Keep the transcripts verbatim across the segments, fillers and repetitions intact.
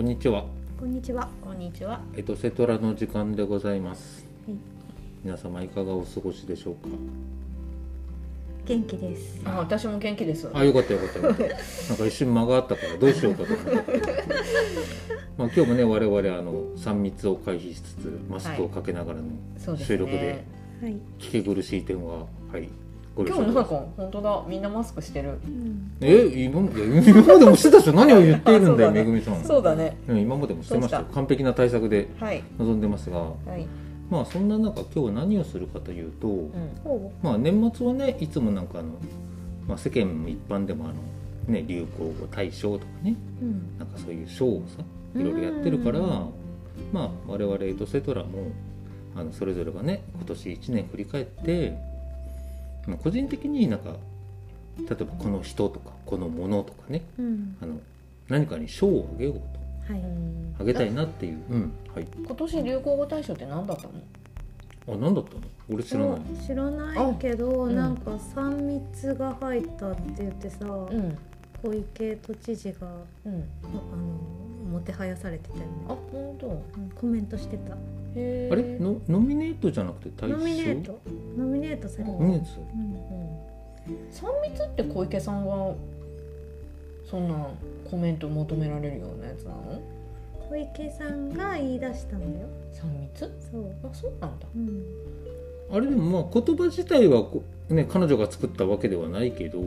こんにちは。こんにちは。こんにちは。エトセトラの時間でございます、はい、皆様いかがお過ごしでしょうか。元気です。ああ、私も元気です。あ、よかったよかったよかったなんか一瞬間があったからどうしようかと思ってまあ今日もね、我々あのさん密を回避しつつマスクをかけながらの収録で聞き苦しい点は、はい、ご了承ください。今日なんか本当だ、みんなマスクしてる、うん、え、今までもしてたでしょ何を言っているんだよ、めぐみさん。そうだね、今までもしてましたよ。完璧な対策で臨んでますが、はいはい、まあ、そんな中今日は何をするかというと、うん、まあ、年末はね、いつもなんかあの、まあ、世間一般でもあの、ね、流行語大賞とかね、うん、なんかそういう賞をさ、いろいろやってるから、まあ、我々エトセトラもあのそれぞれがね、今年いちねん振り返って、まあ、個人的になんか例えばこの人とかこのものとかね、うん、あの何かに賞をあげようと、はい、あげたいなっていう、うん、はい。今年流行語大賞って何だったの？あ、何だったの？俺知らない。知らないけど、なんかさん密が入ったって言ってさ、うん、小池都知事が、うん、あのもてはやされてたよね。あ、本当、うん、コメントしてた。へー。あれのノミネートじゃなくて大賞？ノミネート。ノミネートされた。ノミネートされた。うんうん、さん密って小池さんはそんなコメント求められるようなやつなの？小池さんが言い出したんだよ。三密？そう。あ、そうなんだ。うん、あれでもまあ言葉自体はね、彼女が作ったわけではないけど、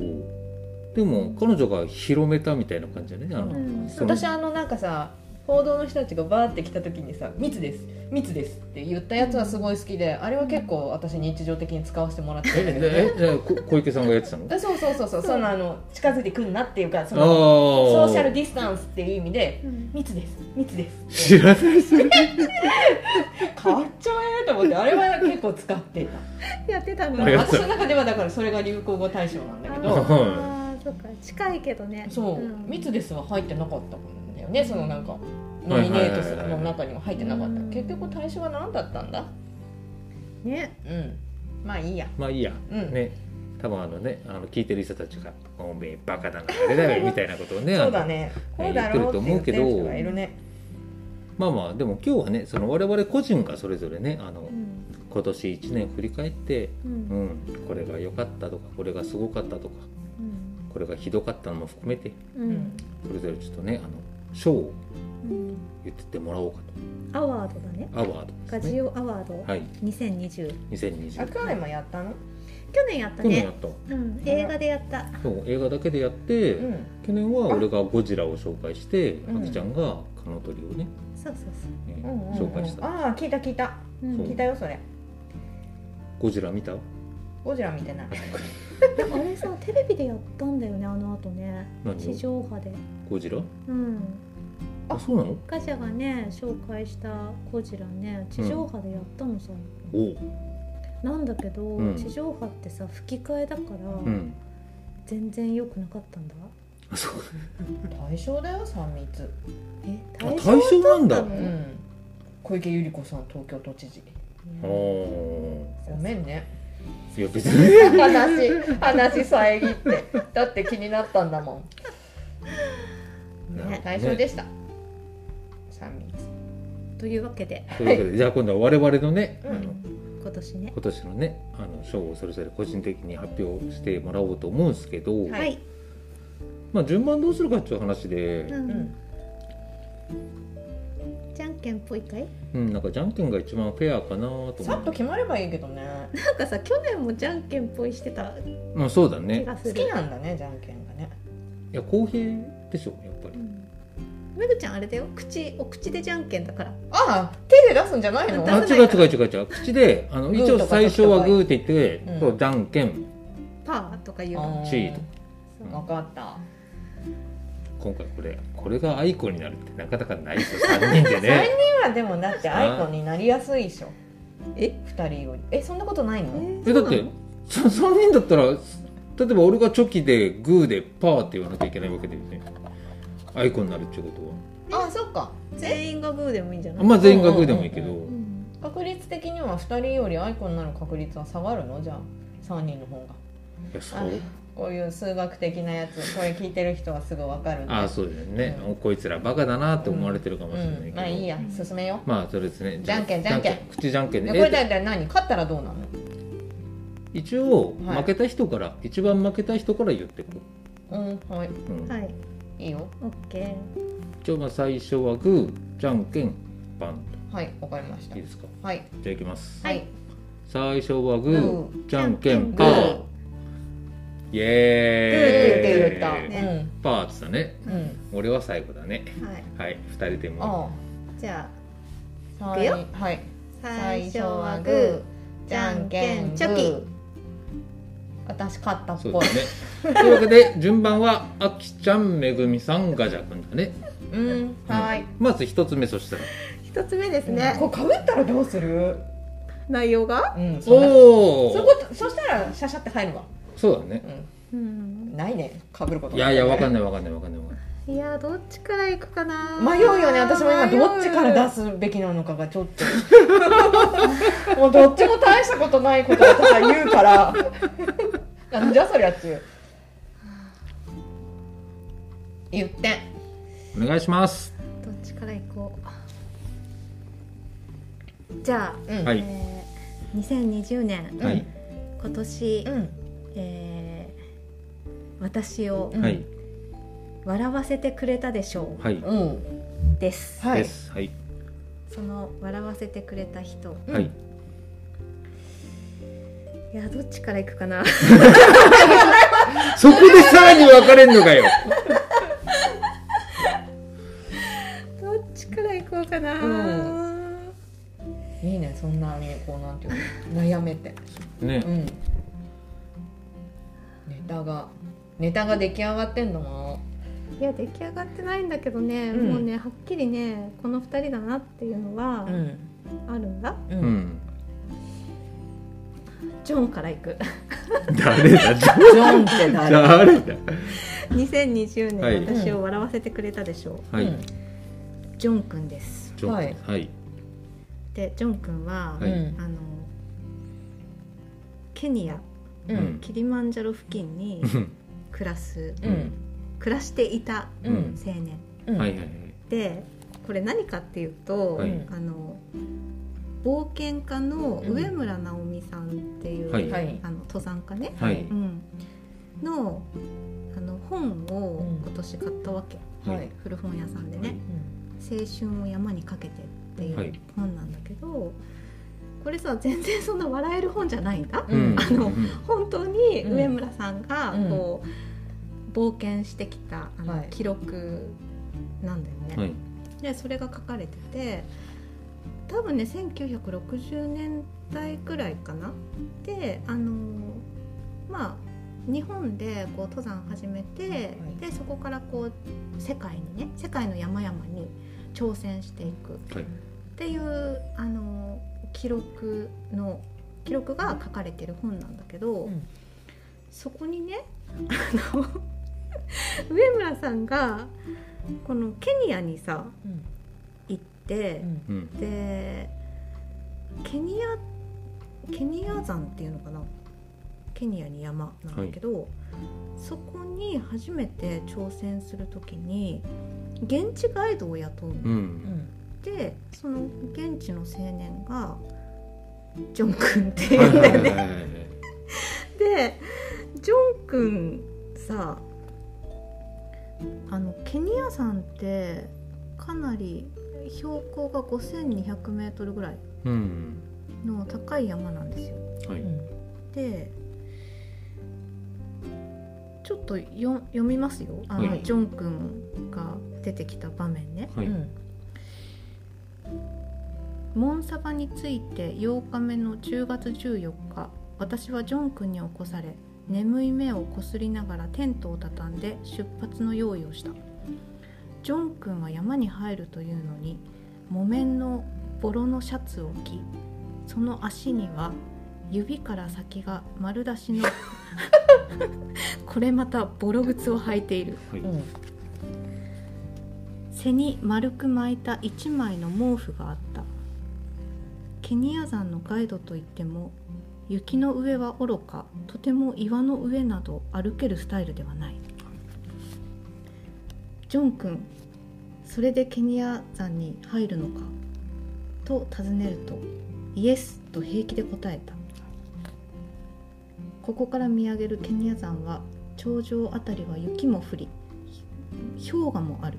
でも彼女が広めたみたいな感じだね。あの、うん、私あのなんかさ、報道の人たちがバーって来た時にさ、密です密ですって言ったやつはすごい好きで、あれは結構私日常的に使わせてもらってるんだけど、ね、小池さんがやってたの？そうそうそうそう、そのあの近づいてくんなっていうか、そのソーシャルディスタンスっていう意味で、うん、密です密です知らないそれ変わっちゃえと思って、あれは結構使ってたやってたの。私の中ではだからそれが流行語大賞なんだけど、ああ、そっか、近いけどね。そう、うん、密ですは入ってなかったもんね、そのなんかノミネートするの中にも入ってなかった、はいはいはいはい、結局対象は何だったんだね、うん、まあいいやまあいいや、うん、ね、多分あのね、あの聞いてる人たちがおめえバカだなあれだよみたいなことをねそうだね、こうだろうって言ってる人がいるね。まあまあでも今日はね、その我々個人がそれぞれね、あの、うん、今年いちねん振り返って、うんうん、これが良かったとかこれがすごかったとか、うん、これがひどかったのも含めて、うん、それぞれちょっとね、あの賞を言ってってもらおうかと、うん、アワードだね。アワードですね、ガジオアワード、はい、にせんにじゅう、にせんにじゅう。あ、去年もやったの？去年やったね。去年やった、うん、映画でやった。そう、映画だけでやって、うん、去年は俺がゴジラを紹介して、うん、あきちゃんがカノトリをね、うん、そうそうそう、ね、うんうんうん、紹介した。ああ、聞いた聞いた、うん、聞いたよそれ。ゴジラ見た？ゴジラ見てないあれさ、テレビでやったんだよね、あの後ね、地上波でゴジラ、うん、あ、そうなの？ガジャがね、紹介したゴジラね、地上波でやったのさ、うん、なんだけど、うん、地上波ってさ、吹き替えだから、うん、全然良くなかったんだ。あ、そう対象だよ、さん密。え、対象だったの？対象なんだ、うん、小池百合子さん、東京都知事、うん、ごめんね。いや別に話、話遮って、だって気になったんだもん、ね、対象でした、ね、さん密というわけで、というわけでじゃあ今度は我々のね、うん、あの今年ね、今年のね、あの賞をそれぞれ個人的に発表してもらおうと思うんですけど、はい、まあ、順番どうするかっていう話で、うんうん、じゃんけんっぽいかい？うん、なんかじゃんけんが一番フェアかなと思って。さっと決まればいいけどね。なんかさ、去年もじゃんけんっぽいしてた。まあそうだね、好きなんだね、じゃんけんがね。いや、公平でしょやっぱり、うん、めぐちゃんあれだよ、口、お口でじゃんけんだから。ああ、手で出すんじゃないの？あ、違う違う違う違う、口であの一応最初はグーって言って、うん、そうじゃんけんパーとか言うの、チーとか、うん、分かった。今回これ、これがアイコンになるってなかなかないですよさんにんでねさんにんはでもだってアイコンになりやすいでしょ。え、ふたりより。え、そんなことないの？えー、だってさんにんだったら、例えば俺がチョキでグーでパーって言わなきゃいけないわけでね、アイコンになるってことは。あ、そっか、全員がグーでもいいんじゃない？まあ全員がグーでもいいけど、うんうんうんうん、確率的にはふたりよりアイコンになる確率は下がるの？じゃあさんにんの方が。いや、そうこういう数学的なやつ、これ聞いてる人はすぐ分かるんで。ああ、そうですね、うん、こいつらバカだなって思われてるかもしれないけど、うんうん、まあいいや、進めよう。まあそうですね、じゃんけんじゃんけん、口じゃんけんで、これだったら何、勝ったらどうなの？一応、はい、負けた人から、一番負けた人から言ってこう。うん、はい、うん、はい、いいよ、オッケー。一応まあ最初はグー、じゃんけん、パンと。はい、わかりました。いいですか？はい。じゃあいきます。はい。最初はグー、じゃんけん、パー。イエーイ、グーって言った、うん、パーって言ったね、うん、俺は最後だね、はい、はい、ふたりでもじゃあ、いくよ、はい、最初はグー、じゃんけんチョキ、私勝ったっぽい、そうですねというわけで、順番はあきちゃん、めぐみさん、ガジャ君だねうん、はい、うん、まずひとつめ、そしたらひとつめですね、うん、これ被ったらどうする内容が、うん、そおー そ, ことそしたら、シャシャって入るわ、そうだね、うん、ないね、被ることない、ね、いやいや、わかんないわかんないわかんないわかんない、いや、どっちから行くかな、迷うよね、私も今どっちから出すべきなのかがちょっともうどっちも大したことないことを私は言うからなんじゃそりゃっていう言って、お願いします、どっちから行こう、じゃあ、うん、はい、えー、にせんにじゅうねん、はい、今年、うん、えー、私を、はい、笑わせてくれたでしょう、はい、です、はい、その笑わせてくれた人、はい、いや、どっちから行くかなそこでさらに分かれんのかよどっちから行こうかな、うん、いいね、そんなにこうなんていうの悩めてね、うん、ネタがネタが出来上がってんの？いや、出来上がってないんだけどね、うん、もうね、はっきりね、このふたりだなっていうのはあるんだ、うんうん、ジョンから行く誰だジョンって誰 だ, 誰だにせんにじゅうねん、はい、私を笑わせてくれたでしょう、はい、ジョンくんです、ジョン、はいはい、でジョンくんは、はい、あのケニア、うん、キリマンジャロ付近に暮らす、うん、暮らしていた青年、うんうん、でこれ何かっていうと、はい、あの冒険家の上村直美さんっていう、うん、はい、あの登山家ね、はい、うん、の, あの本を今年買ったわけ、はい、古本屋さんでね、はい、青春を山にかけてっていう本なんだけど、はい、これさ、全然そんな笑える本じゃないんだ、うん、あの、うん、本当に上村さんがこう、うん、冒険してきたあの、はい、記録なんだよね、はい、でそれが書かれてて、多分ねせんきゅうひゃくろくじゅうねんだいくらいかなで、あのまあ日本でこう登山始めて、はい、でそこからこう世界にね、世界の山々に挑戦していくっていう、はい、あの記録の記録が書かれてる本なんだけど、うん、そこにね、あの上村さんがこのケニアにさ、うん、行って、うん、でケニアケニア山っていうのかな、ケニアに山なんだけど、はい、そこに初めて挑戦するときに現地ガイドを雇うの、うんうん、でその現地の青年がジョン君って言うんだよねでジョン君さ、あのケニア山ってかなり標高がごせんにひゃくメートルぐらいの高い山なんですよ、うんうん、でちょっとよ読みますよ、あの、はい、ジョン君が出てきた場面ね、はい、うん、モンサバに着いてようかめのじゅうがつじゅうよっか、私はジョン君に起こされ、眠い目をこすりながらテントを畳んで出発の用意をした。ジョン君は山に入るというのに木綿のボロのシャツを着、その足には指から先が丸出しのこれまたボロ靴を履いている、はい、うん、背に丸く巻いた一枚の毛布があった。ケニア山のガイドといっても雪の上はおろか、とても岩の上など歩けるスタイルではない。ジョン君、それでケニア山に入るのかと尋ねると、イエスと平気で答えた。ここから見上げるケニア山は頂上あたりは雪も降り、氷河もある。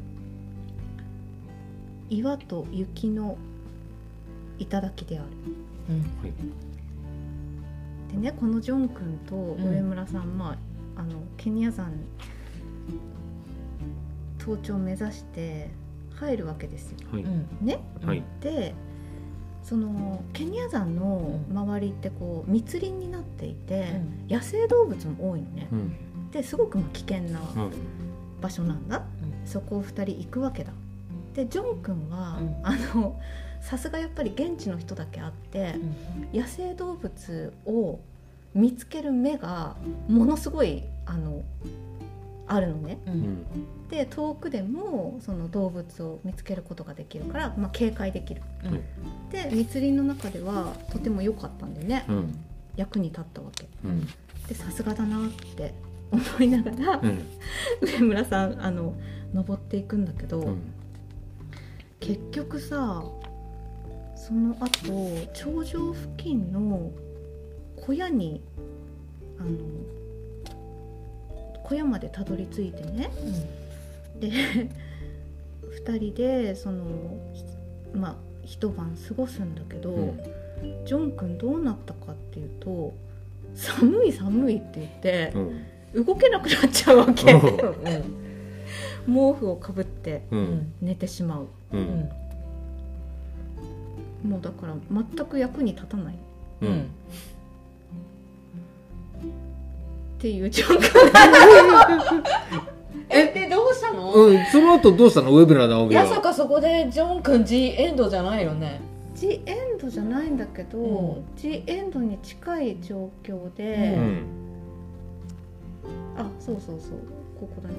岩と雪の頂である、うんはい、でね、このジョン君と上村さん、うん、まあ、あのケニア山登頂を目指して入るわけですよ、はいねはい、でそのケニア山の周りってこう密林になっていて、うん、野生動物も多いのね、うん、ですごくまあ危険な場所なんだ、うん、そこをふたり行くわけだ。でジョン君は、うん、あのさすがやっぱり現地の人だけあって、うん、野生動物を見つける目がものすごいあのあるのね、うん、で遠くでもその動物を見つけることができるから、まあ、警戒できる、うん、で密林の中ではとても良かったんでね、うん、役に立ったわけ、うん、でさすがだなって思いながら、うん、上村さんあの登っていくんだけど、うん、結局さその後頂上付近の小屋にあの小屋までたどり着いてね、うん、でふたりでその、まあ、一晩過ごすんだけど、うん、ジョン君どうなったかっていうと寒い寒いって言って、うん、動けなくなっちゃうわけ、うん、毛布をかぶって寝てしまう、うんうん、もうだから全く役に立たない、うんうんっていう状況えでどうしたの、うん、その後どうしたの上村直美は。いやそかそこでジョン君 G エンドじゃないよね。 G エンドじゃないんだけど、うん、G エンドに近い状況で、うん、あそうそうそうここだね。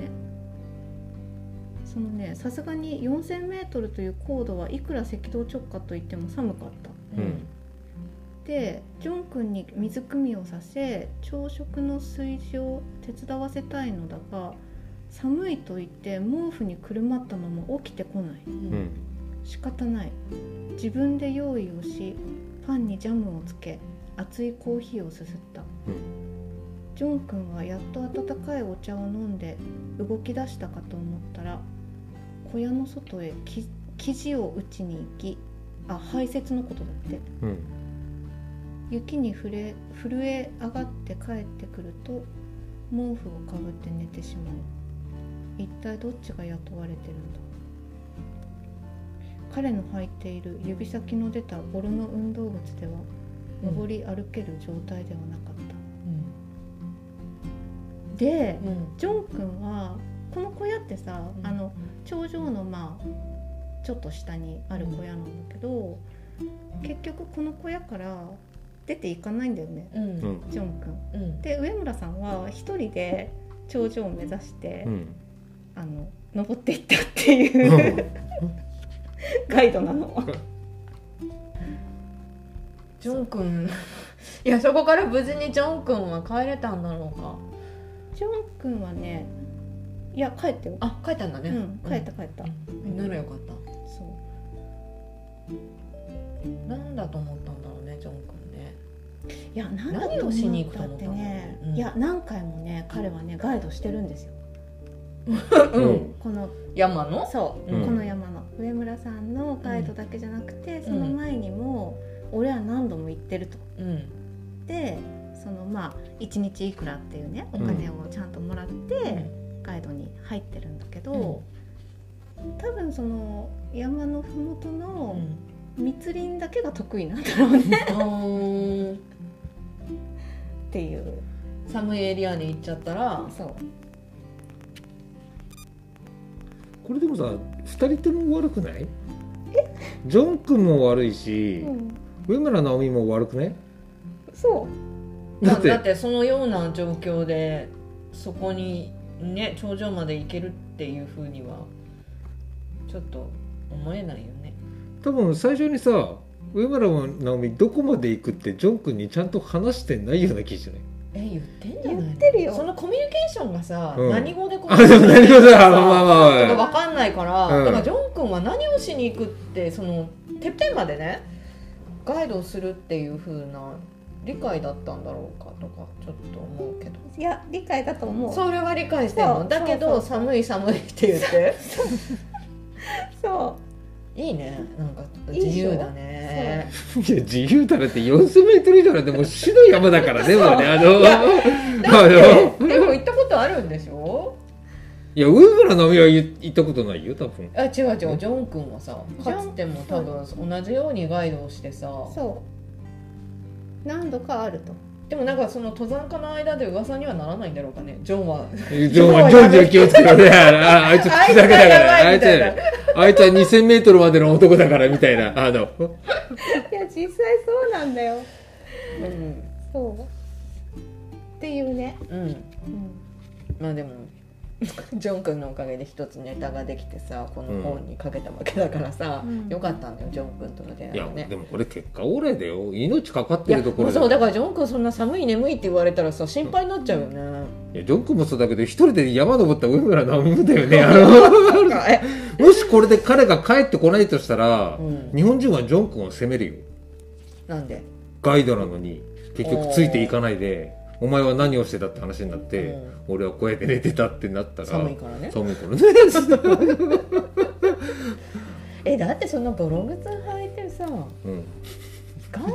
そのねさすがに よんせんメートル という高度はいくら赤道直下といっても寒かった、うんでジョン君に水汲みをさせ朝食の炊事を手伝わせたいのだが寒いと言って毛布にくるまったまま起きてこない、うん、仕方ない。自分で用意をしパンにジャムをつけ熱いコーヒーをすすった、うん、ジョン君はやっと温かいお茶を飲んで動き出したかと思ったら小屋の外へき生地を打ちに行きあ排泄のことだって、うん雪に触れ震え上がって帰ってくると毛布をかぶって寝てしまう。一体どっちが雇われてるんだ。彼の履いている指先の出たボロの運動靴では登り歩ける状態ではなかった、うん、で、うん、ジョン君はこの小屋ってさ、うん、あの頂上のまあちょっと下にある小屋なんだけど、うん、結局この小屋から出ていかないんだよね、うん、ジョン君、うん、で上村さんは一人で頂上を目指して、うん、あの登っていったっていう、うん、ガイドなの、うん、ジョン君いやそこから無事にジョン君は帰れたんだろうか。ジョン君はねいや帰ってよあ帰ったんだね、うん、帰った帰った、うん、ならよかった。そうなんだと思ったんだろうねジョン君。いや何をしに行くと思ったんだろうね、うん、いや何回もね彼はねガイドしてるんですよ、うん、この山のそう、うん、この山の上村さんのガイドだけじゃなくて、うん、その前にも俺は何度も行ってると、うん、でそのまあいちにちいくらっていうねお金をちゃんともらってガイドに入ってるんだけど、うん、多分その山のふもとの密林だけが得意なんだろうね、うんっていう寒いエリアに行っちゃったらそうこれでもさふたりとも悪くない？えジョン君も悪いし、うん、上村直美も悪くね。そうだっ て, だってそのような状況でそこにね頂上まで行けるっていう風にはちょっと思えないよね。多分最初にさ上村直美どこまで行くってジョン君にちゃんと話してないような気じゃない？え、言ってんじゃない？言ってるよ。そのコミュニケーションがさ、うん、何語でコミュニケーションがさ、まあまあまあ、とか分かんないから、うん、だからジョン君は何をしに行くってそのてっぺんまでねガイドをするっていう風な理解だったんだろうかとかちょっと思うけど、いや理解だと思う。それは理解してるのだけど寒い寒いって言ってそういいね、なんか自由だね。いいや自由だねってよんせんメートル以上なんてもう死の山だからね、まあね、あのー、でも行ったことあるんでしょ？いや上村直美は行ったことないよ多分。あ違う違う、ジョン君はさかつても多分同じようにガイドをしてさ、そう何度かあると。でもなんかその登山家の間で噂にはならないんだろうかね。ジョンはジョンはジョンじゃ気をつけろね。あいつ口だけだから。あいつあいつはにせんメートルまでの男だからみたいなあの。いや実際そうなんだよ。うん、そうっていうね。うん、うん、まあでもジョン君のおかげで一つネタができてさ、この本にかけたわけだからさ、うん、よかったんだよジョン君との出会いはね。いやでもこれ結果オーレだよ、命かかってるところだよ。そうだからジョン君そんな寒い眠いって言われたらさ心配になっちゃうよね、うん、いやジョン君もそうだけど一人で山登った上村直美だよねあのもしこれで彼が帰ってこないとしたら、うん、日本人はジョン君を責めるよ。なんでガイドなのに結局ついていかないでお前は何をしてたって話になって、うん、俺はこうやって寝てたってなったら寒いからね寒いからねえだってそんなボロ靴履いてさ、うん、かんい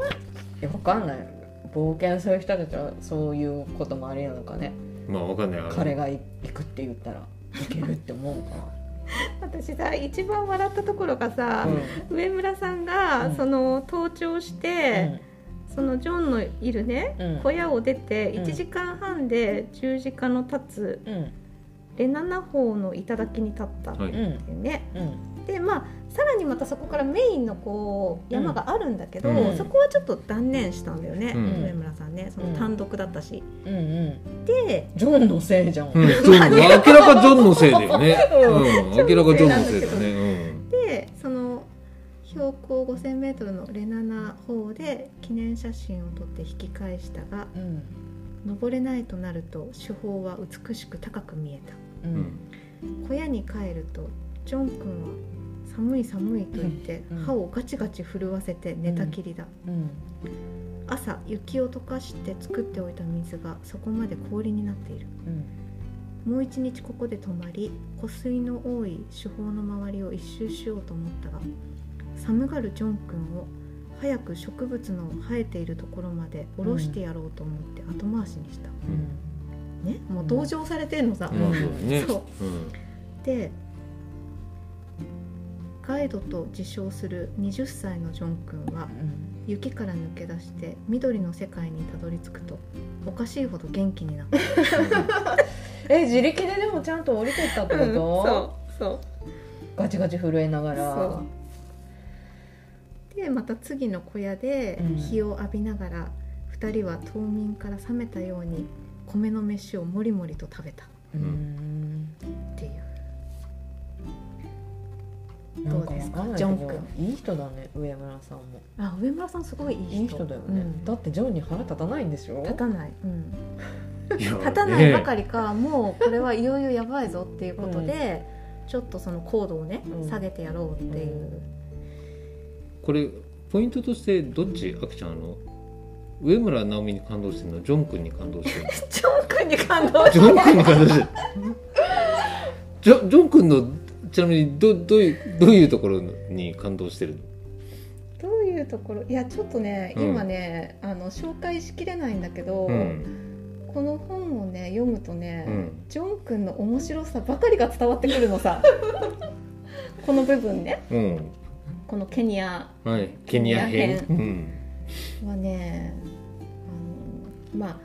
や分かんない冒険する人たちはそういうこともありなのかね。まあ分かんない、彼が行くって言ったら行けるって思うか私さ一番笑ったところがさ、うん、上村さんが、うん、その登頂して、うんそのジョンのいるね、うん、小屋を出ていちじかんはんで十字架の立つ、うん、レナナ峰の頂に立ったっていうね、はいうん、でまあさらにまたそこからメインのこう山があるんだけど、うん、そこはちょっと断念したんだよね、うん、上村さんねその単独だったし、うんうん、でジョンのせいじゃん、うん、ジョン明らかジョンのせいだよね、うん、明らかジョンのせいだよね、うん、でその標高ごせんメートルのレナナ峰で記念写真を撮って引き返したが、うん、登れないとなると主峰は美しく高く見えた、うん、小屋に帰るとジョン君は寒い寒いと言って歯をガチガチ震わせて寝たきりだ、うんうん、朝雪を溶かして作っておいた水がそこまで氷になっている、うん、もう一日ここで泊まり湖水の多い主峰の周りを一周しようと思ったが寒がるジョン君を早く植物の生えているところまで下ろしてやろうと思って後回しにした、うん、ね、もう同情されてんのさ、うんね、そう、うん、でガイドと自称するはたちのジョン君は雪から抜け出して緑の世界にたどり着くとおかしいほど元気になったえ、自力ででもちゃんと降りてったってこと、うん、そうそうガチガチ震えながらそうでまた次の小屋で日を浴びながら、うん、ふたりは冬眠から覚めたように米の飯をもりもりと食べた、うん、っていうどうですかジョン君いい人だね上村さんも。あ上村さんすごいいい人、いい人だよね、うん、だってジョンに腹立たないんでしょ。立たない、うん、立たないばかりかもうこれはいよいよやばいぞっていうことで、うん、ちょっとその高度をね、うん、下げてやろうっていう、うん、これポイントとしてどっち、アキちゃんの上村直美に感動してるのジョン君に感動してるのジョン君に感動してるジョン君に感動してるジョ、ジョン君のちなみに ど, ど, ういうどういうところに感動してるのどういうところ、いやちょっとね今ね、うん、あの紹介しきれないんだけど、うん、この本をね読むとね、うん、ジョン君の面白さばかりが伝わってくるのさこの部分ね、うん、このケニア、はい、ケニア編はね、うん、あのまあ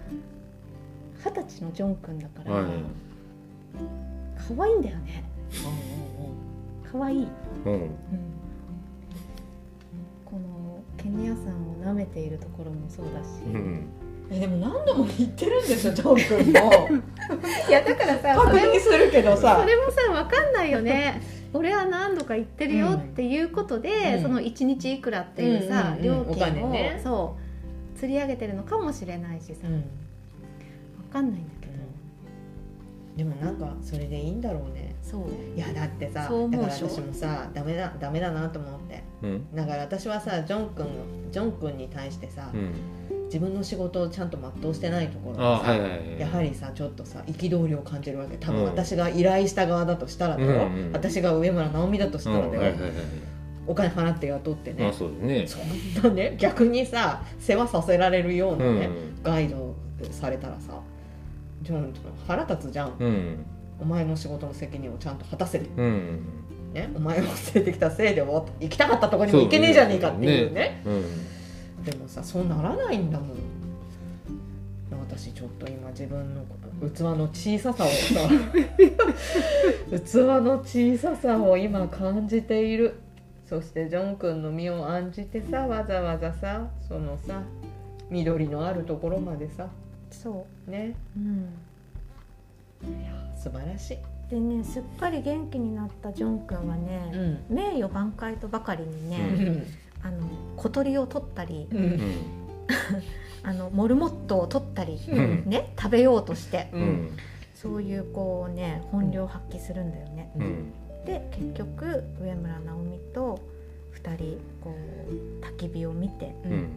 二十歳のジョン君だから、はい、可愛いんだよね。可愛い、うんうん。このケニアさんを舐めているところもそうだし、うん、えでも何度も言ってるんですよジョン君も。いやだからさ確認するけどさ、それもさ分かんないよね。俺は何度か行ってるよっていうことで、うん、そのいちにちいくらっていうさ、うんうんうん、料金を、ね、そう釣り上げてるのかもしれないしさ、うん、分かんないんだけど、うん、でもなんかそれでいいんだろうね。そういやだってさ、だから私もさダメだダメだなと思って、うん、だから私はさジョン君ジョン君に対してさ、うん自分の仕事をちゃんと全うしてないところがさ、はいはいはい、やはりさちょっとさ憤りを感じるわけ。多分私が依頼した側だとしたらだよ、うんうん、私が上村直美だとしたらだよ、うんはいはいはい、お金払って雇ってね、あ、そうですね、そんなね逆にさ世話させられるようなね、うん、ガイドされたらさちょっと腹立つじゃん、うん、お前の仕事の責任をちゃんと果たせる、うんね、お前を連れてきたせいで行きたかったとこにも行けねえじゃねえかっていうね、うんでもさそうならないんだもん。私ちょっと今自分の器の小ささをさ器の小ささを今感じている。そしてジョン君の身を案じてさわざわざさそのさ緑のあるところまでさそうね、うん、いや素晴らしい。でね、すっかり元気になったジョン君はね、うん、名誉挽回とばかりにね、うんあの小鳥を取ったり、うん、あのモルモットを取ったり、うん、ね食べようとして、うん、そういうこうね本領発揮するんだよね、うん、で結局上村直美とふたりこう焚き火を見て、うん、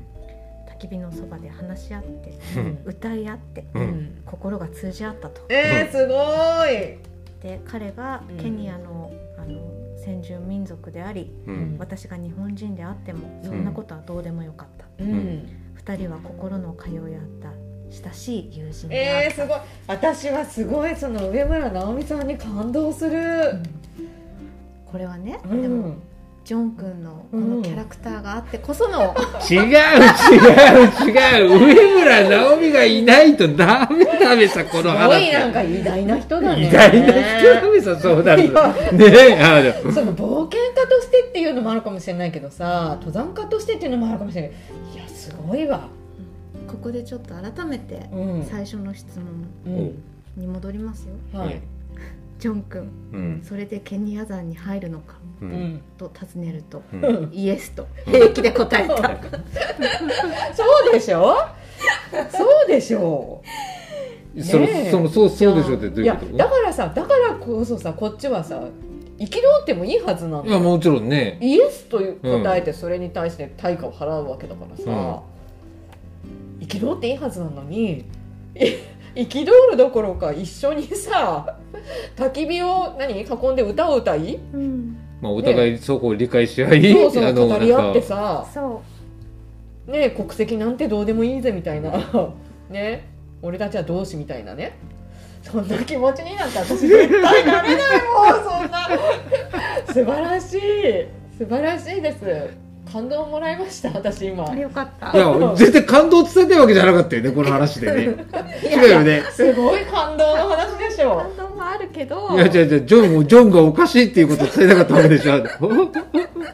焚き火のそばで話し合って、うん、歌い合って、うん、心が通じ合ったと。えーすごい。で彼がケニアの、うん、あの先住民族であり、うん、私が日本人であってもそんなことはどうでもよかった、うんうん、ふたりは心の通い合った親しい友人であった、えー、すごい。私はすごいその上村直美さんに感動する、うん、これはね、うん、でもジョン君のこのキャラクターがあってこその、うん、違う違う違う上村直美がいないとダメダメさこの話。すごいなんか偉大な人だね。偉大な人だね。そうだね。その冒険家としてっていうのもあるかもしれないけどさ登山家としてっていうのもあるかもしれないけどいやすごいわ。ここでちょっと改めて最初の質問に戻りますよ、うんはい、ジョン君、うん、それでケニア山に入るのかうん、と尋ねると、うん、イエスと平気で答えた、うん、そうでしょそうでしょう、ね、そのそのそうそうでしょってどういうこと。いやだからさだからこそさこっちはさ生きろってもいいはずなの。いやもちろんねイエスと答えてそれに対して対価を払うわけだからさ、うん、生きろっていいはずなのに憤るどころか一緒にさ焚き火を何囲んで歌を歌い、うんまあ、お互いそこを理解し合い、ね、そうそう語り合ってさそう、ね、国籍なんてどうでもいいぜみたいなね俺たちは同志みたいなねそんな気持ちになんて私絶対なれないもんそんな素晴らしい素晴らしいです。感動もらいました私今。よかった。いや全然感動伝えてるわけじゃなかったよねこの話でね。違うよね。すごい感動の話でしょ。感動もあるけど。いや違う違うジョンもジョンがおかしいっていうことを伝えたかったわけでしょ。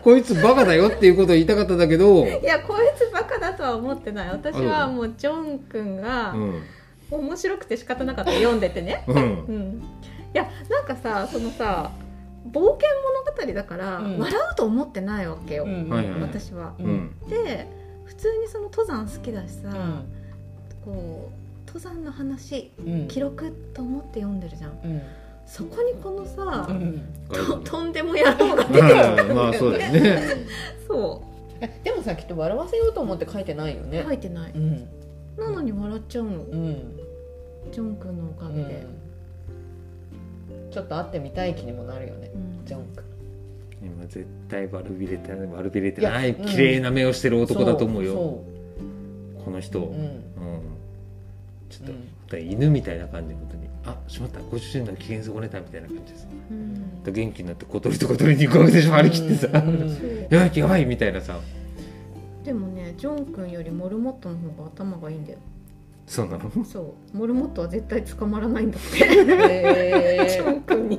こいつバカだよっていうことを言いたかったんだけど。いやこいつバカだとは思ってない。私はもうジョン君が、うん、面白くて仕方なかった読んでてね。うん。うん、いやなんかさそのさ。冒険物語だから、うん、笑うと思ってないわけよ、うん、私は、うん、で普通にその登山好きだしさ、うん、こう登山の話、うん、記録と思って読んでるじゃん、うん、そこにこのさ、うん、と, とんでも野郎が出てきたんだよね、まあそうですねそうでもさきっと笑わせようと思って書いてないよね。書いてない、うん、なのに笑っちゃうの、うん、ジョン君のおかげで、うんちょっと会ってみたい気にもなるよね、うん、ジョン君今絶対悪びれてない悪びれてない綺麗な目をしてる男だと思うよ、うん、この人、うんうん、ちょっと、うん、犬みたいな感じ本当にあしまったご主人の機嫌損ねたみたいな感じです、うん、元気になって小鳥と小鳥に行くわけでしょ張り切ってさ、うんうん、やばいやばいみたいなさ。でもねジョン君よりモルモットの方が頭がいいんだよ。そうなの？そうモルモットは絶対捕まらないんだって、えー、ジョン君に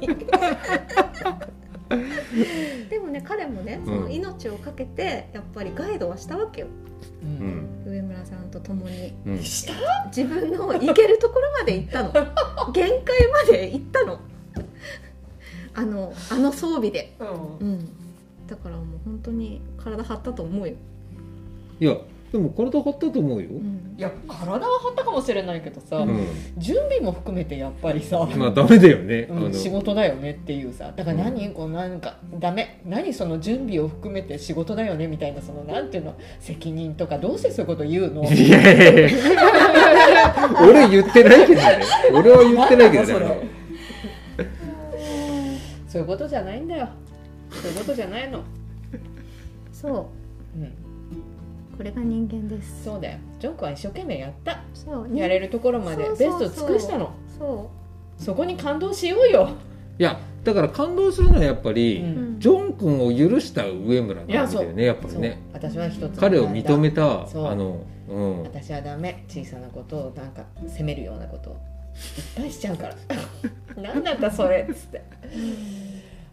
でもね彼もねその命をかけてやっぱりガイドはしたわけよ、うん、上村さんと共に、うん、した自分の行けるところまで行ったの限界まで行ったのあのあの装備で、うんうん、だからもう本当に体張ったと思うよ。いやでも体張ったと思うよ、うん、いや体は張ったかもしれないけどさ、うん、準備も含めてやっぱりさ、まあ、ダメだよね、うん、あの仕事だよねっていうさ、だから何、うん、こうなんかダメ何その準備を含めて仕事だよねみたいな、そのなんていうの責任とかどうしてそういうこと言うの。いやいやいや俺言ってないけどね、俺は言ってないけどね、まあ、そ, そういうことじゃないんだよ、そういうことじゃないの。そう、うん、これが人間です。そうだよ、ジョン君は一生懸命やった。そう、ね、やれるところまでベストを尽くしたの。そうそうそう、そこに感動しようよ。いやだから感動するのはやっぱり、うん、ジョン君を許した上村なんだよね、や, やっぱりね。私は一つ彼を認めた、あの、うん、私はダメ、小さなことをなんか責めるようなことをいっぱいしちゃうからなんだったそれっつって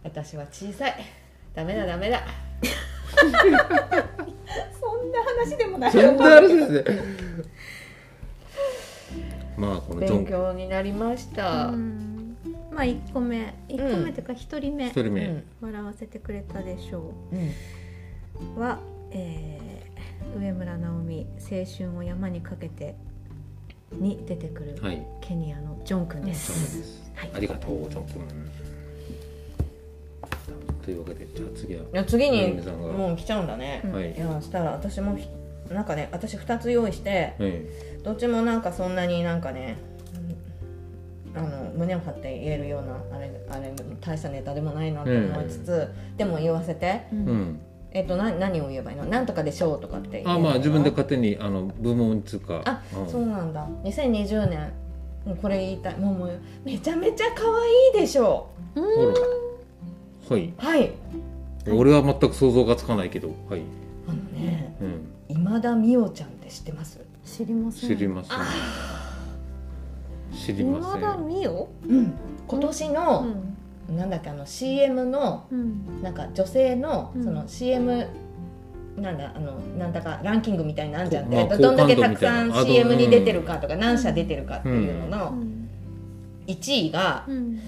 私は小さい、ダメだダメだそんな話でもないよ。そんな話ですねまあこの勉強になりました。うん、まあいっこめ、いっこめというかひとりめ、ひとりめ、うん、笑わせてくれたでしょう、うん、は、えー、上村直美青春を山にかけてに出てくる、はい、ケニアのジョン君です。うん、はい、ありがとうジョン君。というわけで、じゃあ次は、いや次にもう来ちゃうんだね、はい、いやしたら私もなんかね、私ふたつ用意して、はい、どっちもなんかそんなになんかね、あの胸を張って言えるようなあれ、あれ大したネタでもないなと思いつつ、うん、でも言わせて、うん、えっと、な何を言えばいいの、なんとかでしょうとかって言えばいいの。あ、まあ自分で勝手にあの部門つうか、あ、うん、そうなんだ。にせんにじゅうねんもうこれ言いたい、もう、もうめちゃめちゃ可愛いでしょう、うん、はいはい、俺は全く想像がつかないけど、はい、あのね、うん、今田美桜ちゃんって知ってます？知りません。知りません。知りません。今田美桜？うん。今年の、うん、なんだっけあの シーエム の、うん、なんか女性のその シーエム、うん、なんだあのなんだかランキングみたいなのあんじゃんって、まあ、どんだけたくさん シーエム に出てるかとか、うん、何社出てるかっていうのの、うん、いちいが、うん、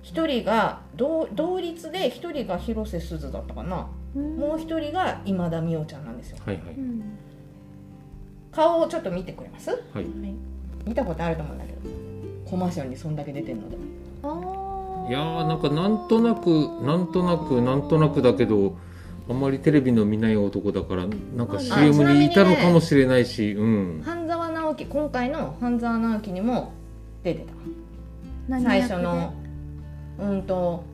ひとりが同率でひとりが広瀬すずだったかな、うん、もうひとりが今田美桜ちゃんなんですよ、はいはい、うん、顔をちょっと見てくれます、はい、見たことあると思うんだけどコマーシャルにそんだけ出てるので、あ、いやーなんかなんとなくなんとなくなんとなくだけどあんまりテレビの見ない男だからなんか シーエム にいたのかもしれないし、ね、うん、半沢直樹、今回の半沢直樹にも出てた。何最初のうんと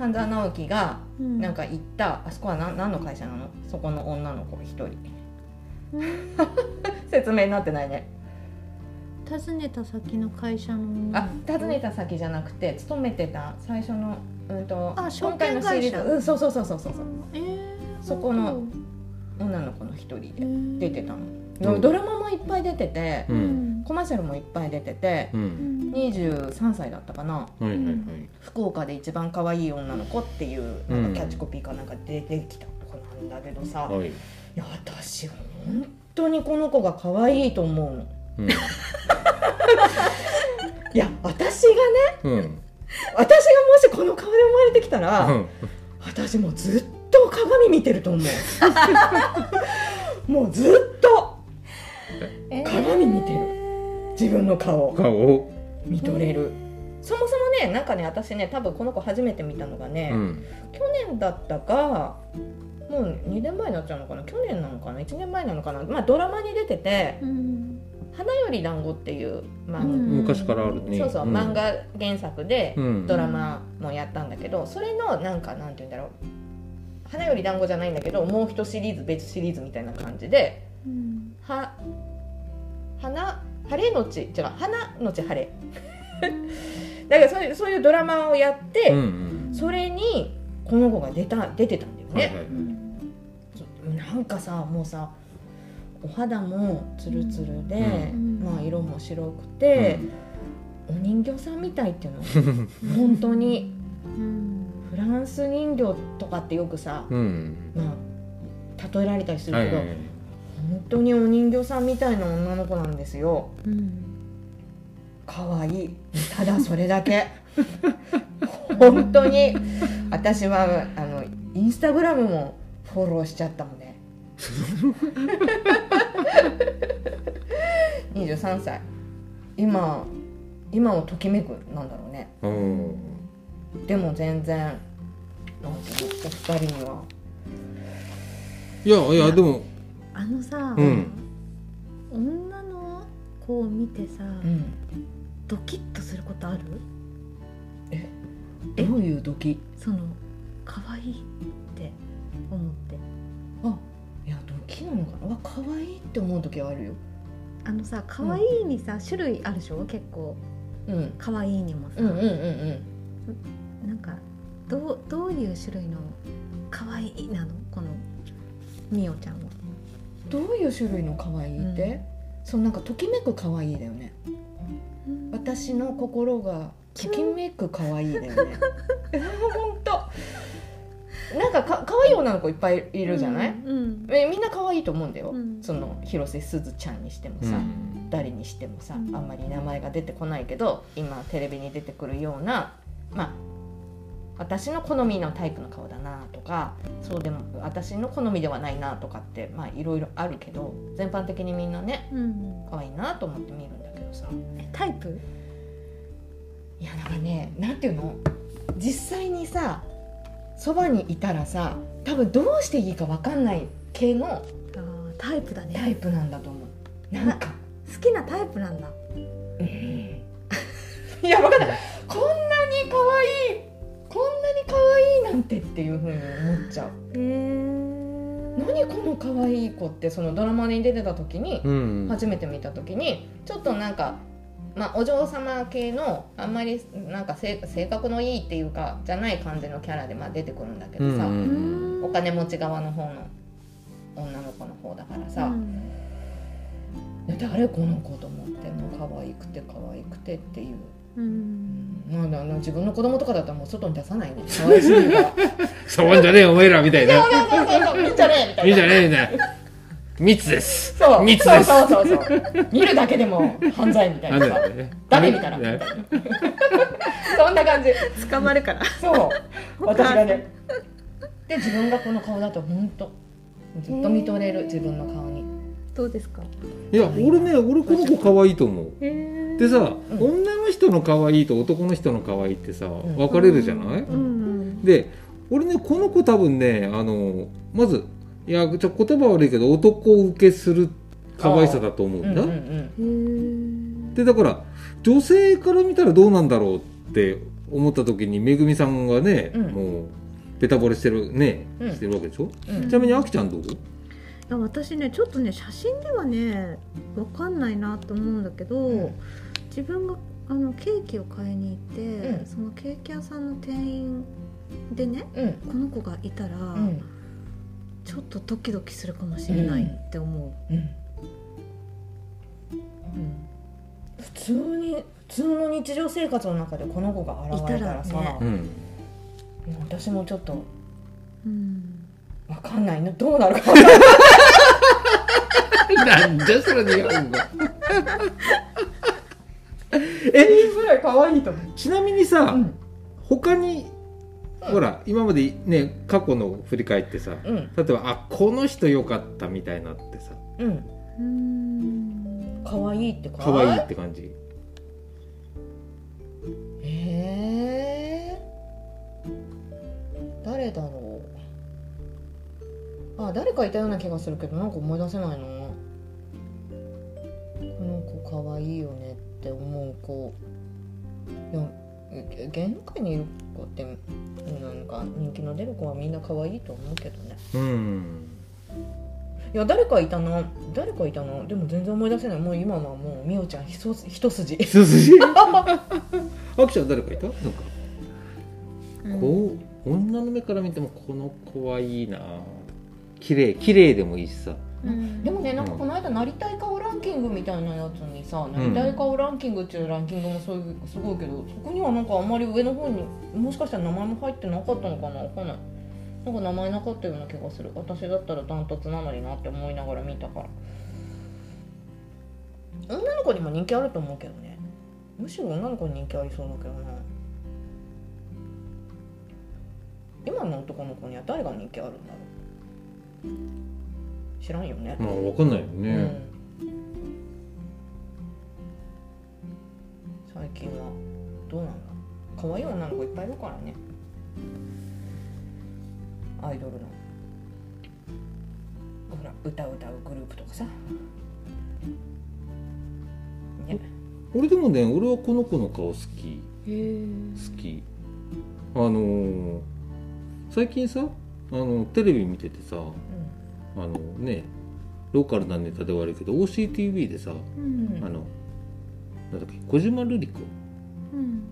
半沢直樹がなんか行った、うん、あそこは 何, 何の会社なの、そこの女の子一人、うん、説明になってないね。訪ねた先の会社の、あ、訪ねた先じゃなくて勤めてた最初のうんと、あ、商店会社、うん、そうそうそうそうそう、えー、そこの女の子の一人で出てたの、えー、ドラマもいっぱい出てて、うんうん、コマーシャルもいっぱい出てて、うん、にじゅうさんさいだったかな、はいはいはい、福岡で一番可愛い女の子っていうなんかキャッチコピーかなんか出てきた子なんだけどさ、はい、いや私本当にこの子が可愛いと思うの、うん、いや私がね、うん、私がもしこの顔で生まれてきたら、うん、私もうずっと鏡見てると思うもうずっと鏡見てる、えー自分の顔を見とれる、うん、そもそもね、なんかね、私ね、多分この子初めて見たのがね、うん、去年だったかもうにねんまえになっちゃうのかな、去年なのかな、いちねんまえなのかな、まあドラマに出てて、うん、花より団子っていう、まあ、うん、昔からあるね、そうそう、うん、漫画原作でドラマもやったんだけど、それのなんかなんて言うんだろう、花より団子じゃないんだけどもう一シリーズ、別シリーズみたいな感じで、うん、は花晴れのち、違う、花のち晴れだからそういう、そういうドラマをやって、うんうん、それにこの子が出た、出てたんだよね、はいはいはい、なんかさ、もうさお肌もツルツルで、うん、まあ色も白くて、うん、お人形さんみたいっていうの本当に、うん、フランス人形とかってよくさ、うん、まあ、例えられたりするけど、はいはいはい、本当にお人形さんみたいな女の子なんですよ、うん、可愛い、ただそれだけ本当に私はあのインスタグラムもフォローしちゃったのねにじゅうさんさい、今今をときめく、なんだろうね、うん、でも全然なんていうの、お二人には、いやいや、でもあのさ、うん、女の子を見てさ、うん、ドキッとすることある？え、どういうドキ？その可愛いって思って、あ、いやドキなのかな、わ、可愛いって思う時はあるよ。あのさ、可愛いにさ、うん、種類あるでしょ、結構。うん、可愛いにもさ、うんうんうん、なんかどう、どういう種類の可愛いなの、このみおちゃんは。どういう種類の可愛いって、うん、そのなんかときめく可愛いだよね、うん、私の心がときめく可愛いだよねほんとなんか か, かわいい女の子いっぱいいるじゃない、うんうん、えみんな可愛いと思うんだよ、うん、その広瀬すずちゃんにしてもさ、うん、誰にしてもさ、あんまり名前が出てこないけど今テレビに出てくるような、まあ私の好みのタイプの顔だなとか、そうでも私の好みではないなとかってまあいろいろあるけど、全般的にみんなね、うん、可愛いなと思って見るんだけどさ、えタイプ？いやなんかね、なんていうの、実際にさそばにいたらさ、多分どうしていいか分かんない系のタイプだね。タイプなんだと思う。なんか好きなタイプなんだ。うん、いや分かんない。こんなに可愛い、こんなに可愛いなんてっていう風に思っちゃう。へえ。何この可愛い子って、そのドラマに出てた時に、うん、初めて見た時にちょっとなんか。まあ、お嬢様系のあんまりなんか性格のいいっていうかじゃない感じのキャラでまあ出てくるんだけどさ、うん、お金持ち側の方の女の子の方だからさ、うん、誰この子と思ってんの、可愛くて可愛くてっていう、うん、なんだ、自分の子供とかだったらもう外に出さないね、可愛すぎるからそうじゃねえお前らみたいな、そうそうそうそう、見んじゃねえみたいな、見んじゃねえみたいな密です。そう。密です。そうそうそうそう。見るだけでも犯罪みたいな。ダメみたいな。みたいなそんな感じ。捕まるから。そう。私がね。で、自分がこの顔だと本当ずっと見とれる、自分の顔に。どうですか。いや、俺ね、俺この子可愛いと思う。でさ、うん、女の人の可愛いと男の人の可愛いってさ、分かれるじゃない。うんうん、で、俺ねこの子多分ね、あのまず。いやちょ言葉悪いけど男を受けする可愛さだと思うんだ、うんうんうん、でだから女性から見たらどうなんだろうって思った時にめぐみさんがね、うん、もうベタ惚れしてるね、うん、してるわけでしょ、うん、ちなみにあきちゃんどう？いや私ねちょっとね写真ではね分かんないなと思うんだけど、うん、自分があのケーキを買いに行って、うん、そのケーキ屋さんの店員でね、うん、この子がいたら、うん、ちょっとドキドキするかもしれないって思う、うんうんうん、普通に普通の日常生活の中でこの子が現れたらさ、ね、うん、私もちょっと、うん、分かんないな、どうなるか分かんないなんじゃそれでやるんだえ、言いづらい、可愛いと思う。ちなみにさ、うん、他にほら今までね過去の振り返ってさ、うん、例えばあこの人良かったみたいなってさ、うん、可愛いってかわいいって感じ。えー、誰だろう。あ誰かいたような気がするけどなんか思い出せないな。この子可愛いよねって思う子。いや芸能界にいる子ってなんか人気の出る子はみんな可愛いと思うけどね、うん、いや誰かいたな誰かいたなでも全然思い出せない。もう今はもうみおちゃん一筋一筋あきちゃん誰かいたなんか、うん、こう女の目から見てもこの子はいいな、綺麗綺麗でもいいしさ、うん、でもねなんかこの間なりたい顔ランキングみたいなやつにさ、うん、なりたい顔ランキングっていうランキングもすごいすごいけど、そこにはなんかあんまり上の方にもしかしたら名前も入ってなかったのかな、わかんない。なんか名前なかったような気がする。私だったらダントツなのになって思いながら見たから。女の子にも人気あると思うけどね。むしろ女の子に人気ありそうだけどな。今の男の子には誰が人気あるんだろう、知らんよね。まあ分かんないよね、うん、最近はどうなんだ。可愛い女の子いっぱいいるからね、アイドルのほら歌う歌うグループとかさ、ね、俺でもね、俺はこの子の顔好き。へ、好き。あのー、最近さ、あのテレビ見ててさ、うん、あのね、ローカルなネタで悪いけど オーシーティーブイ でさ、うん、あのなんだっけ、小島瑠璃子、うん、だ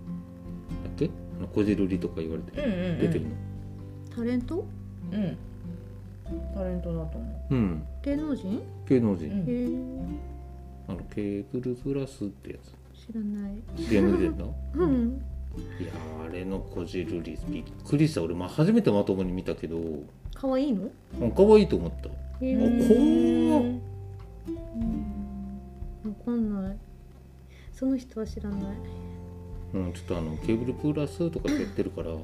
っけ、あのこじるりとか言われてる、うんうんうん、出てるの。タレント？うん。タレントだと思う。うん。芸能人？芸能人。うん、へあのケーブルグラスってやつ。知らない。ゲーム出てた？うん。いやあれのこじるりびっくりした。俺まあ、初めてまともに見たけど。可愛いの？うん、可愛いと思った。へえ。こんな。うん。分かんない。その人は知らない。うん、ちょっとあのケーブルグラスとかやってるから。うん。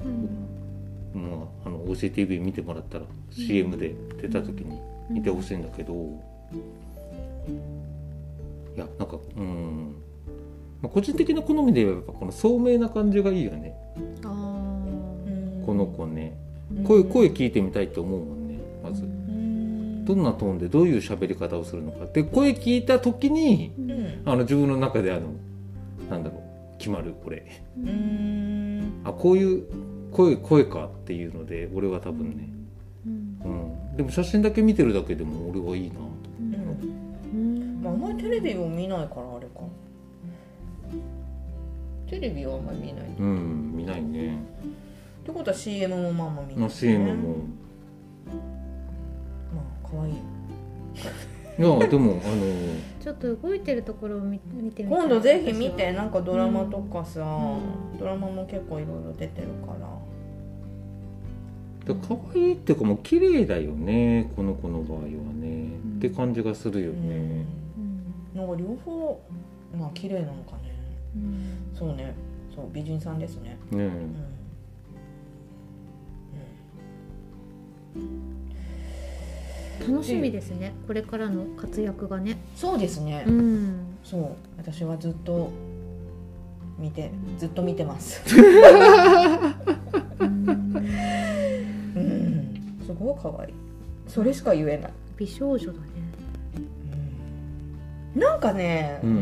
もうあの オーシーティーブイ 見てもらったら シーエム で出た時に見てほしいんだけど、うんうん、いやなんかうん、まあ、個人的な好みで言えばやっぱこの聡明な感じがいいよね。あ、うん、この子ね、うん、声声聞いてみたいと思うもんね。まず、うん、どんなトーンでどういう喋り方をするのかで声聞いた時に、うん、あの自分の中であのなんだろう決まるこれ、うん、あこういう声, 声かっていうので俺は多分ね、うんうん、でも写真だけ見てるだけでも俺はいいなと思って、うんうん、まあ、あんまりテレビを見ないからあれか、テレビはあんまり見ない、うん、見ないねってことは シーエム もまあまあ見ない、ね、まあ、シーエム もまあ可愛いいやでもあのちょっと動いてるところを 見, 見てみたい。今度ぜひ見て、なんかドラマとかさ、うん、ドラマも結構いろいろ出てるから。かわいいっていうかもう綺麗だよね、この子の場合はね、うん、って感じがするよね。うんうん、なんか両方まあ綺麗なのかね、うん。そうね、そう美人さんですね。ね、うんうん楽しみですね、これからの活躍がね。そうですね、うん、そう私はずっと見てずっと見てますうん、うん、すごい可愛い、それしか言えない。美少女だね、うん、なんかね、うん、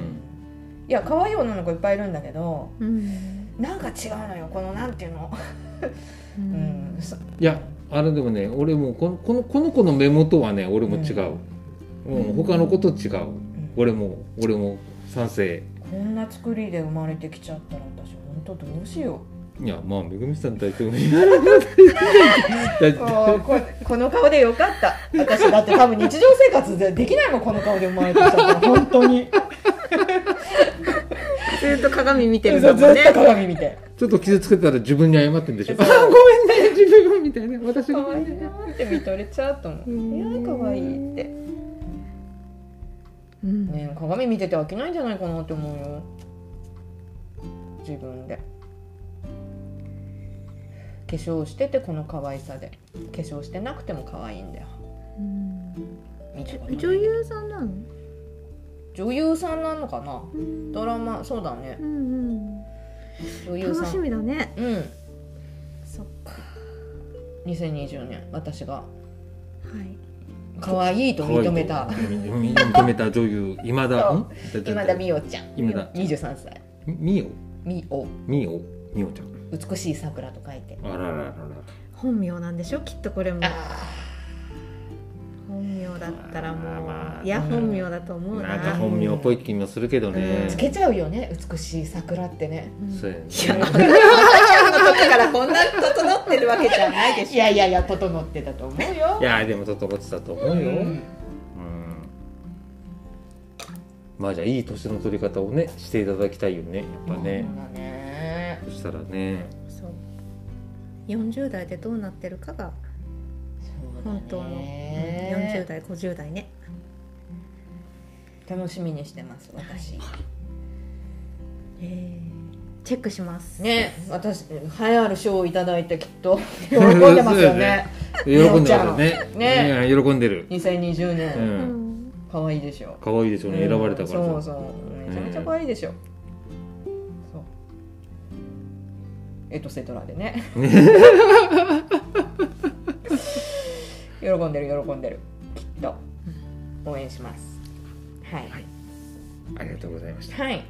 いや可愛い女の子いっぱいいるんだけど、うん、なんか違うのよこのなんていうの、うんうん、いやあれでもね、俺もこの、この、この子の目元はね、俺も違う。うん、他の子と違う、うん。俺も、俺も賛成。こんな作りで生まれてきちゃったら私本当どうしよう。いやまあめぐみさん大丈夫。こ, この顔でよかった。私だって多分日常生活でできないもん、この顔で生まれてきちゃったら本当に。ずっと鏡見てるんだもんね。ずっと鏡見て。ちょっと傷つけたら自分に謝ってんでしょ。あごめんね自分がみたいな、私が。可愛いなって見とれちゃうと思う。いや可愛いって。うん、ね鏡見てて飽きないんじゃないかなって思うよ。自分で。化粧しててこの可愛さで、化粧してなくても可愛いんだよ。うん、女優さんなの？女優さんなのかな、うん、ドラマ、そうだね、うんうん、女優さん楽しみだね、うん、そっかにせんにじゅうねん私が可愛、はい、いと認めた認めた女優今田ん今田美桜ちゃん今田にじゅうさんさい美桜美桜美桜美桜ちゃん美しい桜と書いてあらららら本名なんでしょきっとこれも本名だったらもう、まあ、いや本名だと思うな、なんか本名っぽい気もするけどね、うん、つけちゃうよね美しい桜ってね、うん、そうやねいやあんなちゃんの時からこんな整ってるわけじゃないでしょいやいやいや整ってたと思うよいやでも整ってたと思うよ、うんうん、まあじゃあいい年の取り方をねしていただきたいよねやっぱね、そうだね、そしたらねそうよんじゅう代でどうなってるかが本当のよんじゅう代ごじゅう代ね楽しみにしてます私、はい、えー、チェックしますね。私栄えある賞をいただいてきっと喜んでますよね喜んでる ね, ね, ね喜んでるにせんにじゅうねん、うん、かわいいでしょ。かわいいでしょね、うん、選ばれたからそうそうめちゃめちゃかわいいでしょ、うんエトセトラでね喜んでる喜んでるきっと応援します、はいはい、ありがとうございました、はい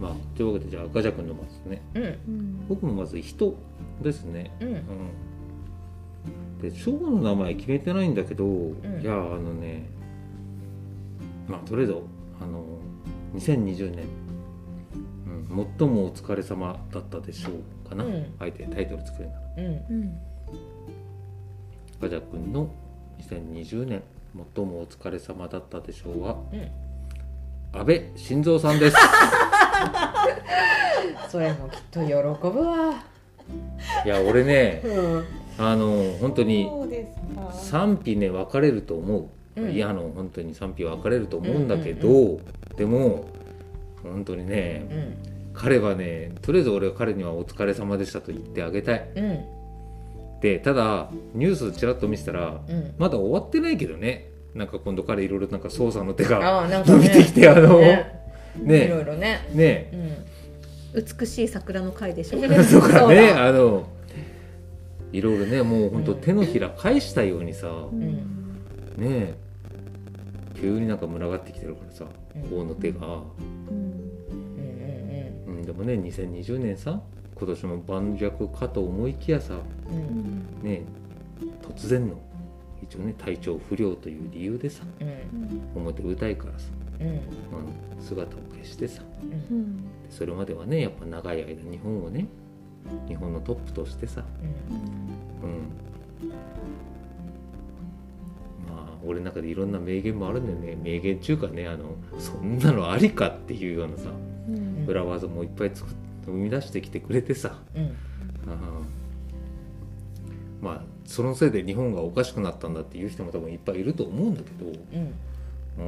まあ、というわけでじゃあガジャ君のまずね、うん、僕もまず人ですね、うんうん、でショーの名前決めてないんだけど、うん、いやあのねまあとりあえずあのにせんにじゅうねん最もお疲れ様だったでしょうかな、うん、あえてタイトル作るなら、うん、ガジャ君のにせんにじゅうねん最もお疲れ様だったでしょうは、うん、安倍晋三さんですそれもきっと喜ぶわ。いや俺ね、うん、あの本当に賛否ね分かれると思う、うん、いやあの本当に賛否分かれると思うんだけど、うんうんうん、でも本当にね、うん彼はね、とりあえず俺は彼にはお疲れ様でしたと言ってあげたい、うん、で、ただニュースちらっと見せたら、うん、まだ終わってないけどねなんか今度彼いろいろなんか捜査の手があ、なんかね、伸びてきてあのねねいろいろね、ねうん、美しい桜の回でしょそうかねあのいろいろね、もう本当手のひら返したようにさ、うん、ね急になんか群がってきてるからさ、うん、王の手が、うんでもね、にせんにじゅうねんさ、今年も盤石かと思いきやさ、うんね、突然の一応ね、体調不良という理由でさ、うん、表舞台からさ、うん、姿を消してさ、うん、それまではね、やっぱ長い間日本をね、日本のトップとしてさ、うんうん、まあ、俺の中でいろんな名言もあるんだよね、名言中かね、あのそんなのありかっていうようなさ、裏技もいっぱい作っ生み出してきてくれてさ、うん、あまあそのせいで日本がおかしくなったんだっていう人も多分いっぱいいると思うんだけど、うんうん、で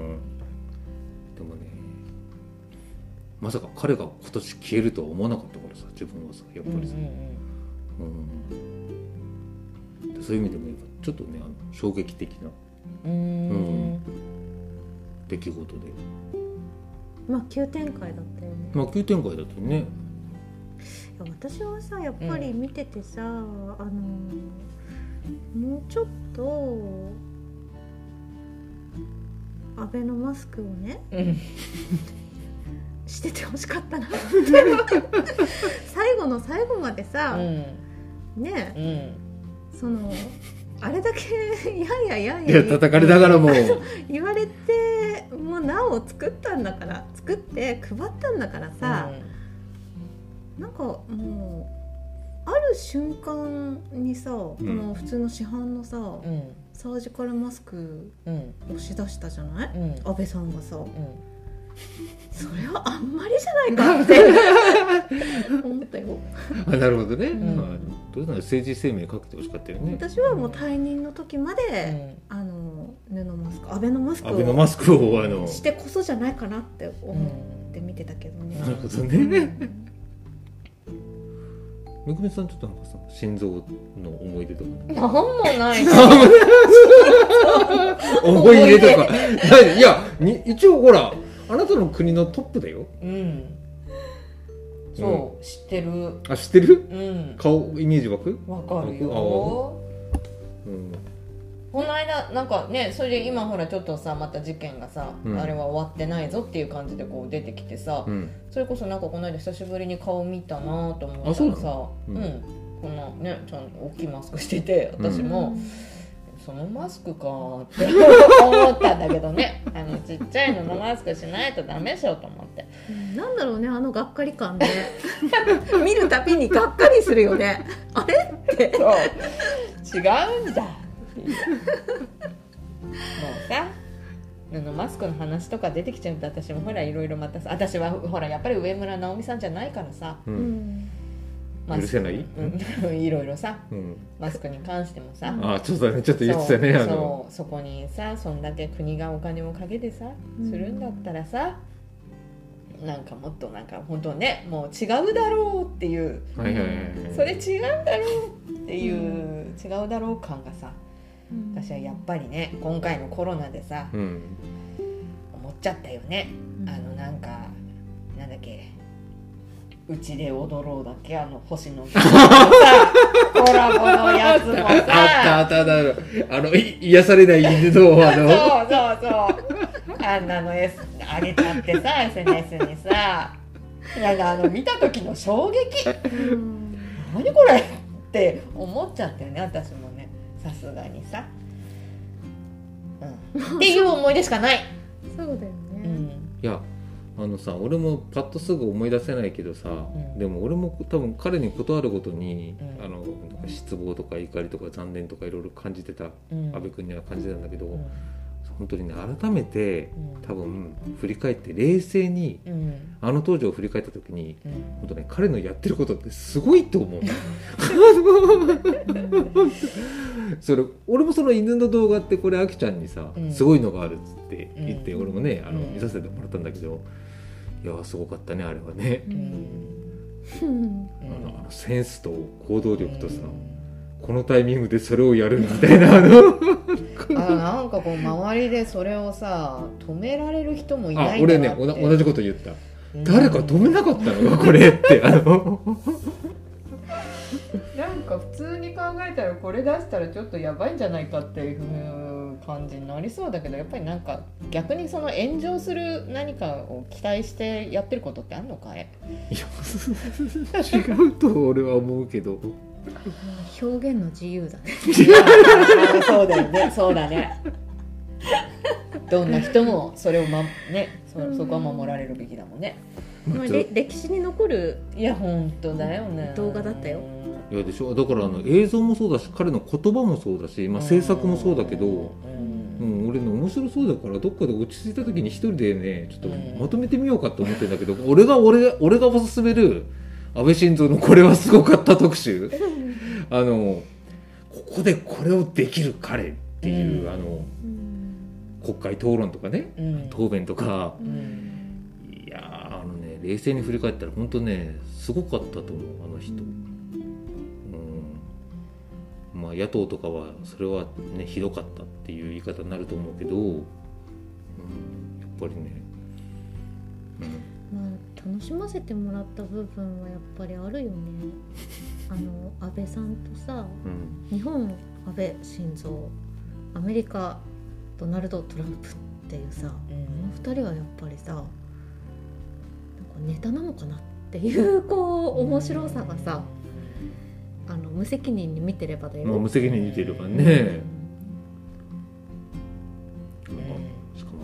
もねまさか彼が今年消えるとは思わなかったからさ自分はさやっぱりさ、うんうんうん、そういう意味でもやっぱちょっとねあの衝撃的な、うんうん、出来事でまあ、急展開だったよね、まあ、急展開だったよね。私はさやっぱり見ててさ、うん、あのもうちょっと安倍のマスクをね、うん、しててほしかったなって最後の最後までさ、うん、ねえ、うん、そのあれだけいやいやいやいや叩かれながらも言われてもうなお作ったんだから作って配ったんだからさ、うん、なんかもうある瞬間にさ、うん、この普通の市販のさ、うん、サージカルマスクをしだしたじゃない、うん、安倍さんがさ、うん、それはあんまりじゃないかって思ったよあなるほどね、うんまあどうなの政治生命かけてほしかったよね。私はもう退任の時まで、うん、あの布マスク、安倍のマスクを、安倍のマスクをあのしてこそじゃないかなって思って見てたけどね。なるほどね。めぐみさんちょっとなんかさ心臓の思い出とかなんもない。思い出とかいや一応ほらあなたの国のトップだよ。うん。そう、うん、知ってる。あ、知ってる？うん、顔イメージ湧く？わかるよ。うん、この間なんかね、それで今ほらちょっとさまた事件がさ、うん、あれは終わってないぞっていう感じでこう出てきてさ、うん、それこそなんかこの間久しぶりに顔見たなと思ったらさ、うん、うん、こんなねちゃんと大きいマスクしてて私も、うん、そのマスクかーって思ったんだけどね。あのちっちゃいののマスクしないとダメしようと思って。なんだろうねあのがっかり感ね見るたびにがっかりするよねあれってそう違うんだってもうさマスクの話とか出てきちゃうと私もほらいろいろまたさ私はほらやっぱり上村直美さんじゃないからさ、うんまあ、許せない、うん、いろいろさ、うん、マスクに関してもさあちょっとねちょっと言ってたね そう、あのそうそこにさそんだけ国がお金をかけてさするんだったらさ、なんかもっとなんか本当ねもう違うだろうっていう、はいはいはいはい、それ違うだろうっていう、うん、違うだろう感がさ、うん、私はやっぱりね今回のコロナでさ、うん、思っちゃったよね。あのなんかなんだっけうちで踊ろうだっけあの星野源コラボのやつもさあったあったあったあの癒されない犬のあのそうそうそうあんなの エス 上げちゃってさ エスエヌエス にさなんかあの見た時の衝撃何これって思っちゃったよね私もねさすがにさ、うん、っていう思い出しかない。そうだよね、うん、いやあのさ俺もパッとすぐ思い出せないけどさ、うん、でも俺も多分彼に断るごとに、うん、あの失望とか怒りとか残念とかいろいろ感じてた、うん、安部君には感じてたんだけど、うんうん本当にね改めて多分振り返って冷静に、うん、あの当時を振り返った時に、うん、本当ね彼のやってることってすごいと思うそれ俺もその犬の動画ってこれあきちゃんにさ、うん、すごいのがあるっつって言って、うん、俺もねあの、うん、見させてもらったんだけどいやすごかったねあれはね、うん、あの、あのセンスと行動力とさ、うん、このタイミングでそれをやるみたいなあのあなんかこう周りでそれをさ止められる人もいないんだなって。あ俺ね同じこと言った、うん、誰か止めなかったのかこれってあのなんか普通に考えたらこれ出したらちょっとやばいんじゃないかっていう感じになりそうだけどやっぱりなんか逆にその炎上する何かを期待してやってることってあるのかい。いや違うと俺は思うけど表現の自由だねそうだよねそうだねどんな人もそれを、まね、そ, そこは守られるべきだもんね、まあ、歴史に残るいや本当だよね動画だったよ。いやでしょだからあの映像もそうだし彼の言葉もそうだし、まあ、制作もそうだけど、うんうん、俺ね面白そうだからどっかで落ち着いた時に一人でねちょっとまとめてみようかと思ってんだけど、うん、俺が俺俺がおすすめる安倍晋三のこれはすごかった特集あのここでこれをできる彼っていう、うん、あの国会討論とかね、うん、答弁とか、うん、いやあのね冷静に振り返ったら本当ねすごかったと思うあの人、うん、まあ野党とかはそれはねひどかったっていう言い方になると思うけど、うん、やっぱりね、うんまあ、楽しませてもらった部分はやっぱりあるよねあの安倍さんとさ、うん、日本安倍晋三アメリカドナルド・トランプっていうさ、うん、このふたりはやっぱりさなんかネタなのかなっていうこう面白さがさ、うん、あの無責任に見てればだよ、まあ、無責任に見てればね、うんうんうん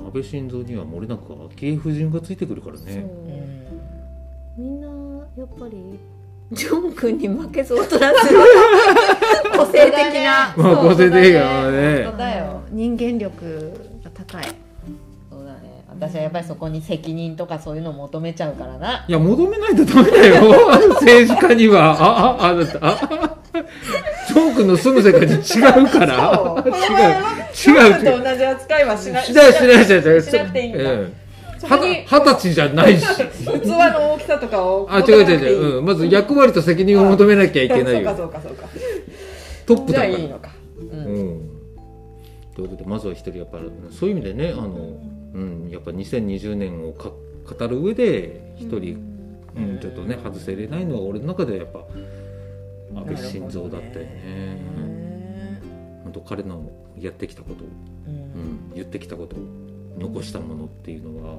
安倍晋三にはもれなく昭恵夫人がついてくるからね。そうみんなやっぱりジョン君に負けず劣らず個性的な、まあ、個性的なね本当だよ人間力が高い。そうだね私はやっぱりそこに責任とかそういうのを求めちゃうからな。いや求めないとダメだよ政治家にはあああだあジョン君の住む世界に違うから違う違うと同じ扱いはしないしないしないしないしなくていいんだ。二十歳じゃないし器の大きさとかを求めなくていい。あ違う違う違う、うん、まず役割と責任を求めなきゃいけないよ。そうかそうかそうかトップだからじゃあいいのか、うんうん、ということでまずは一人やっぱりそういう意味でねあの、うん、やっぱにせんにじゅうねんをか語る上で一人、うんうん、ちょっとね外せれないのは俺の中でやっぱ安倍晋三だったよね。彼のやってきたこと、うんうん、言ってきたこと残したものっていうのは、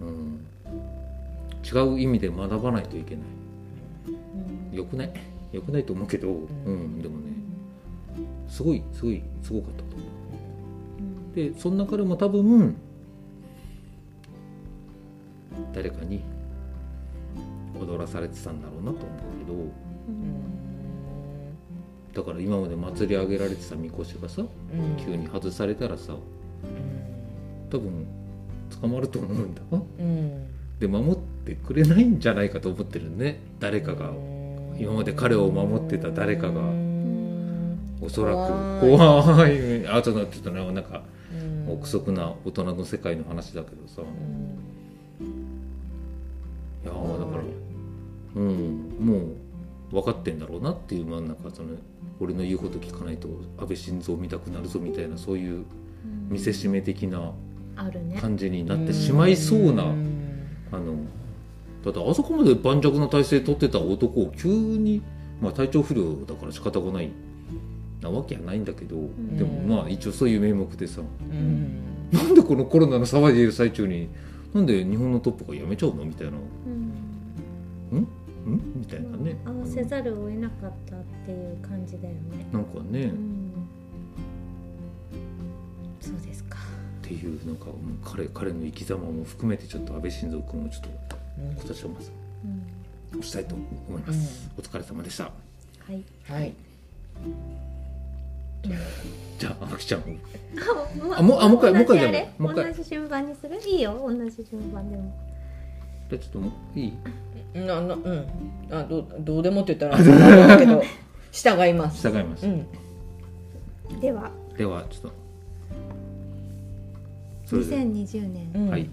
うんうん、違う意味で学ばないといけない、うん、よくないよくないと思うけど、うんうん、でもねすごいすごいすごかったと思う、うん、でその中でも多分誰かに踊らされてたんだろうなと思うけど、うんだから今まで祭り上げられてたみこしがさ、うん、急に外されたらさ、うん、多分捕まると思うんだ、うん、で守ってくれないんじゃないかと思ってるね誰かが、うん、今まで彼を守ってた誰かが、うん、おそらく怖いあとなってたねなんか、うん、憶測な大人の世界の話だけどさ、うん、もう分かってんだろうなっていう、真ん中その俺の言うこと聞かないと安倍晋三見たくなるぞみたいな、そういう見せしめ的な感じになってしまいそうな、あのだってあそこまで盤石な体制取ってた男を急に、まあ、体調不良だから仕方がないなわけはないんだけど、でもまあ一応そういう名目でさ、なんでこのコロナの騒いでいる最中になんで日本のトップが辞めちゃうのみたいな、うん、んみたいなね、合わせざるを得なかったっていう感じだよね、なんかね、うん、そうですかっていう、なんか彼彼の生き様も含めてちょっと安倍晋三君をちょっと今年はまず押したいと思います、うん、お疲れ様でした。はい、はい、じゃああきちゃんあもう一回もう一回やる、同じ順番にする、いいよ同じ順番でも、じゃあちょっといいなな、うん、あ ど, どうでもって言ったらなんだけど従います、従います、うん、ではではちょっとそれでにせんにじゅうねん、うん、はい、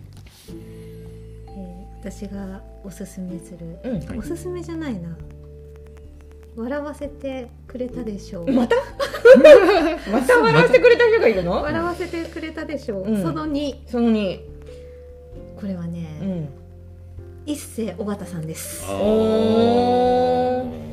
えー、私がおすすめする、うん、はい、おすすめじゃないな、笑わせてくれたでしょう、またまた笑わせてくれた人がいるの、笑わせてくれたでしょう、うん、そのに、そのに、これはね、うん、一世尾形さんです。あー。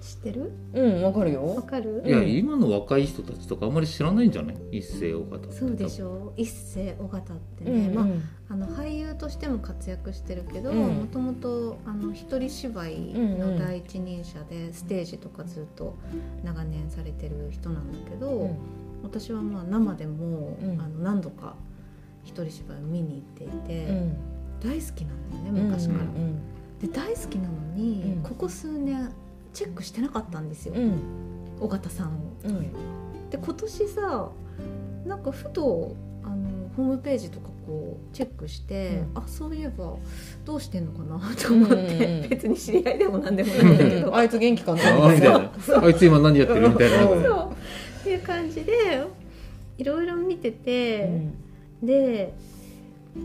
知ってる？うん、わかるよ。わかる？いや、今の若い人たちとかあんまり知らないんじゃない？一世尾形。そうでしょ。一世尾形ってね、うんうん、まあ、あの俳優としても活躍してるけど、もともと一人芝居の第一人者でステージとかずっと長年されてる人なんだけど、うん、私はまあ生でも、うん、あの何度か一人芝居を見に行っていて、うん、大好きなんだよね昔から、うんうんうん、で大好きなのに、うん、ここ数年チェックしてなかったんですよ、うん、尾形さんを、うん、で今年さ、なんかふとあのホームページとかこうチェックして、うん、あ、そういえばどうしてんのかなと思って、うんうん、別に知り合いでもなんでもないんだけどあいつ元気かなみたいなあいつ今何やってるみたいなそうっていう感じでいろいろ見てて、うん、で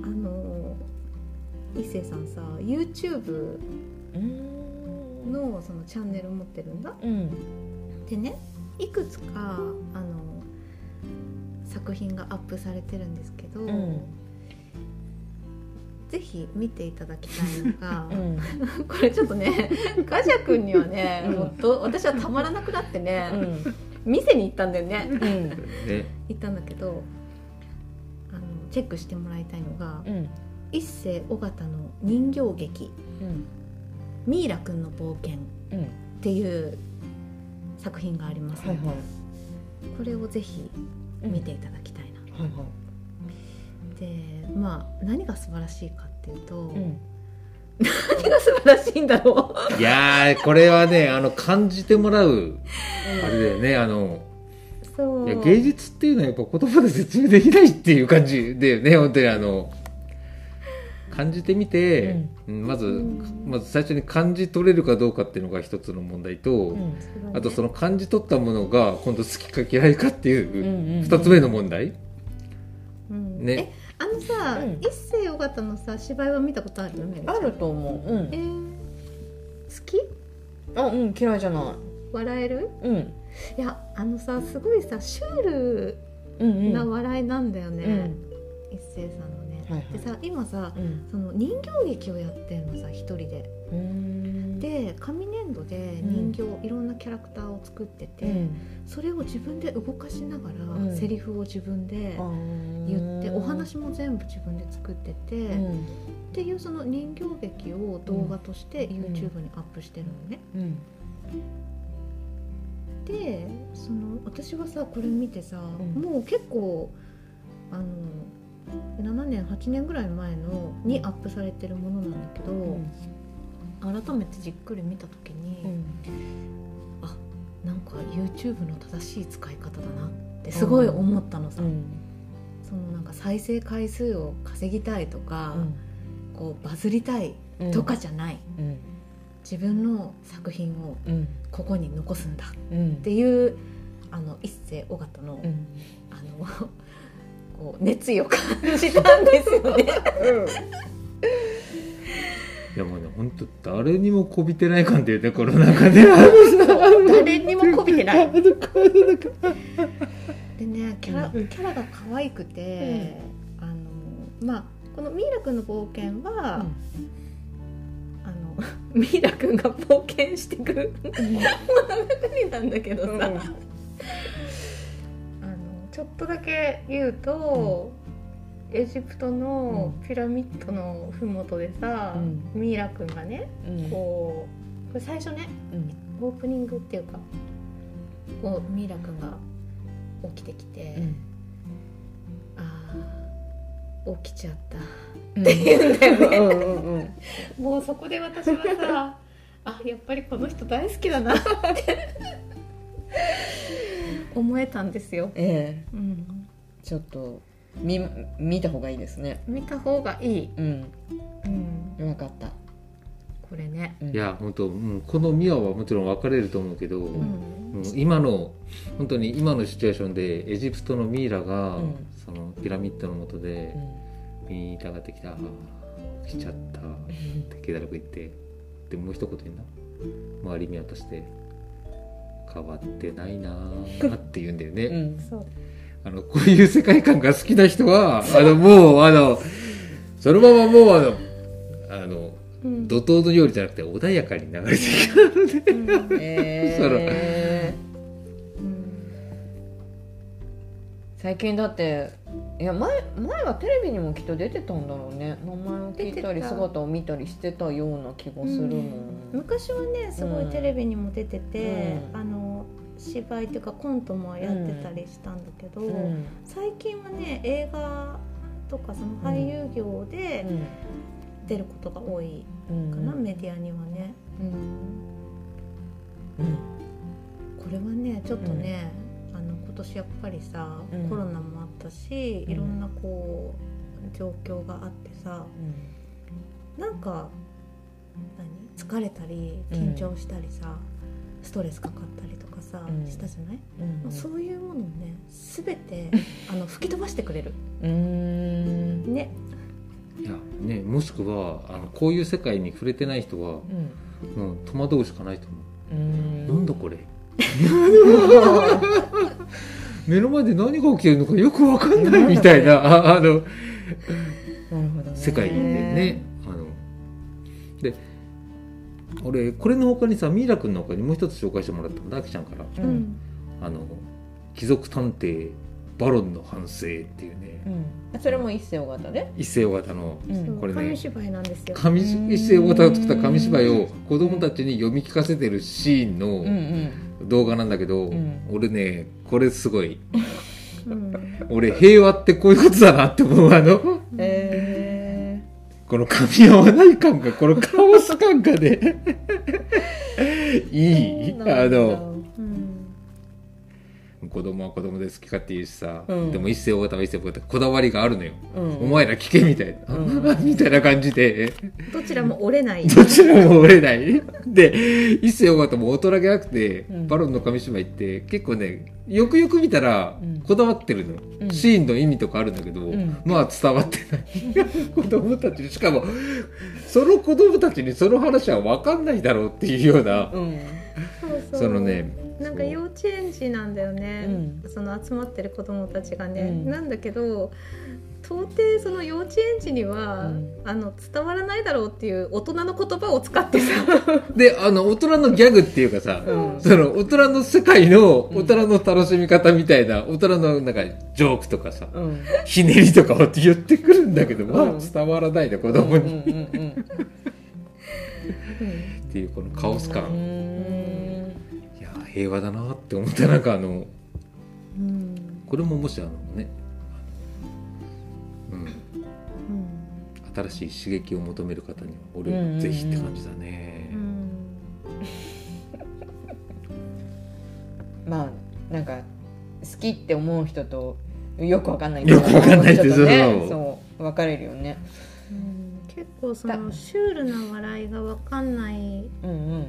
あの伊勢さんさ YouTube の, そのチャンネル持ってるんだ、うん、でね、いくつかあの作品がアップされてるんですけど、うん、ぜひ見ていただきたいのが、うん、これちょっとねガジャ君にはね、うん、もっと私はたまらなくなってね、うん、店に行ったんだよね、うん、行ったんだけど、あのチェックしてもらいたいのが、うん、一世尾形の人形劇、うん、ミイラくんの冒険っていう作品がありますので、うん、はいはい、これをぜひ見ていただきたいな、うん、はいはい、で、まあ何が素晴らしいかっていうと、うん、何が素晴らしいんだろういやー、これはね、あの感じてもらうあれだよね、あのそう、いや芸術っていうのはやっぱ言葉で説明できないっていう感じだよね、本当にあの感じてみて、うん、まず、うん、まず最初に感じ取れるかどうかっていうのが一つの問題と、うん、あとその感じ取ったものが今度好きか嫌いかっていう二つ目の問題、うんうんうん、ね、え、あのさ、うん、一世尾形のさ芝居は見たことある？あると思う、うん、えー、好き？あ、うん、嫌いじゃない。笑える？うん、いや、あのさ、すごいさシュールな笑いなんだよね、うんうん、一世さんの。でさ、今さ、うん、その人形劇をやってるのさ、一人で、うーん、で紙粘土で人形、うん、いろんなキャラクターを作ってて、うん、それを自分で動かしながら、うん、セリフを自分で言って、うん、お話も全部自分で作ってて、うん、っていうその人形劇を動画として YouTube にアップしてるのね、うんうんうん、でその私はさこれ見てさ、うん、もう結構あのななねんはちねんぐらい前のにアップされてるものなんだけど、うん、改めてじっくり見た時に、うん、あ、なんか YouTube の正しい使い方だなってすごい思ったのさ、うん、そのなんか再生回数を稼ぎたいとか、うん、こうバズりたいとかじゃない、うんうん、自分の作品をここに残すんだっていう、うん、あの一世尾形の、うん、あの熱意を感じたんですよね、うんいやもうね本当誰にもこびてない感でねこの中で誰にもこびてないでねキャラ、キャラが可愛くて、うん、あのまあこのミイラくんの冒険は、うん、あのミイラくんが冒険してくる物語、うん、なんだけどさ、うん、あのちょっとだけ言うと、うん、エジプトのピラミッドのふもとでさ、うん、ミイラくんがね、うん、こうこれ最初ね、うん、オープニングっていうかこうミイラくんが起きてきて、うん、あ起きちゃったって言うんだよねもうそこで私はさあやっぱりこの人大好きだなって思えたんですよ、ええうん、ちょっと 見, 見た方がいいですね見た方がいい、うんうん、分かったこれねいや本当このミアはもちろん分かれると思うけど、うん、今の本当に今のシチュエーションでエジプトのミイラが、うん、そのピラミッドの下で、うん、ミイラができた来ちゃったって気だらく言ってでもう一言言うな周り見渡して変わってないなって言うんだよね、うん、そうあのこういう世界観が好きな人はあのもうあのそのままもうあのあのうん、怒涛のようにじゃなくて穏やかに流れていくので、うんえーうん、最近だっていや 前, 前はテレビにもきっと出てたんだろうね名前を聞いたり姿を見たりしてたような気がするもん、うん、昔はねすごいテレビにも出てて、うん、あの芝居というかコントもやってたりしたんだけど、うんうん、最近はね映画とかその俳優業で、うんうん出ることが多いかな、うん、メディアにはね、うんうん、これはねちょっとね、うん、あの今年やっぱりさ、うん、コロナもあったし、うん、いろんなこう状況があってさ、うん、なんか何疲れたり緊張したりさ、うん、ストレスかかったりとかさ、うん、したじゃない、うん、そういうものをね全てあの吹き飛ばしてくれるうーんねいやね、もしくはあのこういう世界に触れてない人は、うん、もう戸惑うしかないと思う。うんなんだこれ目の前で何が起きてるのかよく分かんないみたいなあのなるほど、ね、世界でねあので俺これの他にさミイラ君の他にもう一つ紹介してもらったのだあきちゃんから、うん、あの貴族探偵バロンの反省っていうね、うん、それも一世尾形ね一世尾形の、うん、これね紙芝居なんですよ紙一世尾形が作った紙芝居を子供たちに読み聞かせてるシーンの動画なんだけど、うんうん、俺ねこれすごい、うん、俺平和ってこういうことだなって思うあの、えー、この噛み合わない感がこのカオス感がねいいあの子供は子供で好きかって言うしさ、うん、でも一世尾形は一世尾形こだわりがあるのよ、うん、お前ら聞けみたいな、うん、みたいな感じでどちらも折れないどちらも折れないで一世尾形も大人げなくて、うん、バロンの紙芝居って結構ねよくよく見たらこだわってるの、うん、シーンの意味とかあるんだけど、うん、まあ伝わってない子供たちにしかもその子供たちにその話は分かんないだろうっていうような、うん、そうそうそのねなんか幼稚園児なんだよね、うん、その集まってる子どもたちがね、うん、なんだけど到底その幼稚園児には、うん、あの伝わらないだろうっていう大人の言葉を使ってさであの大人のギャグっていうかさ、うん、その大人の世界の大人の楽しみ方みたいな、うん、大人のなんかジョークとかさ、うん、ひねりとかを言ってくるんだけど、うん、まあ伝わらないね子どもにっていうこのカオス感、うん平和だなって思ったなんかあの、うん、これももしあのね、うんうん、新しい刺激を求める方には俺もぜひって感じだね、うんうん、まあなんか好きって思う人とよくわかんないよくわかんないってそう、ね、そう分かれるよね、うん、結構そのシュールな笑いがわかんないうん、うん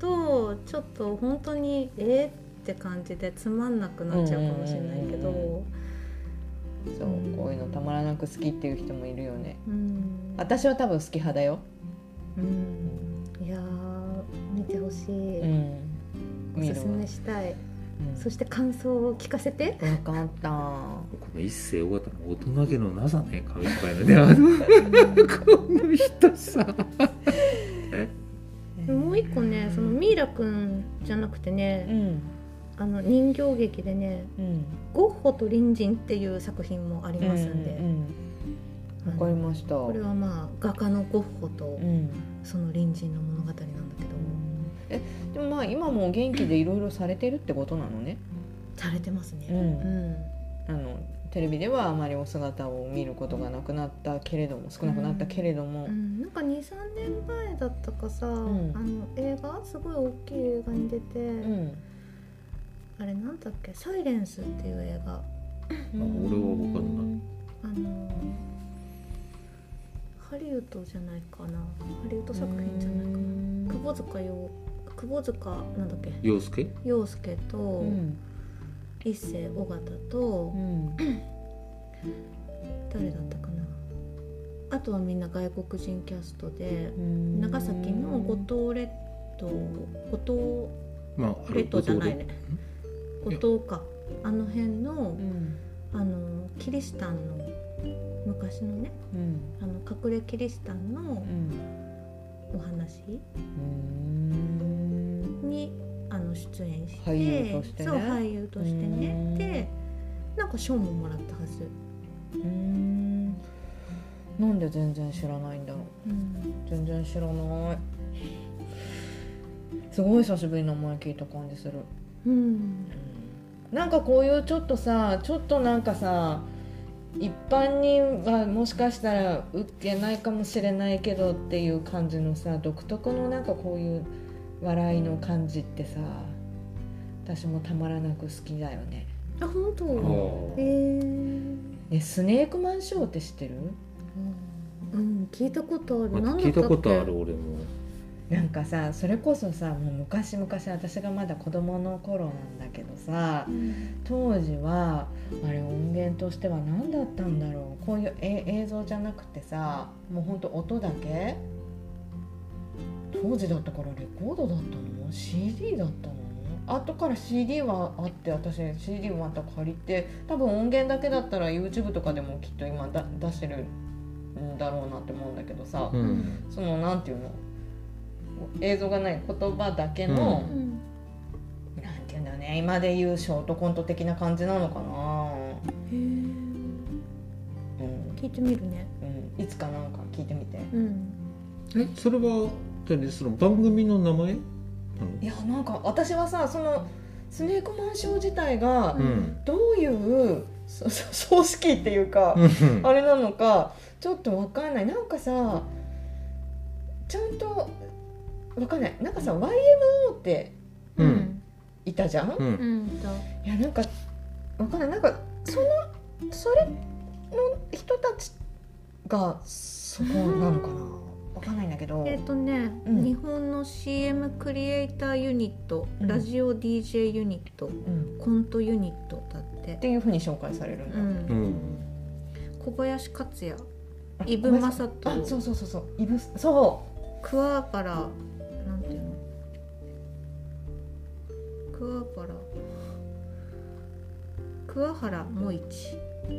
とちょっと本当にえー、って感じでつまんなくなっちゃうかもしれないけど、うんうん、そうこういうのたまらなく好きっていう人もいるよね、うん、私は多分好き派だよ、うん、いや見てほしい、うん、おすすめしたい、うん、そして感想を聞かせて。分かった。この一世尾形の大人げのなさね、顔いっぱいのね、この人さもう一個ね、そのミイラくんじゃなくてね、うん、あの人形劇でね、うん、ゴッホと隣人っていう作品もありますんで、うんうんうん、分かりました。これはまあ画家のゴッホとその隣人の物語なんだけど、うん、えでもまあ今も元気でいろいろされてるってことなのね。されてますね、うんうん、あのテレビではあまりお姿を見ることがなくなったけれども、少なくなったけれども、うんうん、なんか にさんねんまえだったかさ、うん、あの映画すごい大きい映画に出て、うん、あれなんだっけ、サイレンスっていう映画、あ、俺は分かんない、あのハリウッドじゃないかな、ハリウッド作品じゃないかな、うん、久保塚洋久保塚なんだっけ、洋介洋介と、うん一世尾形と、うん、誰だったかな、あとはみんな外国人キャストで、長崎の五島列島、五島列島じゃないね、五島か、あの辺の、うん、あのキリシタンの昔のね、うん、あの隠れキリシタンのお話に、うんあの出演して俳優としてね、そう俳優としてね、でなんか賞ももらったはず。うーん、なんで全然知らないんだろう、うん、全然知らない。すごい久しぶりに名前聞いた感じする、うん、なんかこういうちょっとさちょっとなんかさ一般人はもしかしたら受けないかもしれないけどっていう感じのさ独特のなんかこういう笑いの感じってさ、私もたまらなく好きだよね。あ、本当。へえー。ね、スネークマンショーって知ってる？うん、うん、聞いたことある。なんだったっけ？聞いたことある俺も。なんかさ、それこそさ、もう昔々私がまだ子供の頃なんだけどさ、うん、当時はあれ音源としては何だったんだろう。こういう映像じゃなくてさ、もう本当音だけ。当時だったからレコードだったの シーディー だったの、後から シーディー はあって、私 シーディー もまた借りて、多分音源だけだったら YouTube とかでもきっと今だ出してるんだろうなって思うんだけどさ、うん、そのなんていうの、映像がない言葉だけの、うん、なんていうんだね、今で言うショートコント的な感じなのかな。へえ、うん、聞いてみるね、うん、いつかなんか聞いてみて、うん、えそれはその番組の名前？いやなんか私はさ、そのスネークマンショー自体がどういう葬式っていうか、うん、あれなのかちょっと分かんない。なんかさちゃんと分かんない。なんかさ ワイエムオー っていたじゃん？うんうん、いやなんか分かんない。なんかそのそれの人たちがそこなのかな。うんわかんないんだけど、えーとねうん、日本の シーエム クリエイターユニット、うん、ラジオ ディージェー ユニット、うん、コントユニットだってっていう風に紹介されるんだ、うんうん、小林克也、伊武雅刀、あ、そうそうそうそう、伊武、そう桑原、なんていうの、桑原桑原萌一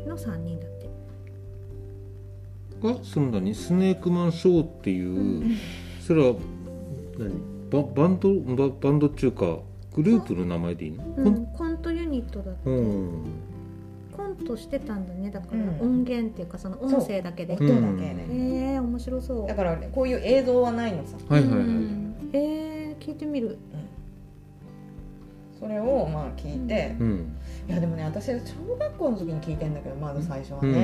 のさんにんだって。あ、その何スネークマンショーっていうそれは何 バ, バンド バ, バンドっていうかグループの名前でいいの、うん、コントユニットだって、うん、コントしてたんだね。だから音源っていうかその音声だけで音だけね、うん、えー、面白そう。だから、ね、こういう映像はないのさ、はいはいはい、うん、えー、聞いてみる、うん、それをまあ聞いて、うん、いやでもね、私小学校の時に聞いてんだけど、まず最初はね、うんう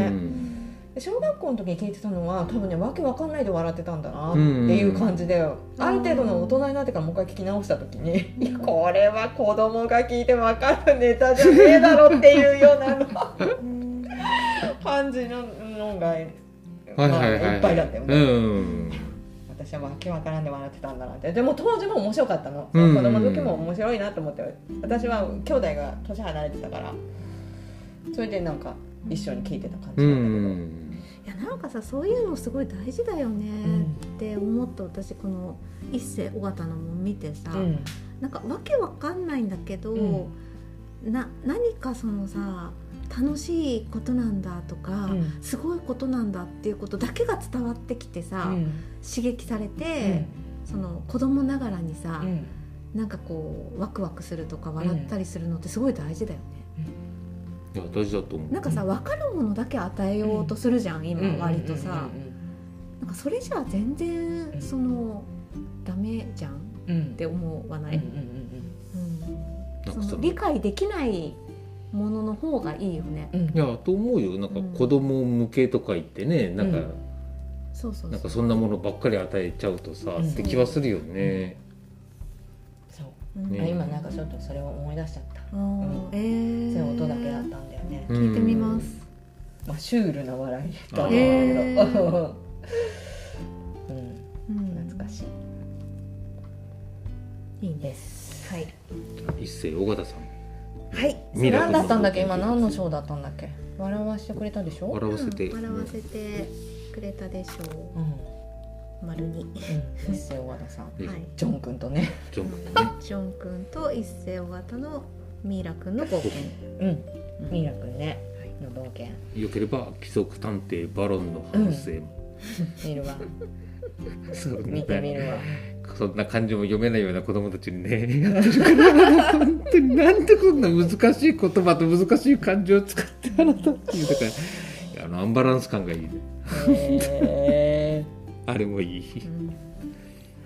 ん小学校の時に聞いてたのは多分ね、わけわかんないで笑ってたんだなっていう感じで、うんうん、ある程度の大人になってからもう一回聞き直した時に、うん、いやこれは子供が聞いてわかるネタじゃねえだろっていうようなの感じののが、まあ、いっぱいだったよね、うんうん、私はわけわからんで笑ってたんだなって。でも当時も面白かったの、うんうん、子供の時も面白いなと思って、私は兄弟が年離れてたからそれでなんか一緒に聞いてた感じなんだけど、うんうん、いやなんかさそういうのすごい大事だよねって思って、私この一世尾形のも見てさ、うん、なんかわけわかんないんだけど、うん、な何かそのさ楽しいことなんだとか、うん、すごいことなんだっていうことだけが伝わってきてさ、うん、刺激されて、うん、その子供ながらにさ、うん、なんかこうワクワクするとか笑ったりするのってすごい大事だよね。いや大事だと思う。なんかさ分かるものだけ与えようとするじゃん、うん、今割とさ、なんかそれじゃ全然そのダメじゃん、うん、って思わない、うん、その理解できないものの方がいいよね、うん、いやと思うよ。なんか子供向けとか言ってね、うん、なんか、うん、そうそうそう、なんかそんなものばっかり与えちゃうとさ、うん、って気はするよね、うんね、今なんかちょっとそれを思い出しちゃった、うんえー、そういう音だけだったんだよね。聞いてみます、まあ、シュールな笑いだ、えーうん、懐かしい、いいです、はい、一世尾形さん、はい、ミラクルだったんだっけ。今何のショーだったんだっけ。笑わせてくれたでしょ。笑わせて、うん、笑わせてくれたでしょう、うん丸に、うん、一世尾形さん、はい、ジョン君とねジョン君とねジョン君と一世尾形のミイラ君の冒険、うん、ミイラ君ね、はい、の冒険。よければ貴族探偵バロンの反省も、うん、見るわそう見てみるわ。そんな漢字も読めないような子供たちにねやってるから本当になんてこんな難しい言葉と難しい漢字を使ってあなたっていうとか、いやあのアンバランス感がいいね。へーあれもいい、うん、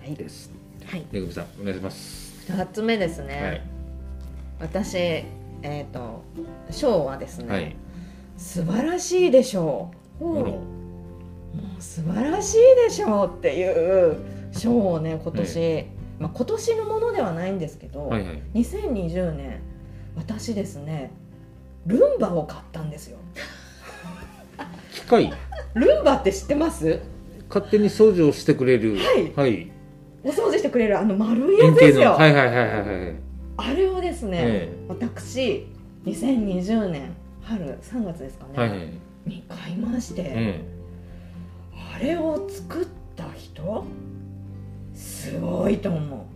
はいです、はい、めぐみさんお願いします。ふたつめですね、はい、私、えー、と賞はですね、はい、素晴らしいでしょう、うん、もう素晴らしいでしょうっていう賞をね今年、ねまあ、今年のものではないんですけど、はいはい、にせんにじゅうねん私ですねルンバを買ったんですよ機械ルンバって知ってます？勝手に掃除をしてくれる、はいはい、お掃除してくれるあの丸いやつですよ、はいはいはいはい、あれをですね、ええ、私にせんにじゅうねん春さんがつですかね、はいはい、に買いまして、ええ、あれを作った人すごいと思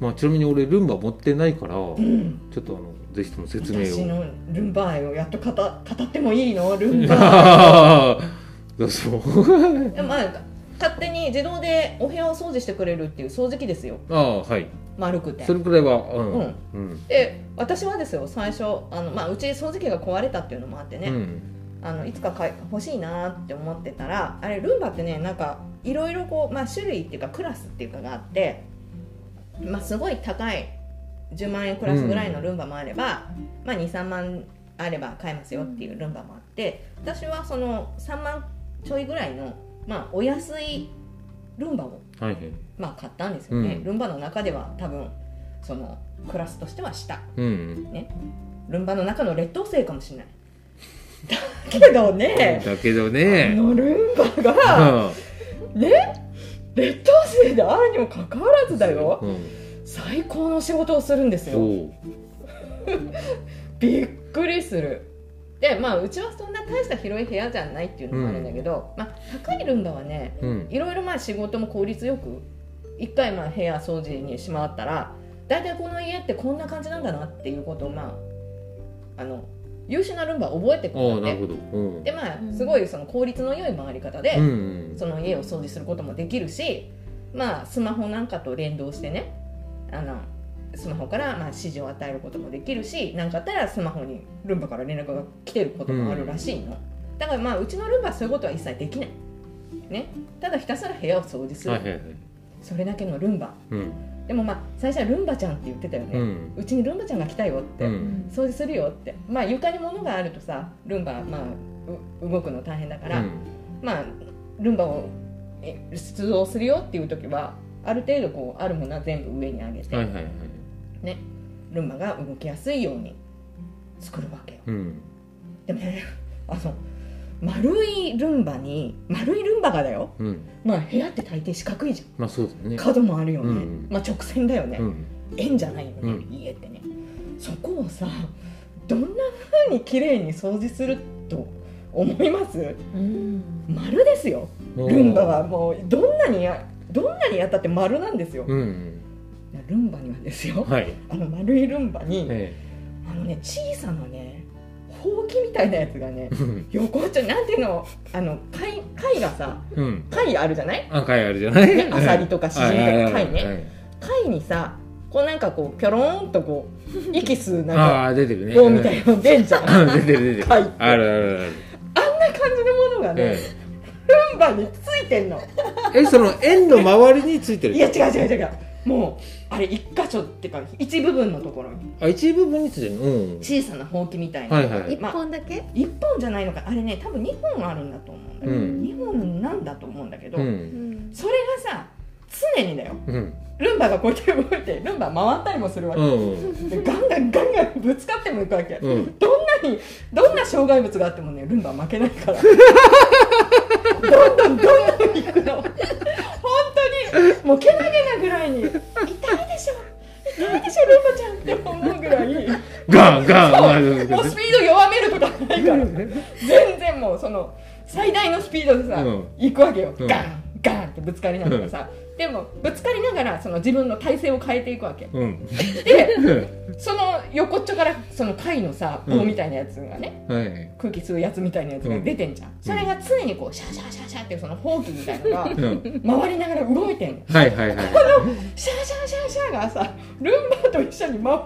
う、まあ、ちなみに俺ルンバ持ってないから、うん、ちょっとあのぜひとも説明を。私のルンバ愛をやっと語ってもいいのルンバそうまあ、勝手に自動でお部屋を掃除してくれるっていう掃除機ですよ。ああ、はい、丸くてそれくらいは、うんうん、で私はですよ最初あの、まあ、うち掃除機が壊れたっていうのもあってね、うん、あのいつか買い欲しいなって思ってたらあれルンバってねなんかいろいろこう、まあ、種類っていうかクラスっていうかがあって、まあ、すごい高いじゅうまんえんクラスぐらいのルンバもあれば、うんまあ、にじゅうさんまんあれば買えますよっていうルンバもあって、私はそのさんまんちょいぐらいの、まあ、お安いルンバを、はいまあ、買ったんですよね、うん、ルンバの中では多分そのクラスとしては下、うんね、ルンバの中の劣等生かもしれないだけどねだけどねあのルンバが、うん、ね劣等生であるにもかかわらずだよ、うん、最高の仕事をするんですよびっくりする。でまあ、うちはそんな大した広い部屋じゃないっていうのもあるんだけど、うんまあ、高いルンバはね、うん、いろいろまあ仕事も効率よくいっかいまあ部屋掃除にしまったら大体この家ってこんな感じなんだなっていうことを、まあ、あの優秀なルンバは覚えてくるので、なるほど、うん、でまあすごいその効率の良い回り方で、うん、その家を掃除することもできるし、まあ、スマホなんかと連動してねあのスマホからまあ指示を与えることもできるし、何かあったらスマホにルンバから連絡が来てることもあるらしいの、うん、だからまあうちのルンバはそういうことは一切できない、ね、ただひたすら部屋を掃除する、はいはいはい、それだけのルンバ、うん、でもまあ最初はルンバちゃんって言ってたよね、うん、うちにルンバちゃんが来たよって、うん、掃除するよって、まあ、床に物があるとさルンバはまあ動くの大変だから、うんまあ、ルンバを出動するよっていう時はある程度こうあるものは全部上に上げて、はいはいはいね、ルンバが動きやすいように作るわけよ、うん、でもねあの丸いルンバに丸いルンバがだよ、うん、まあ部屋って大抵四角いじゃん、まあそうだね、角もあるよね、うんまあ、直線だよね、うん、円じゃないよね、うん、家ってねそこをさどんな風に綺麗に掃除すると思います？うん、丸ですよ。ルンバはもうどんなにやどんなにやったって丸なんですよ、うん、ルンバにはですよ、はい、あの丸いルンバに、ええ、あのね、小さなねほうきみたいなやつがね横ちょなんていうの、あの貝、貝がさ、うん、貝あるじゃない、あ貝あるじゃない、ね、アサリとかシジミとか貝ね、貝にさこうなんかこうピョロンとこう息吸うなんかあ出てるね、棒みたいなの出んじゃん出てる出てる貝って、あるあるある、あんな感じのものがね、ええ、ルンバについてんのえ、その円の周りについてるいや違う違う違う、もうあれ一箇所ってか一部分のところに、あ一部分についてる、うん、小さなほうきみたいな、はいはい、まあ、いっぽんだけいっぽんじゃないのかあれね、多分にほんあるんだと思うんだけど、うん、にほんなんだと思うんだけど、うん、それがさ常にだよ、うん、ルンバがこうやって動いてルンバ回ったりもするわけ、うん、でガンガンガンガンぶつかってもいくわけ、うん、どんなにどんな障害物があってもねルンバは負けないからどんどんどんどんいくのもうけなげなぐらいに痛いでしょ痛いでしょルンバちゃんって思うぐらいガンガンもうスピード弱めるとかないから全然もうその最大のスピードでさ、うん、行くわけよ、うん、ガンガンってぶつかりながらさ、うん、でもぶつかりながらその自分の体勢を変えていくわけ、うん、で、うん、その横っちょからその貝のさ棒みたいなやつがね、うんはい、空気吸うやつみたいなやつが出てんじゃん、うん、それが常にこうシャシャシャシャってそのほうきみたいなのが回りながら動いてんの、うん、はいはいはい、このシャシャシャシャがさルンバと一緒に回りなが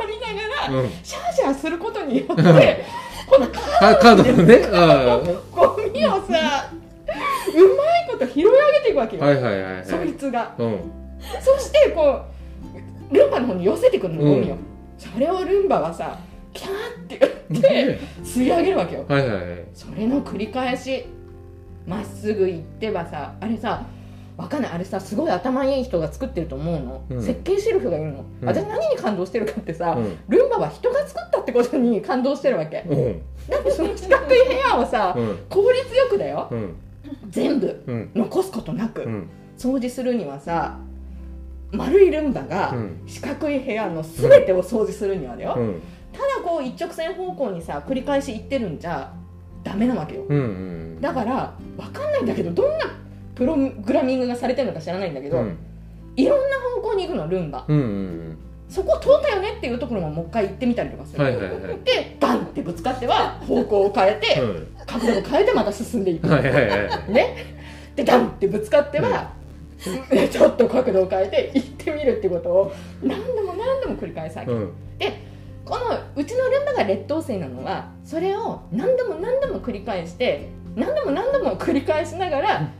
ら、うん、シャシャすることによって、うん、このカードのねゴミをさうまいこと拾い上げていくわけよ、はいはいはいはい、そいつが、うん、そしてこうルンバの方に寄せてくるのゴミを、うん、それをルンバはさキャーって言って吸い上げるわけよ、はいはいはい、それの繰り返しまっすぐ行ってばさ、あれさわかんない、あれさすごい頭いい人が作ってると思うの、うん、設計シェルフがいるの、うん、私何に感動してるかってさ、うん、ルンバは人が作ったってことに感動してるわけ、うん、だってその四角い部屋をさ、うん、効率よくだよ、うん、全部残すことなく、うん、掃除するにはさ丸いルンバが四角い部屋の全てを掃除するにはだよ、うん、ただこう一直線方向にさ繰り返し行ってるんじゃダメなわけよ、うんうん、だから分かんないんだけどどんなプログラミングがされてるのか知らないんだけど、うん、いろんな方向に行くのルンバ、うんうんうん、そこ通ったよねっていうところももう一回行ってみたりとかする、はいはいはい、でガンってぶつかっては方向を変えて、うん、角度を変えてまた進んでいく、はいはいはい、ね、でダンってぶつかっては、うん、ちょっと角度を変えて行ってみるってことを何度も何度も繰り返すわけ、うん、でこのうちのルンバが劣等生なのはそれを何度も何度も繰り返して何度も何度も繰り返しながら、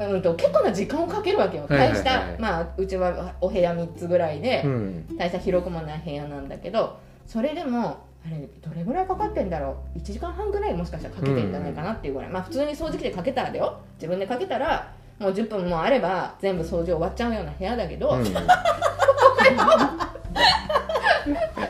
うん、と結構な時間をかけるわけよ、大した、はいはいはい、まあうちはお部屋みっつぐらいで、うん、大した広くもない部屋なんだけど、それでもあれどれぐらいかかってんだろう、いちじかんはんぐらいもしかしたらかけてんじゃないかなっていうぐらい、うん、まあ普通に掃除機でかけたらだよ、自分でかけたらもうじゅっぷんもあれば全部掃除終わっちゃうような部屋だけど、うん、それをそれをね、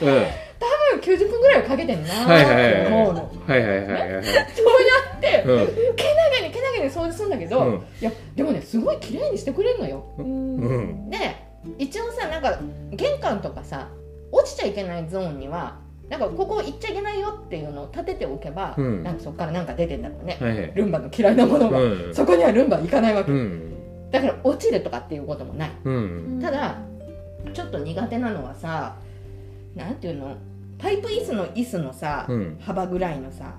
うん、多分きゅうじゅっぷんぐらいはかけてんなって思うの、そうやって、うん、けなげにけなげに掃除するんだけど、うん、いやでもねすごい綺麗にしてくれるのよ、うん、で一応さなんか玄関とかさ落ちちゃいけないゾーンにはなんかここ行っちゃいけないよっていうのを立てておけば、うん、なんかそこからなんか出てんだろうね、はいはい、ルンバの嫌いなものが、うん、そこにはルンバ行かないわけ、うん、だから落ちるとかっていうこともない、うん、ただちょっと苦手なのはさなんていうのパイプ椅子の椅子のさ、うん、幅ぐらいのさ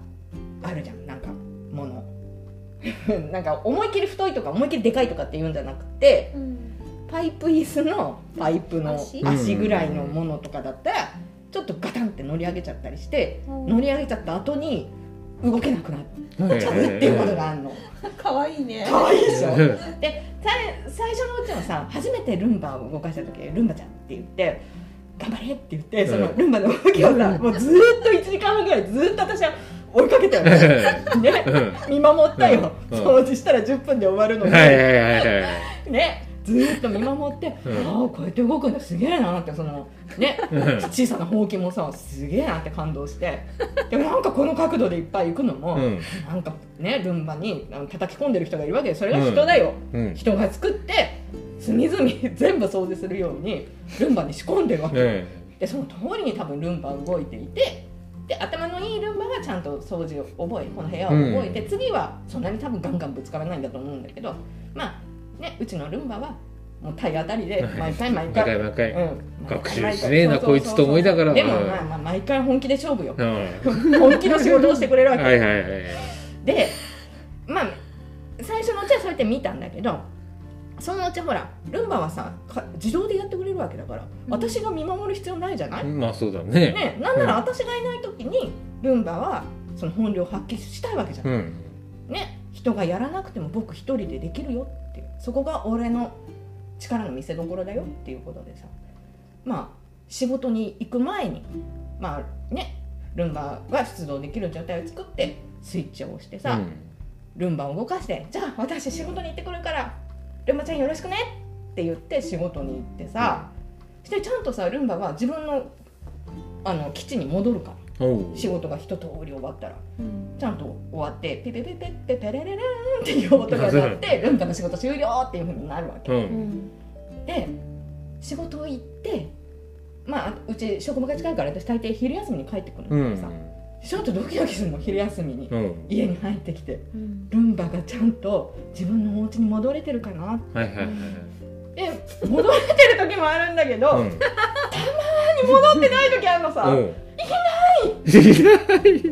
あるじゃんなんかものなんか思いっきり太いとか思いっきりでかいとかっていうんじゃなくて、うん、パイプ椅子のパイプの足ぐらいのものとかだったらちょっとガタンって乗り上げちゃったりして、うん、乗り上げちゃった後に動けなくなっちゃうっていうことがあるの、えー、かわいいね、かわいいでしょで最初のうちのさ初めてルンバを動かした時ルンバちゃんって言って頑張れって言ってそのルンバの動きをさ、うん、もうずっといちじかんはんぐらいずっと私は追いかけたよ ね, ね見守ったよ、うんうん、掃除したらじゅっぷんで終わるのに、はいはいはいはい、ねずっと見守って、うん、ああこうやって動くんだすげえなってそのね小さなほうきもさすげえなって感動して、でもなんかこの角度でいっぱい行くのも、うん、なんかねルンバに叩き込んでる人がいるわけでそれが人だよ、うん、人が作って隅々全部掃除するようにルンバに仕込んでるわけ、うん、でその通りに多分ルンバ動いていてで頭のいいルンバがちゃんと掃除を覚えこの部屋を覚えて、うん、次はそんなに多分ガンガンぶつからないんだと思うんだけど、まあね、うちのルンバはもう体当たりで毎回毎回毎回学習しねえなこいつと思いながら、でもまあまあ毎回本気で勝負よ、うん、本気の仕事をしてくれるわけはいはい、はい、でまあ最初のうちはそうやって見たんだけど、そのうちほらルンバはさ自動でやってくれるわけだから、うん、私が見守る必要ないじゃない。まあそうだ ね, ねなんなら私がいない時に、うん、ルンバはその本領発揮したいわけじゃない、うんね、人がやらなくても僕一人でできるよっていう、そこが俺の力の見せ所だよっていうことでさ、まあ仕事に行く前にまあねルンバが出動できる状態を作ってスイッチを押してさ、うん、ルンバを動かして、じゃあ私仕事に行ってくるからルンバちゃんよろしくねって言って仕事に行ってさ、してちゃんとさルンバは自分 の, あの基地に戻るから、仕事が一通り終わったら、うん、ちゃんと終わってペペペペペペレレレーンっていう音が鳴ってルンバの仕事終了っていう風になるわけ、うん、で仕事を行ってまあうち職場が近いから私大抵昼休みに帰ってくるんだけどさ、うん、ちょっとドキドキするの昼休みに、うん、家に入ってきて、うん、ルンバがちゃんと自分のお家に戻れてるかなって、はいはいはい、で戻れてる時もあるんだけど、うん、たまに戻ってない時あるのさ、うん、いないいないえ、ルンバいないっ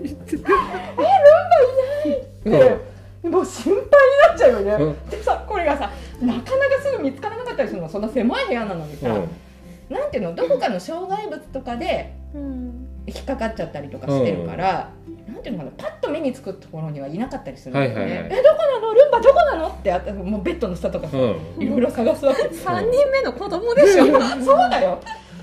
て、うん、もう心配になっちゃうよね、うん、でさこれがさなかなかすぐ見つからなかったりするの、そんな狭い部屋なのにさ、うん、なんていうのどこかの障害物とかで、うん引っかかっちゃったりとかしてるから、うん、なんていうのかなパッと目につくところにはいなかったりするんだよね、はいはいはい、えどこなのルンバどこなのってあったもうベッドの下とかさ、うん、いろいろ探すわけさんにんめの子供でしょそうだよ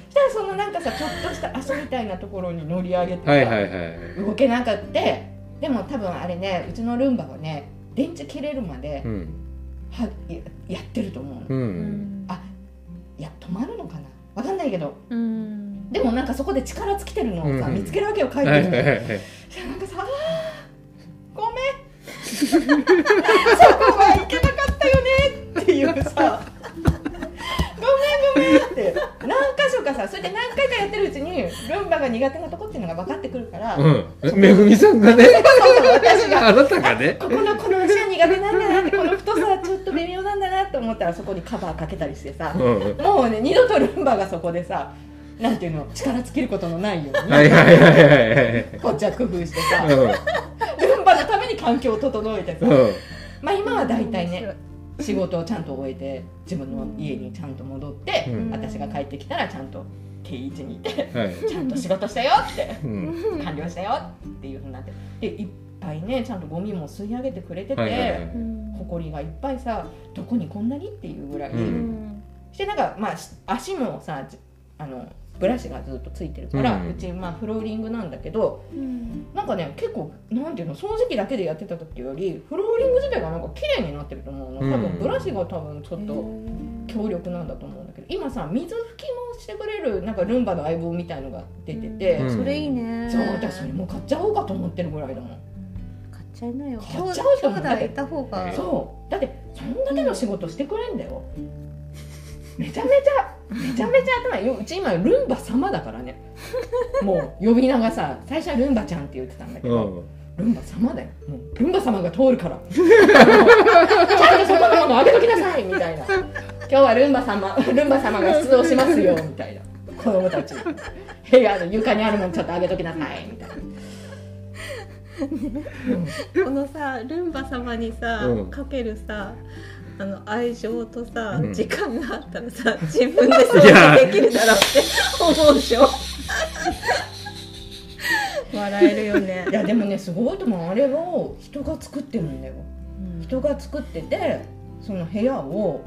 したらそのなんかさちょっとした足みたいなところに乗り上げてさ、はいはいはい、動けなかったでも多分あれねうちのルンバはね電池切れるまで、うん、は や, やってると思うの、うん、あいや止まるのかなわかんないけど、うんでもなんかそこで力尽きてるのをさ、うん、見つけるわけよ帰ってきて、はいはいはい、じゃあなんかさごめんそこはいけなかったよねっていうさごめんごめんって何か所かさそれで何回かやってるうちにルンバが苦手なとこっていうのが分かってくるから、うん、めぐみさんがね私があなたがねここのこの足は苦手なんだなってこの太さはちょっと微妙なんだなと思ったらそこにカバーかけたりしてさ、うん、もうね二度とルンバがそこでさなんていうの力尽きることのないようにはいはいはいはい、はい、こっちは工夫してさ、うん、ルンバのために環境を整えてさ、うん、まあ今はだいたいね仕事をちゃんと終えて自分の家にちゃんと戻って、うん、私が帰ってきたらちゃんと定位置にいて、はい、ちゃんと仕事したよって、うん、完了したよっていうふうになってでいっぱいねちゃんとゴミも吸い上げてくれてて、はいはいはい、埃がいっぱいさどこにこんなにっていうぐらい、うん、してなんかまあ足もさあのブラシがずっとついてるから、うん、うちまあフローリングなんだけど、うん、なんかね結構なんていうの掃除機だけでやってた時よりフローリング自体がなんか綺麗になってると思うの、うん、多分ブラシが多分ちょっと強力なんだと思うんだけど、今さ水拭きもしてくれるなんかルンバの相棒みたいのが出てて、うん、それいいね。そう私もう買っちゃおうかと思ってるぐらいだもん。買っちゃいなよ。買っちゃうと思う。兄弟いた方が。そうだってそんだけの仕事してくれるんだよ。めちゃめちゃめちゃめちゃ頭いい。うち今ルンバ様だからねもう呼び名がさ最初はルンバちゃんって言ってたんだけど、うん、ルンバ様だよ。もうルンバ様が通るからちゃんとそこのものあげときなさいみたいな今日はルンバ様ルンバ様が出動しますよみたいな子供たち部屋の床にあるものちょっとあげときなさいみたいなうん、このさルンバ様にさ、うん、かけるさあの愛情とさ、うん、時間があったらさ自分で掃除できるだろうって思うでしょ笑えるよね。いやでもねすごいと思う。あれを人が作ってるんだよ、うん、人が作っててその部屋を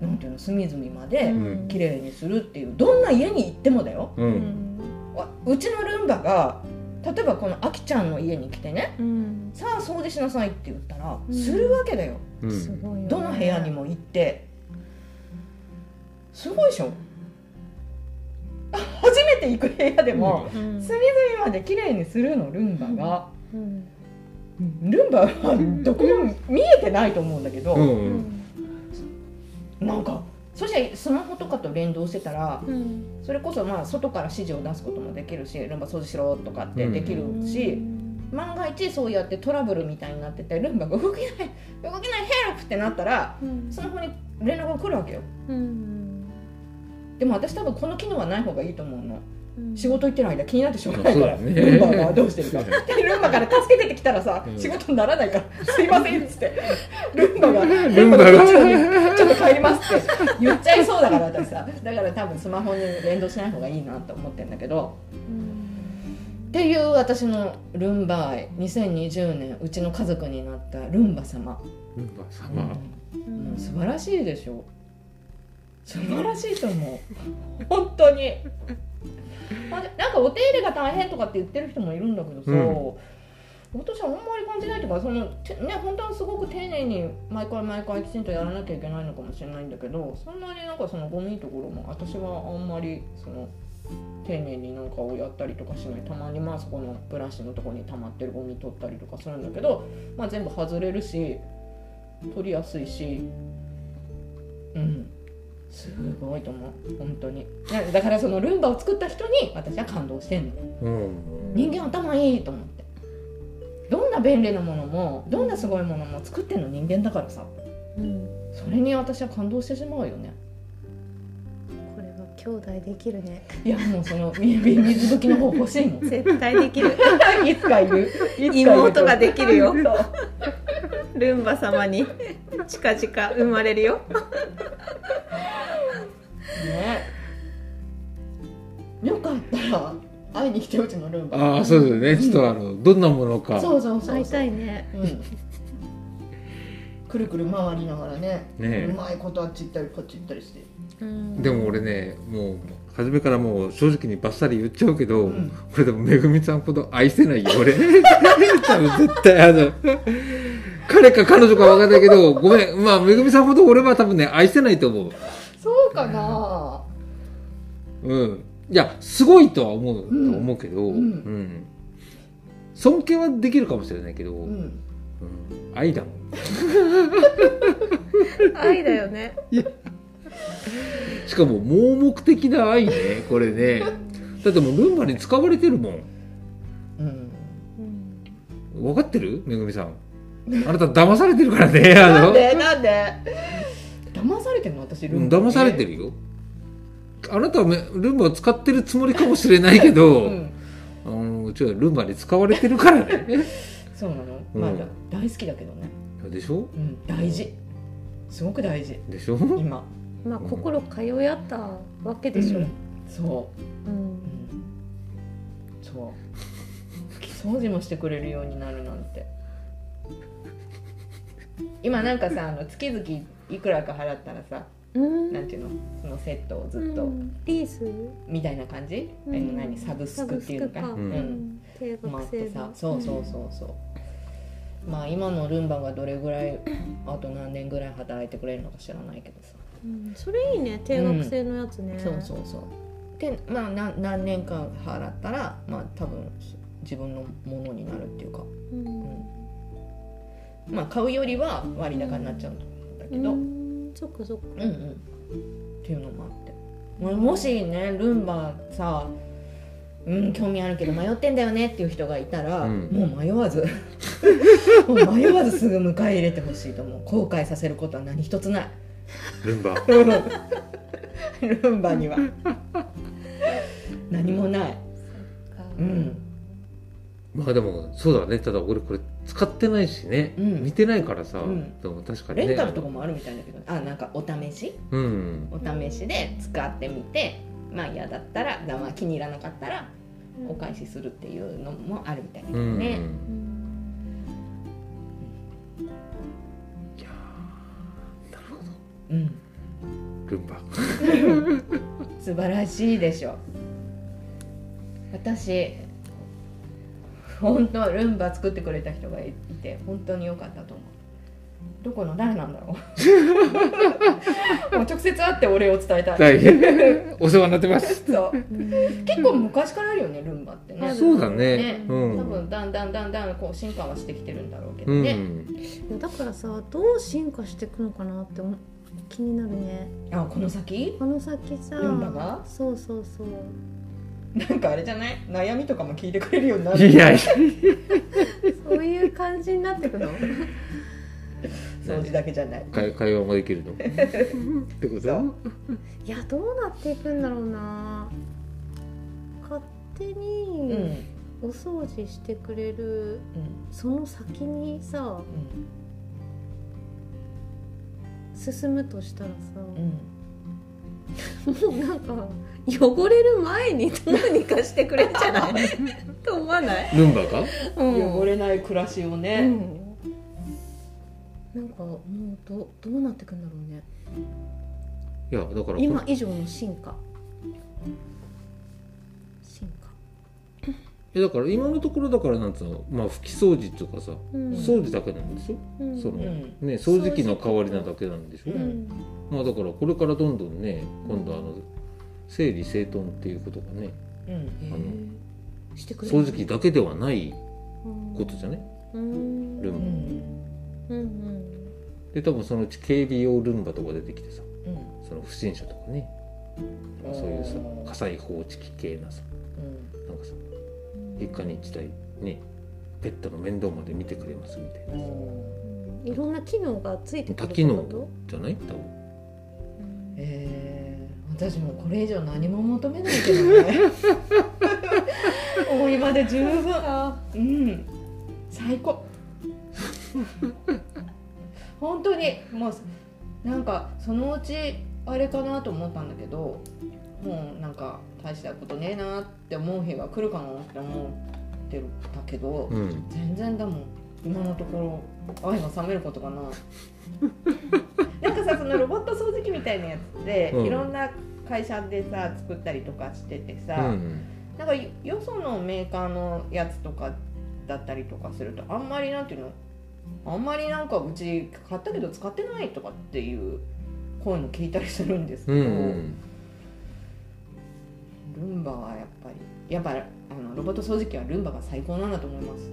なんていうの隅々まで綺麗にするっていう、うん、どんな家に行ってもだよ、うん、うちのルンバが例えばこのあきちゃんの家に来てね、うん、さあ掃除しなさいって言ったらするわけだよ、うんうん、どの部屋にも行ってすごいでしょ初めて行く部屋でも隅々まで綺麗にするのルンバが、うんうん、ルンバはどこも見えてないと思うんだけど、うんうん、なんかそしてスマホとかと連動してたら、うん、それこそまあ外から指示を出すこともできるし、ルンバ掃除しろとかってできるし、うん、万が一そうやってトラブルみたいになっててルンバが動けない動けないヘルプってなったら、うん、スマホに連絡が来るわけよ、うん、でも私多分この機能はない方がいいと思うの。仕事行ってる間気になってしょうがないから、ね、ルンバがどうしてるかルンバから助けててきたらさ、うん、仕事にならないからすいませんっつってルンバがルンバがちょっと帰りますって言っちゃいそうだから私さ、だから多分スマホに連動しない方がいいなと思ってるんだけど、うん、っていう私のルンバ愛。にせんにじゅうねんうちの家族になったルンバ様、ルンバ様、うんうん、素晴らしいでしょ。素晴らしいと思う本当になんかお手入れが大変とかって言ってる人もいるんだけどさ、うん、私はあんまり感じないとかその、ね、本当はすごく丁寧に毎回毎回きちんとやらなきゃいけないのかもしれないんだけど、そんなになんかそのゴミのところも私はあんまりその丁寧になんかをやったりとかしない。たまにまあそこのブラシのところに溜まってるゴミ取ったりとかするんだけど、まあ、全部外れるし取りやすいし、うんすごいと思う本当に。だからそのルンバを作った人に私は感動してんの、うん、人間頭いいと思って、どんな便利なものもどんなすごいものも作ってんの人間だからさ、うん、それに私は感動してしまうよね。これは兄弟できるね。いやもうその水拭きの方欲しいもん絶対できるいつか言う、妹ができるよルンバ様に近々生まれるよね、よかったら会いに来てうちのルンバ。ああそうですね、うん、ちょっとあのどんなものかそうそうそうそう会いたいね、うん、くるくる回りながら ね, ねうまいことあっち行ったりこっち行ったりして。うんでも俺ねもう初めからもう正直にバッサリ言っちゃうけど、うん、俺でもめぐみさんほど愛せないよ俺多分絶対あの彼か彼女か分かんないけどごめん、まあ、めぐみさんほど俺は多分ね愛せないと思う。そうかな、うん、いやすごいとは思う、うん、と思うけど、うんうん、尊敬はできるかもしれないけど、うんうん、愛だもん愛だよね。しかも盲目的な愛ねこれねだってもうルンバに使われてるもん、うんうん、分かってるめぐみさんあなた騙されてるからねあのなんでなんで騙されてるの私ルンバ、ね、騙されてるよあなたはルンバを使ってるつもりかもしれないけど、うん、あのちょルンバに使われてるからねそうなの、うん、まあ大好きだけどねでしょ、うん、大事すごく大事でしょ今、まあ、心通い合ったわけでしょ、うん、そう、うんうん、そう掃除もしてくれるようになるなんて今なんかさあの月々いくらか払ったらさ、うん、なんていうのそのセットをずっと、うん、リースみたいな感じ、うん、何サブスクっていうのかな、うん、定額制度、まあ、そうそうそうそう、うん、まあ今のルンバがどれぐらいあと何年ぐらい働いてくれるのか知らないけどさ、うん、それいいね定額制のやつね、うん、そうそうそうでまあ 何, 何年間払ったらまあ多分自分のものになるっていうか、うんうんまあ、買うよりは割高になっちゃうんだけど、うん、そっかそっか、うんうん、っていうのもあってもしねルンバさ、うん、興味あるけど迷ってんだよねっていう人がいたら、うん、もう迷わずもう迷わずすぐ迎え入れてほしいと思う。後悔させることは何一つないルンバルンバには何もない、うん、まあでもそうだね。ただ俺これ使ってないしね、うん、見てないからさ、うん、でも確かにねレンタルとかもあるみたいだけど、あ、なんかお試し、うん、お試しで使ってみて、まあ嫌だったら、まあ、気に入らなかったらお返しするっていうのもあるみたいだけどね、うんうん、いやー、なるほど、うん、ルンバ素晴らしいでしょ。私本当ルンバ作ってくれた人がいて本当に良かったと思う。どこの誰なんだろうもう直接会ってお礼を伝えたいお世話になってますそう結構昔からあるよねルンバってね。そうだ ね, ね、うん、多分だんだんだんだんこう進化はしてきてるんだろうけどね、うん、だからさどう進化していくのかなって思気になるね。あ、この先この先さ、ルンバがそうそうそう、なんかあれじゃない、悩みとかも聞いてくれるようになる。いやいやそういう感じになってくの掃除だけじゃない、会話もできるのってこと。いや、どうなっていくんだろうな。勝手にお掃除してくれる、うん、その先にさ、うん、進むとしたらさ、うん、もうなんか汚れる前にどうにかしてくれるじゃないと思わない？ルンバか、うん、汚れない暮らしをね、うん、なんかもう ど, どうなってくんだろうね。いやだから今以上の進化進化いやだから今のところだからなんつうの、まあ拭き掃除とかさ、うん、掃除だけなんでしょ、うん、その、うんね、掃除機の代わりなだけなんでしょ、うん、まあだからこれからどんどんね、今度あの整理整頓っていうことがね、うん、あのしてくれる掃除機だけではないことじゃね、うん、ルーム、うんうんうん、で多分そのうち警備用ルンバとか出てきてさ、うん、その不審者とかね、うん、そういうさ火災報知器系なさ、うん、なんかさ一家に一台ねペットの面倒まで見てくれますみたいなさ、うん、いろんな機能がついてくるってこと？多機能じゃない？多分、うん、えー、私もこれ以上何も求めないけどねもう今で十分、うん、最高本当にもうなんかそのうちあれかなと思ったんだけど、もうなんか大したことねえなって思う日が来るかなって思ってるんだけど、うん、全然だもん今のところ愛が冷めることがないなんかさ、そのロボット掃除機みたいなやつで、うん、いろんな会社でさ作ったりとかしててさ、うんうん、なんかよそのメーカーのやつとかだったりとかするとあんまりなんていうの、あんまりなんかうち買ったけど使ってないとかっていう声も聞いたりするんですけど、うんうん、ルンバはやっぱりやっぱあのロボット掃除機はルンバが最高なんだと思います。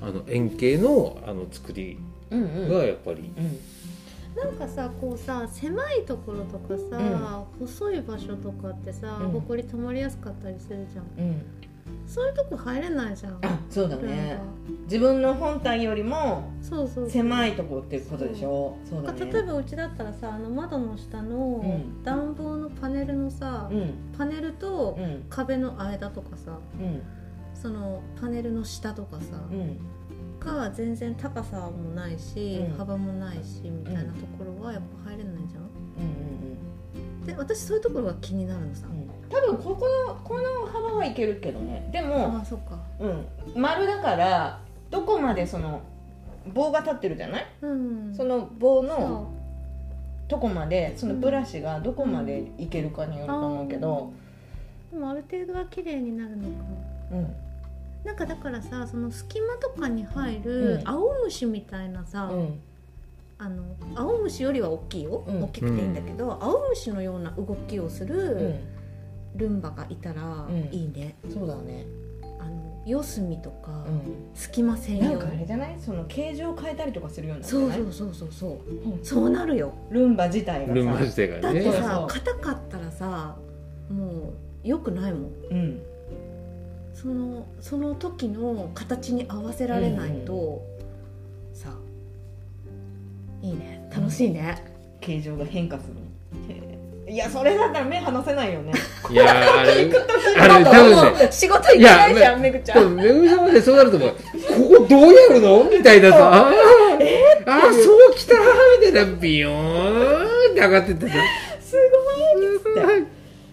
あの円形 の, あの作りがやっぱり、うんうんうん、なんかさこうさ狭いところとかさ、うん、細い場所とかってさ、うん、ほこり溜まりやすかったりするじゃん、うん、そういうとこ入れないじゃん。あ、そうだね。自分の本体よりも狭いとこっていうことでしょ。そうそうそうそう、そうだね。例えばうちだったらさ、あの窓の下の暖房のパネルのさ、うん、パネルと壁の間とかさ、うん、そのパネルの下とかさ、うん、が全然高さもないし、うん、幅もないしみたいなところはやっぱ入れないじゃん。うんうんうん、で、私そういうところが気になるのさ。うん、多分ここのこの幅はいけるけどね。でも、ああ、そっか、うん、丸だからどこまでその棒が立ってるじゃない、うん、その棒のとこまでそのブラシがどこまでいけるかによると思うけど、うんうん、でもある程度は綺麗になるのかな、うん、なんかだからさ、その隙間とかに入るアオムシみたいなさ、うんうん、あのアオムシよりは大きいよ、うん、大きくていいんだけど、うん、アオムシのような動きをする、うん、ルンバがいたらいいね。うん、そうだね。あの四隅とか、うん、隙間専用。なんかあれじゃない？その形状を変えたりとかするようになってない？そうそうそうそうそう。うん、そうなるよ。ルンバ自体がさ。ルンバ自体がね。だってさ、硬かったらさ、もう良くないもん。うん。そのその時の形に合わせられないと、うん、さ、いいね。楽しいね。形状が変化する。いや、それだったら目離せないよね。いやあれ、あれ多分ね、仕事行けないじゃんめぐちゃん。めぐちゃんまでそうなると思う。ここどうやるのみたいなさ、あー、えー、あー、そうきたみたいなビヨーンって上がってったじゃん。すごいって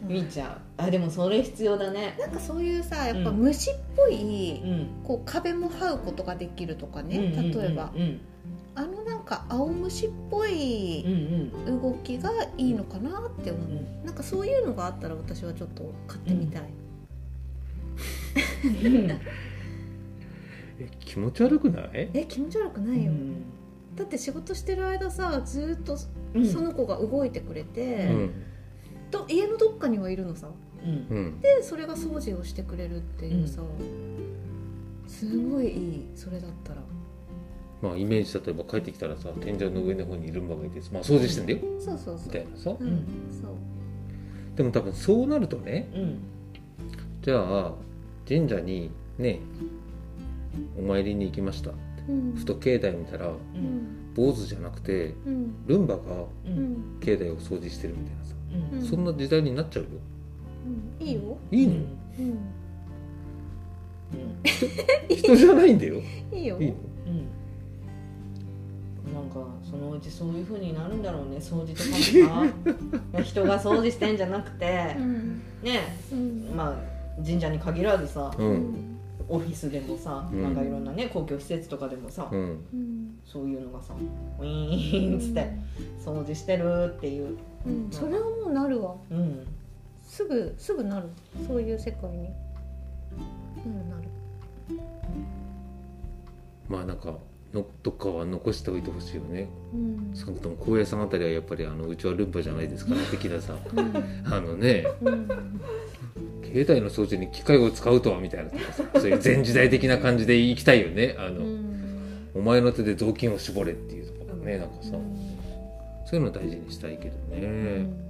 見ちゃう。あ、でもそれ必要だね。なんかそういうさ、やっぱ虫っぽい、うん、こう壁も這うことができるとかね、うんうんうんうん、例えば。うん、あのなんか青虫っぽい動きがいいのかなって思う、うんうん、なんかそういうのがあったら私はちょっと買ってみたい、うんうん、え、気持ち悪くない？え、気持ち悪くないよ、うん、だって仕事してる間さずっとその子が動いてくれて、うん、と家のどっかにはいるのさ、うん、でそれが掃除をしてくれるっていうさ、うん、すごいいい、それだったらまあイメージだとえば帰ってきたらさ、天井の上の方にいる馬がいて、まあ掃除してんだよ、そうそうそうみたいなさ、うん、そうでも多分そうなるとね、うん、じゃあ神社にねお参りに行きました、うん、ふと境内見たら、うん、坊主じゃなくて、うん、ルンバが境内を掃除してるみたいなさ、うん、そんな時代になっちゃうよ、うん、いいよいいの、うんうんうん、人じゃないんだよいいよいいの、うん、なんかそのうちそういう風になるんだろうね、掃除とかもさ人が掃除してんじゃなくて、うん、ね、うん、まあ神社に限らずさ、うん、オフィスでもさ、うん、なんかいろんなね公共施設とかでもさ、うん、そういうのがさウィーンっつって掃除してるっていう、うん、それはもうなるわ、うん、すぐすぐなる、そういう世界になる。まあなんかのどっかは残しておいてほしいよね、うん、少なくとも高野さんあたりはやっぱりあのうちはルンバじゃないですから的なさ、うん、あのね、うん、携帯の掃除に機械を使うとはみたいなとかさ、そういう前時代的な感じでいきたいよね、あの、うん、お前の手で雑巾を絞れっていうとかね、なんかさ、うん、そういうのを大事にしたいけどね、うん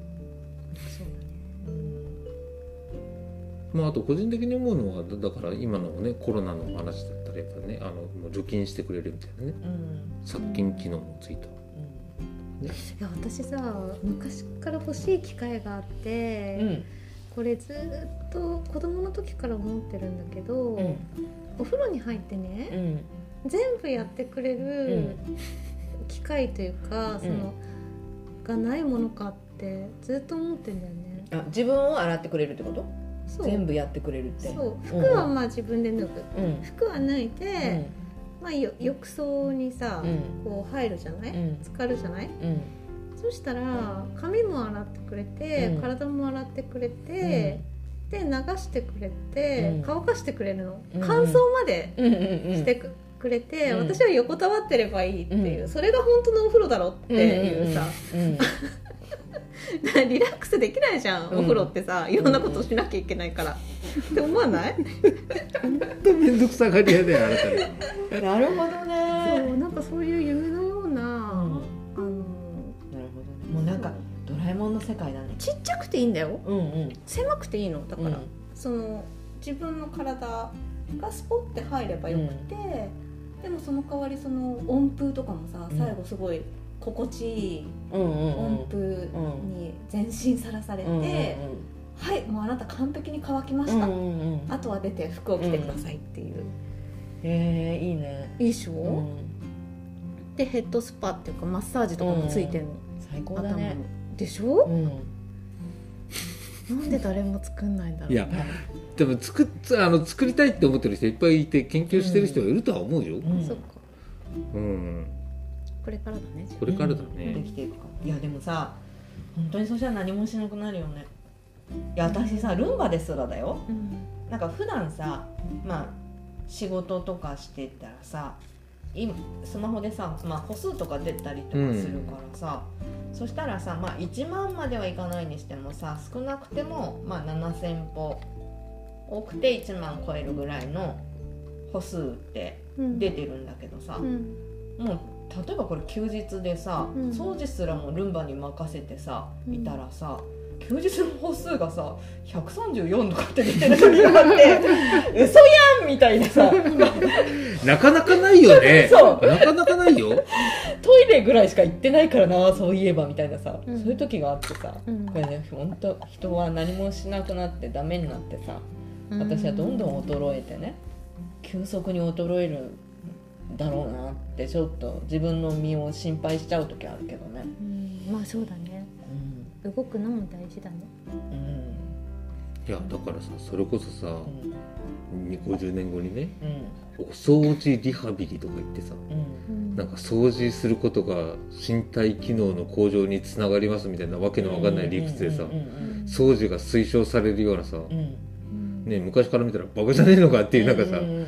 まあ、あと個人的に思うのはだから今の、ね、コロナの話だったらやっぱ、ね、あのもう除菌してくれるみたいなね、うん、殺菌機能もついた、うんね、いや私さ昔から欲しい機会があって、うん、これずっと子供の時から思ってるんだけど、うん、お風呂に入ってね、うん、全部やってくれる機会というか、うん、そのがないものかってずっと思ってるんだよね。あ、自分を洗ってくれるってこと？全部やってくれるって。そう服はまあ自分で脱ぐ、うん、服は脱いで、うんまあ、よ浴槽にさ、うん、こう入るじゃない、うん、浸かるじゃない、うん、そしたら髪も洗ってくれて、うん、体も洗ってくれて、うん、で流してくれて、うん、乾かしてくれるの、うん、乾燥までしてくれて、うん、私は横たわってればいいっていう、うん、それが本当のお風呂だろっていうさ、うんうんうんリラックスできないじゃん、うん、お風呂ってさ、いろんなことしなきゃいけないから、うん、って思わない？本当めんどくさがり屋だよ、あなたなるほどね。そう、なんかそういう夢のような、うん、あのなるほどね。もうなんかドラえもんの世界だね。ちっちゃくていいんだよ、うんうん、狭くていいのだから、うん、その自分の体がスポッて入ればよくて、うん、でもその代わりその温風とかもさ、最後すごい、うん心地いい温風に全身さらされて、うんうんうん、はいもうあなた完璧に乾きました、うんうんうん、あとは出て服を着てくださいっていう、うん、えー、いいね、いいでしょ、うん、でヘッドスパっていうかマッサージとかもついてるの、うん、最高だねでしょ、うん、なんで誰も作んないんだろう、ね、いやでも 作, あの作りたいって思ってる人いっぱいいて研究してる人がいるとは思うよ、うんうん、そっか、うんこれからだね。これからだね。できていくか。いやでもさ、本当にそしたら何もしなくなるよね。いや私さルンバですらだよ。うん、なんか普段さ、まあ仕事とかしてたらさ、今スマホでさ、まあ歩数とか出たりとかするからさ、うん、そしたらさ、まあいちまんまではいかないにしてもさ、少なくてもまあななせんぽ、多くていちまん超えるぐらいの歩数って出てるんだけどさ、うんうん、もう例えばこれ休日でさ、うん、掃除すらもルンバに任せてさ、うん、いたらさ休日の歩数がさひゃくさんじゅうよんとかって出てる時があって嘘やんみたいなさなかなかないよねそうなかなかないよトイレぐらいしか行ってないからなそういえばみたいなさ、うん、そういう時があってさ、うん、これね本当人は何もしなくなってダメになってさ私はどんどん衰えてね急速に衰えるだろうなってちょっと自分の身を心配しちゃう時あるけどね、うん、まあそうだね、うん、動くのも大事だね、うん、いやだからさそれこそさ、うん、ごじゅうねんごにね、うん、お掃除リハビリとか言ってさ、うん、なんか掃除することが身体機能の向上につながりますみたいなわけのわかんない理屈でさ掃除が推奨されるようなさ、うんね、昔から見たらバカじゃねえのかっていうなんかさ、うんうんうんうん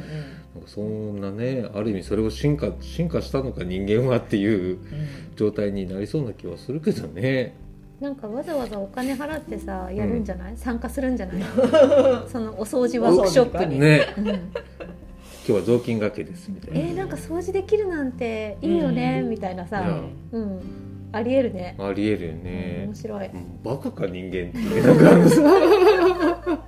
そんなねある意味それを進化、進化したのか人間はっていう状態になりそうな気はするけどね、うん、なんかわざわざお金払ってさやるんじゃない、うん、参加するんじゃないそのお掃除ワークショップに、ねうん、今日は雑巾がけですみたいな、えー、なんか掃除できるなんていいよね、うん、みたいなさ、うんうん、ありえるねありえるよね、うん、面白い、バカか人間ってなんか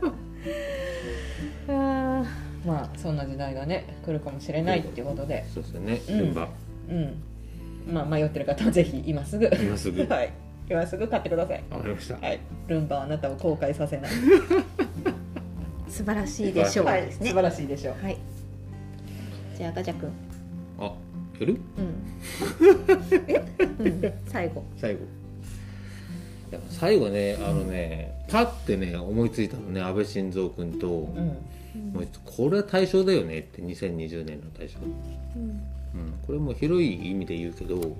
あまあそんな時代がね来るかもしれないっていうことで、そうですね、順番、うんうん、まあ迷ってる方はぜひ今すぐ今すぐ、はい、今すぐ買ってください。わかりました、はい、ルンバはあなたを後悔させない素晴らしいでしょう、はい、ですね、素晴らしいでしょう、はい、じゃあガチャ君、あ、やる？うんえ、うん、最後最後いや最後ね、あのね、うん、パッてね思いついたのね、安倍晋三君と、うんうん、もうこれは大賞だよねってにせんにじゅうねんの大賞、うんうん、これも広い意味で言うけど、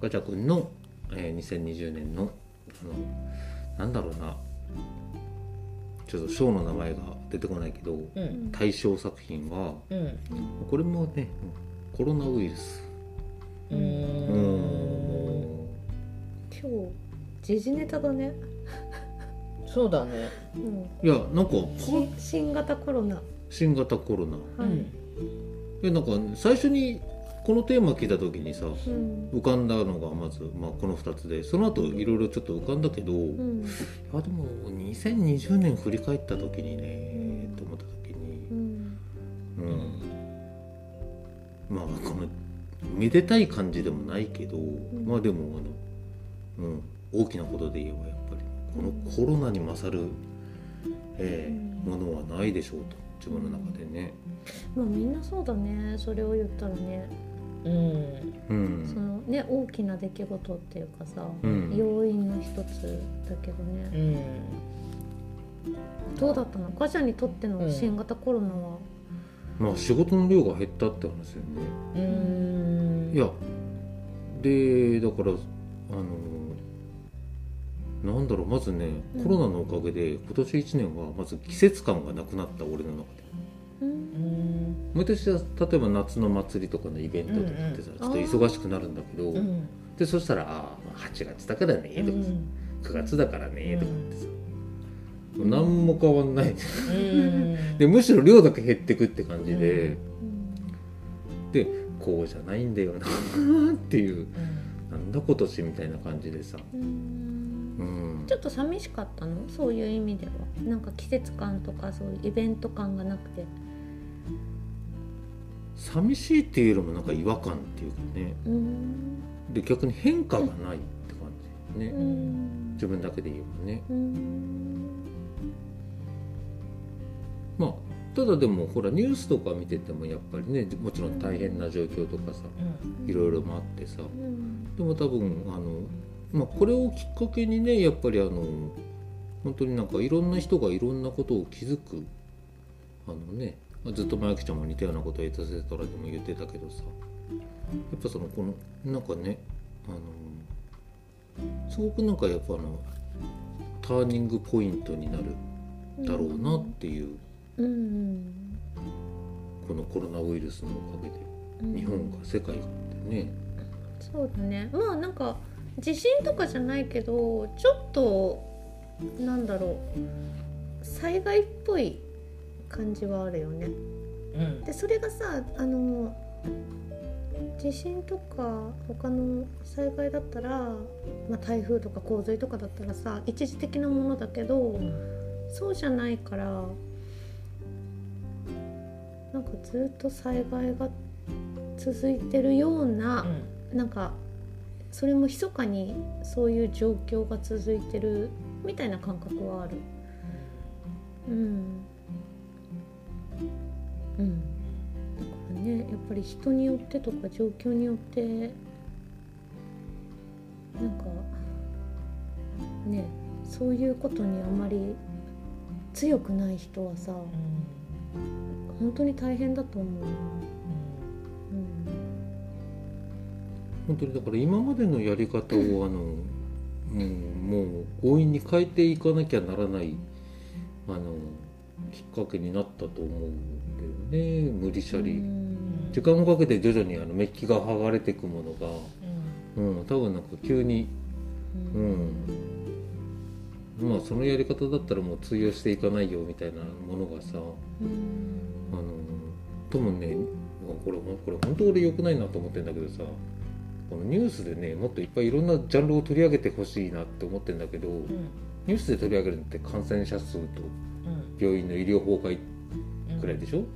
ガチャ君の、えー、にせんにじゅうねんの、あのなんだろうな、ちょっと賞の名前が出てこないけど、うん、大賞作品は、うん、これもねコロナウイルス、うーんうーん、今日時事ネタだねそうだね、うん、いやなんか新型コロナ新型コロナ、はい、いやなんか最初にこのテーマ聞いた時にさ、うん、浮かんだのがまず、まあ、このふたつで、その後いろいろちょっと浮かんだけど、うん、あでもにせんにじゅうねん振り返った時にね、うん、と思った時に、うんうん、まあこのめでたい感じでもないけど、うん、まあでもあの、うん、大きなことで言えばやっぱりこのコロナに勝る、えー、ものはないでしょうと自分の中でね、まあ、みんなそうだね、それを言ったらね、うん、そのね大きな出来事っていうかさ、うん、要因の一つだけどね、うん、どうだったのガチャにとっての新型コロナは、うん、まあ仕事の量が減ったって話だよね、うん、いやでだからあのなんだろう、まずねコロナのおかげで、うん、今年いちねんはまず季節感がなくなった俺の中で、うん、毎年は例えば夏の祭りとかのイベントとかってさ、うんうん、ちょっと忙しくなるんだけど、うん、でそしたらあはちがつだからねとか、うん、くがつだからねとかってさ、うん、もう何も変わんない、うん、でむしろ量だけ減ってくって感じで、うん、でこうじゃないんだよなっていう、うん、なんだ今年みたいな感じでさ、うんうん、ちょっと寂しかったのそういう意味では、なんか季節感とかそういうイベント感がなくて寂しいっていうよりもなんか違和感っていうかね、うん、で逆に変化がないって感じね、うん、自分だけで言えばね、うん、まあただでもほらニュースとか見ててもやっぱりねもちろん大変な状況とかさ、うん、いろいろもあってさ、うん、でも多分あの、まあ、これをきっかけにねやっぱりあの本当になんかいろんな人がいろんなことを気づく、あのねずっとまゆきちゃんも似たようなことをエタセトラでも言ってたけどさ、やっぱそのこのなんかねあのすごくなんかやっぱあのターニングポイントになるだろうなっていう、うんうん、このコロナウイルスのおかげで、うん、日本が世界がってね、そうだね、まあなんか地震とかじゃないけどちょっとなんだろう災害っぽい感じはあるよね、うん、でそれがさあの地震とか他の災害だったら、まあ、台風とか洪水とかだったらさ一時的なものだけど、そうじゃないからなんかずっと災害が続いてるような、うん、なんかそれも密かにそういう状況が続いてるみたいな感覚はある、うんうん、だからねやっぱり人によってとか状況によってなんかねそういうことにあまり強くない人はさ、うん、本当に大変だと思う、うんうん、本当にだから今までのやり方をあの、うん、もう強引に変えていかなきゃならないあのきっかけになったと思うね、無理しゃり時間をかけて徐々にあのメッキが剥がれていくものが、うんうん、多分なんか急に、うん、まあそのやり方だったらもう通用していかないよみたいなものがさ、うん、あのともね、これ、これ本当俺良くないなと思ってんだけどさ、このニュースでね、もっといっぱいいろんなジャンルを取り上げてほしいなって思ってんだけど、うん、ニュースで取り上げるのって感染者数と病院の医療崩壊くらいでしょ、うんう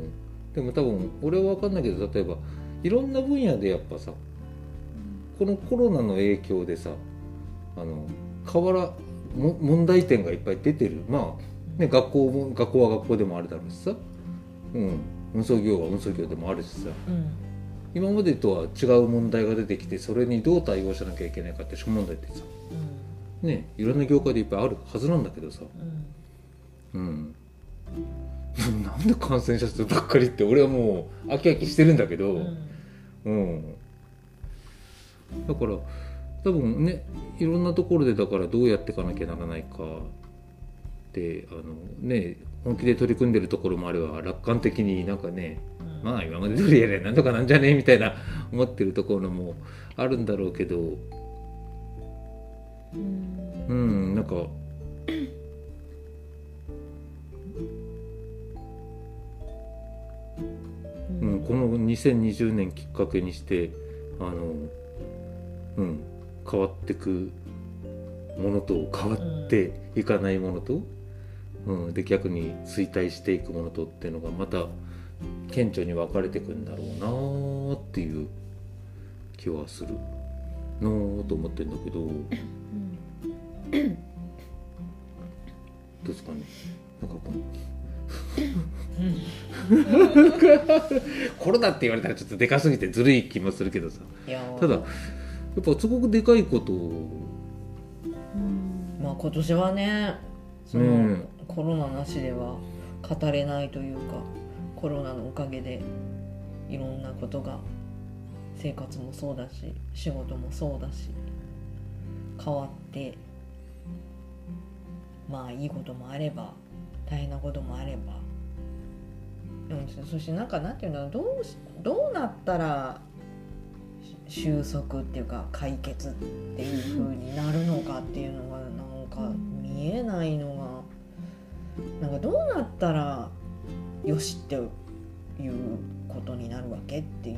ん、でも多分俺は分かんないけど、例えばいろんな分野でやっぱさ、このコロナの影響でさ、あの変わらも問題点がいっぱい出てる。まあ、ね、学校も学校は学校でもあるだろうしさ、うん、運送業は運送業でもあるしさ、うん、今までとは違う問題が出てきて、それにどう対応しなきゃいけないかって諸問題ってさ、うん、ね、いろんな業界でいっぱいあるはずなんだけどさ、うん、うん、なんで感染者数ばっかりって俺はもう飽き飽きしてるんだけど、うん、うん、だから多分ね、いろんなところでだからどうやっていかなきゃならないかって、あのね、本気で取り組んでるところもあれば、楽観的になんかね、うん、まあ今まで通りやれなんとかなんじゃねえみたいな思ってるところもあるんだろうけど、うん、うん、なんか、うん、このにせんにじゅうねんきっかけにして、あの、うん、変わってくものと変わっていかないものと、うんうん、で逆に衰退していくものとっていうのがまた顕著に分かれていくんだろうなっていう気はするのと思ってるんだけど、うん、どうですかね、なんかこのコロナって言われたらちょっとでかすぎてずるい気もするけどさ、ただやっぱすごくでかいことを、まあ今年はね、その、うん、コロナなしでは語れないというか、コロナのおかげでいろんなことが、生活もそうだし仕事もそうだし変わって、まあいいこともあれば大変なこともあれば、うん、そしてなんかなんていうの、どうどうなったら収束っていうか解決っていう風になるのかっていうのがなんか見えないのが、なんかどうなったらよしっていうことになるわけっていう、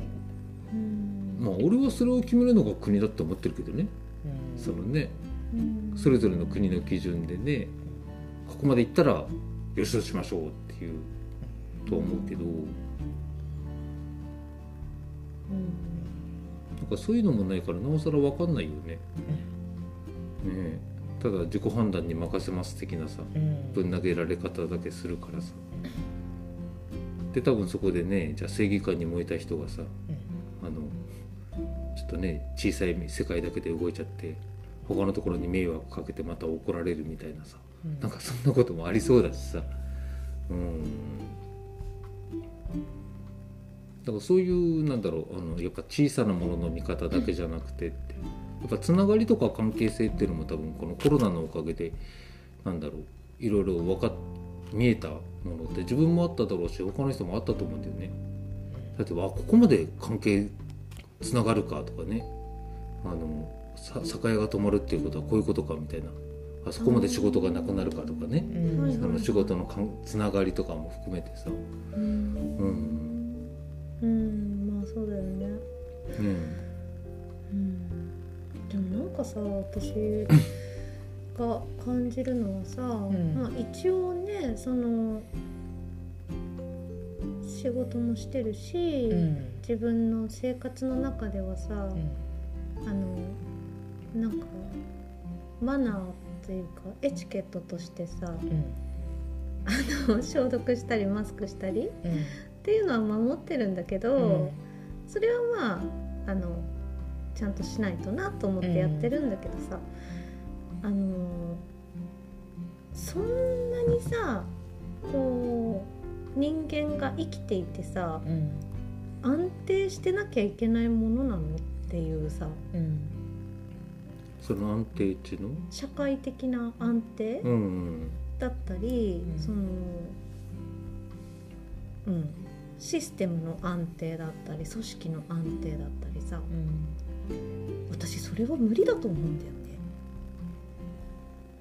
まあ俺はそれを決めるのが国だと思ってるけどね、うん、そのね、うん、それぞれの国の基準でね、ここまでいったらよしとしましょうっていうと思うけど、うんうん、なんかそういうのもないからなおさら分かんないよね。ねえ、ただ自己判断に任せます的なさ、ぶん投げられ方だけするからさ。で多分そこでね、じゃあ正義感に燃えた人がさ、あのちょっとね小さい世界だけで動いちゃって他のところに迷惑かけてまた怒られるみたいなさ、なんかそんなこともありそうだしさ、うーん。だからそういうなんだろう、あのやっぱ小さなものの見方だけじゃなくてって、やっぱつながりとか関係性っていうのも多分このコロナのおかげでなんだろう、いろいろ分かっ見えたものって自分もあっただろうし他の人もあったと思うんだよね。だってわ、ここまで関係つながるかとかね、あのさ境が止まるっていうことはこういうことかみたいな、あそこまで仕事がなくなるかとかね、その仕事のかんつながりとかも含めてさ、うん、うん、まあそうだよね、うんうん、でもなんかさ、私が感じるのはさ、うんまあ、一応ねその仕事もしてるし、うん、自分の生活の中ではさ、うん、あのなんかマナーというかエチケットとしてさ、うん、あの消毒したりマスクしたり、うんっていうのは守ってるんだけど、うん、それはまあ、あのちゃんとしないとなと思ってやってるんだけどさ、うん、あのそんなにさこう人間が生きていてさ、うん、安定してなきゃいけないものなのっていうさ、うん、その安定っていうの？社会的な安定、うんうん、だったり、うん、そのうんシステムの安定だったり組織の安定だったりさ、うん、私それは無理だと思うんだよね、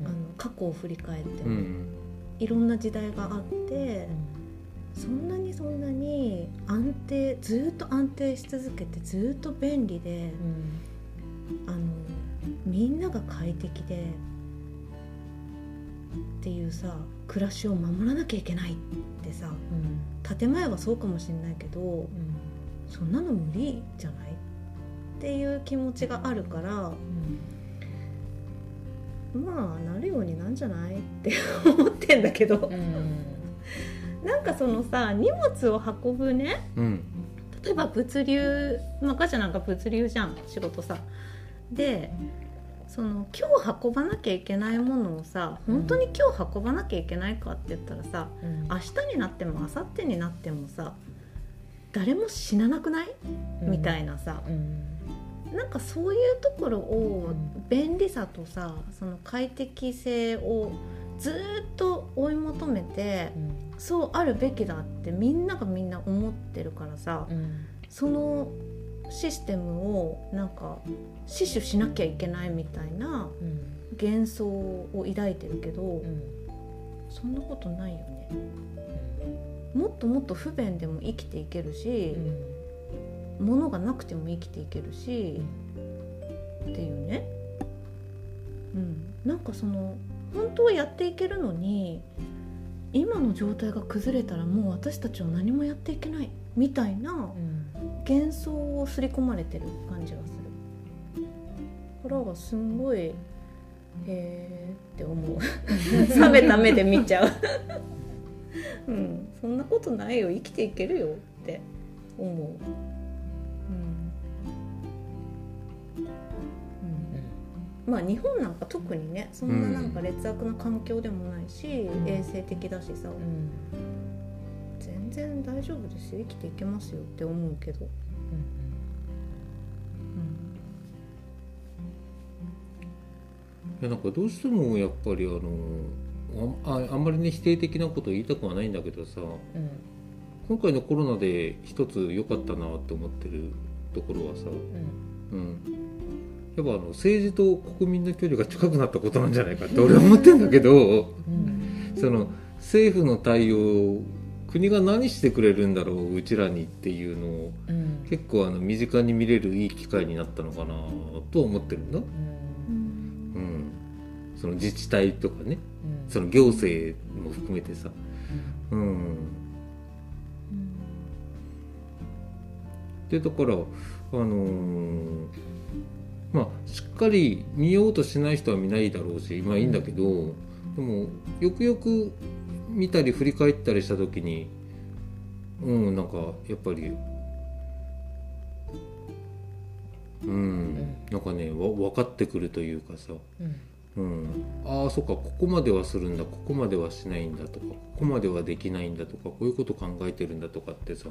うん、あの過去を振り返っても、うん、いろんな時代があって、そんなにそんなに安定ずっと安定し続けてずっと便利で、うん、あのみんなが快適でっていうさ暮らしを守らなきゃいけないってさ、うん、建前はそうかもしれないけど、うん、そんなの無理じゃないっていう気持ちがあるから、うん、まあなるようになんじゃないって思ってんだけど、うんなんかそのさ荷物を運ぶね、うん、例えば物流、まあ、ガチャなんか物流じゃん仕事さでその今日運ばなきゃいけないものをさ本当に今日運ばなきゃいけないかって言ったらさ、うん、明日になっても明後日になってもさ誰も死ななくない？みたいなさ、うん、なんかそういうところを便利さとさその快適性をずっと追い求めて、うん、そうあるべきだってみんながみんな思ってるからさ、うん、そのシステムをなんか死守しなきゃいけないみたいな幻想を抱いてるけど、うん、そんなことないよね、うん、もっともっと不便でも生きていけるし、うん、物がなくても生きていけるし、うん、っていうね、うん、なんかその本当はやっていけるのに今の状態が崩れたらもう私たちは何もやっていけないみたいな幻想を刷り込まれてる感じがするからがすんごいへえって思う冷めた目で見ちゃう、うん、そんなことないよ生きていけるよって思う、うんうんまあ、日本なんか特にねそんななんか劣悪な環境でもないし、うん、衛生的だしさ、うん、全然大丈夫ですよ生きていけますよって思うけど、うんうん、いやなんかどうしてもやっぱりあの あ, あんまりね否定的なこと言いたくはないんだけどさ、うん、今回のコロナで一つ良かったなって思ってるところはさ、うんうんやっぱあの政治と国民の距離が近くなったことなんじゃないかって俺は思ってるんだけどその政府の対応国が何してくれるんだろううちらにっていうのを結構あの身近に見れるいい機会になったのかなと思ってるんだ、うん、その自治体とかねその行政も含めてさ、うん、でだからあのーまあ、しっかり見ようとしない人は見ないだろうし、まあいいんだけど、でもよくよく見たり振り返ったりしたときに、うん、なんかやっぱり、うん、なんかね、分かってくるというかさ、うん、ああ、そっか、ここまではするんだ、ここまではしないんだとか、ここまではできないんだとか、こういうこと考えてるんだとかってさ、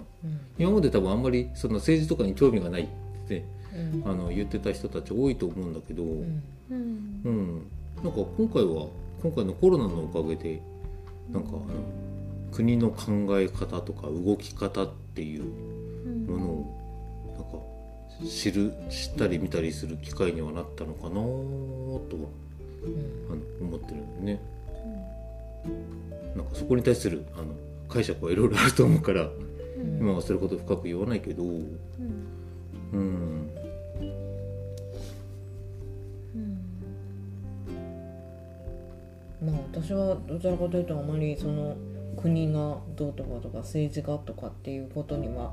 今まで多分あんまりその政治とかに興味がないって、うん、あの言ってた人たち多いと思うんだけど、うんうん、なんか今回は今回のコロナのおかげでなんかあの国の考え方とか動き方っていうものをなんか知る知ったり見たりする機会にはなったのかなとは、うん、あの思ってるんでね、うん、なんかそこに対するあの解釈はいろいろあると思うから、うん、今はそれほど深く言わないけど、うんうんうん、まあ私はどちらかというとあまりその国がどうとかとか政治がとかっていうことには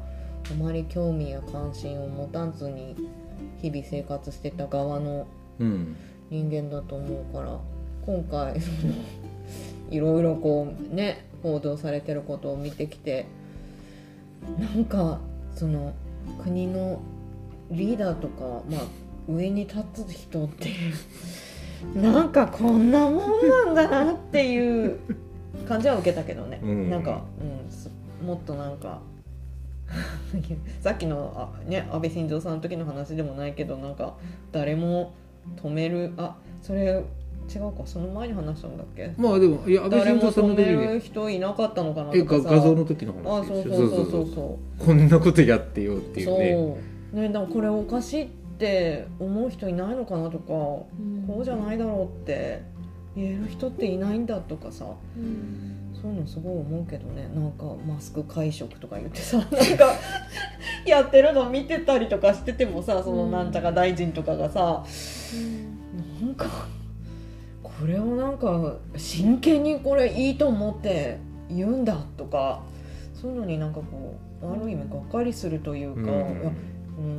あまり興味や関心を持たずに日々生活してた側の人間だと思うから、うん、今回そのいろいろこうね報道されてることを見てきてなんかその国のリーダーとか、まあ、上に立つ人ってなんかこんなもんなんだなっていう感じは受けたけどね、うん、なんか、うん、もっとなんかさっきのあ、ね、安倍晋三さんの時の話でもないけどなんか誰も止めるあそれ違うかその前に話したんだっけまあでもいや安倍晋三さんの時に誰も止める人いなかったのかなとかさ画像の時の話でしょあそうそうそうそうそうこんなことやってよっていうねそうねだからこれおかしいって思う人いないのかなとか、うん、こうじゃないだろうって言える人っていないんだとかさ、うん、そういうのすごい思うけどね。なんかマスク会食とか言ってさ、なんかやってるの見てたりとかしててもさ、そのなんちゃか大臣とかがさ、うん、なんかこれをなんか真剣にこれいいと思って言うんだとか、そういうのになんかこう悪い意味がっかりするというか、うん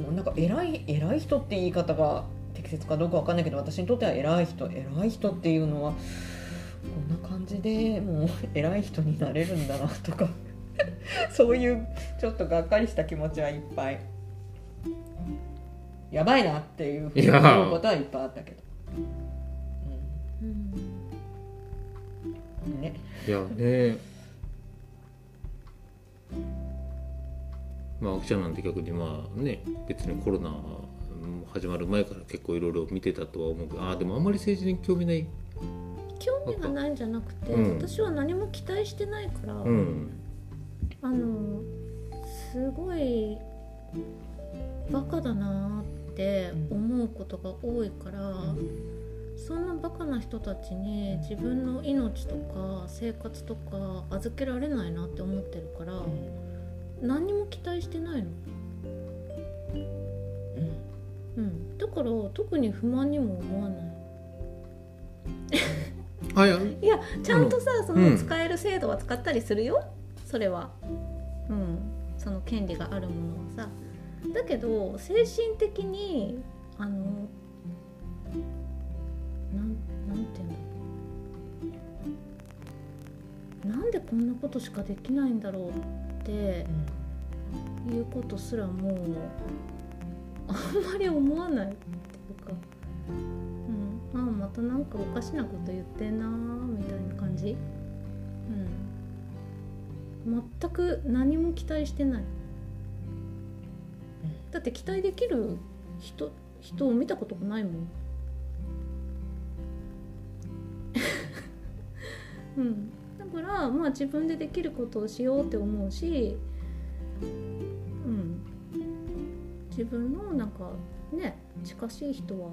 うん、なんか偉い偉い人って言い方が適切かどうか分かんないけど、私にとっては偉い人偉い人っていうのはこんな感じでもう偉い人になれるんだなとかそういうちょっとがっかりした気持ちはいっぱい、やばいなっていうふうに思うことはいっぱいあったけど、うん、ね、いやねまあ秋ちゃんなんて逆にまあね別にコロナ始まる前から結構いろいろ見てたとは思うけど、あでもあんまり政治に興味ない、興味がないんじゃなくて、うん、私は何も期待してないから、うん、あのすごいバカだなって思うことが多いから、うん、そんなバカな人たちに自分の命とか生活とか預けられないなって思ってるから、うん、何も期待してないの。うん、だから特に不満にも思わないあいや、いやちゃんとさ、その使える制度は使ったりするよ、うん、それは、うん、その権利があるものはさ、だけど精神的にあのなん、なんていうの、なんでこんなことしかできないんだろうって、うん、いうことすらもうあんまり思わないっていうか、うん、ああまたなんかおかしなこと言ってんなみたいな感じ、うん、全く何も期待してない。だって期待できる 人, 人を見たことがないもん、うん、だからまあ自分でできることをしようって思うし、自分のなんかね近しい人は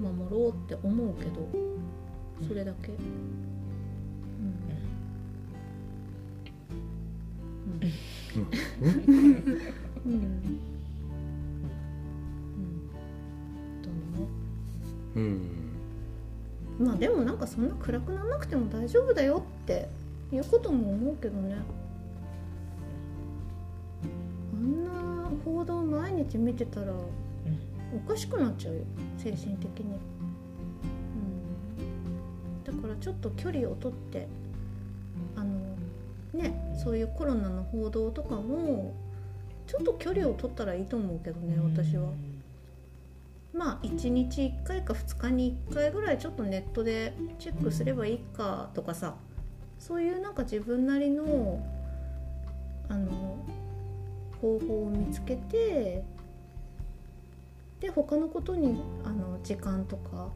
守ろうって思うけど、それだけ、うんうんうんうんうん、まあでもなんかそんな暗くならなくても大丈夫だよっていうことも思うけどね。報道毎日見てたらおかしくなっちゃうよ、精神的に、うん、だからちょっと距離を取ってあのね、そういうコロナの報道とかもちょっと距離を取ったらいいと思うけどね、私は。まあいちにちいっかいかふつかにいっかいぐらいちょっとネットでチェックすればいいかとかさ、そういうなんか自分なりのあの方法を見つけて、で他のことにあの時間とか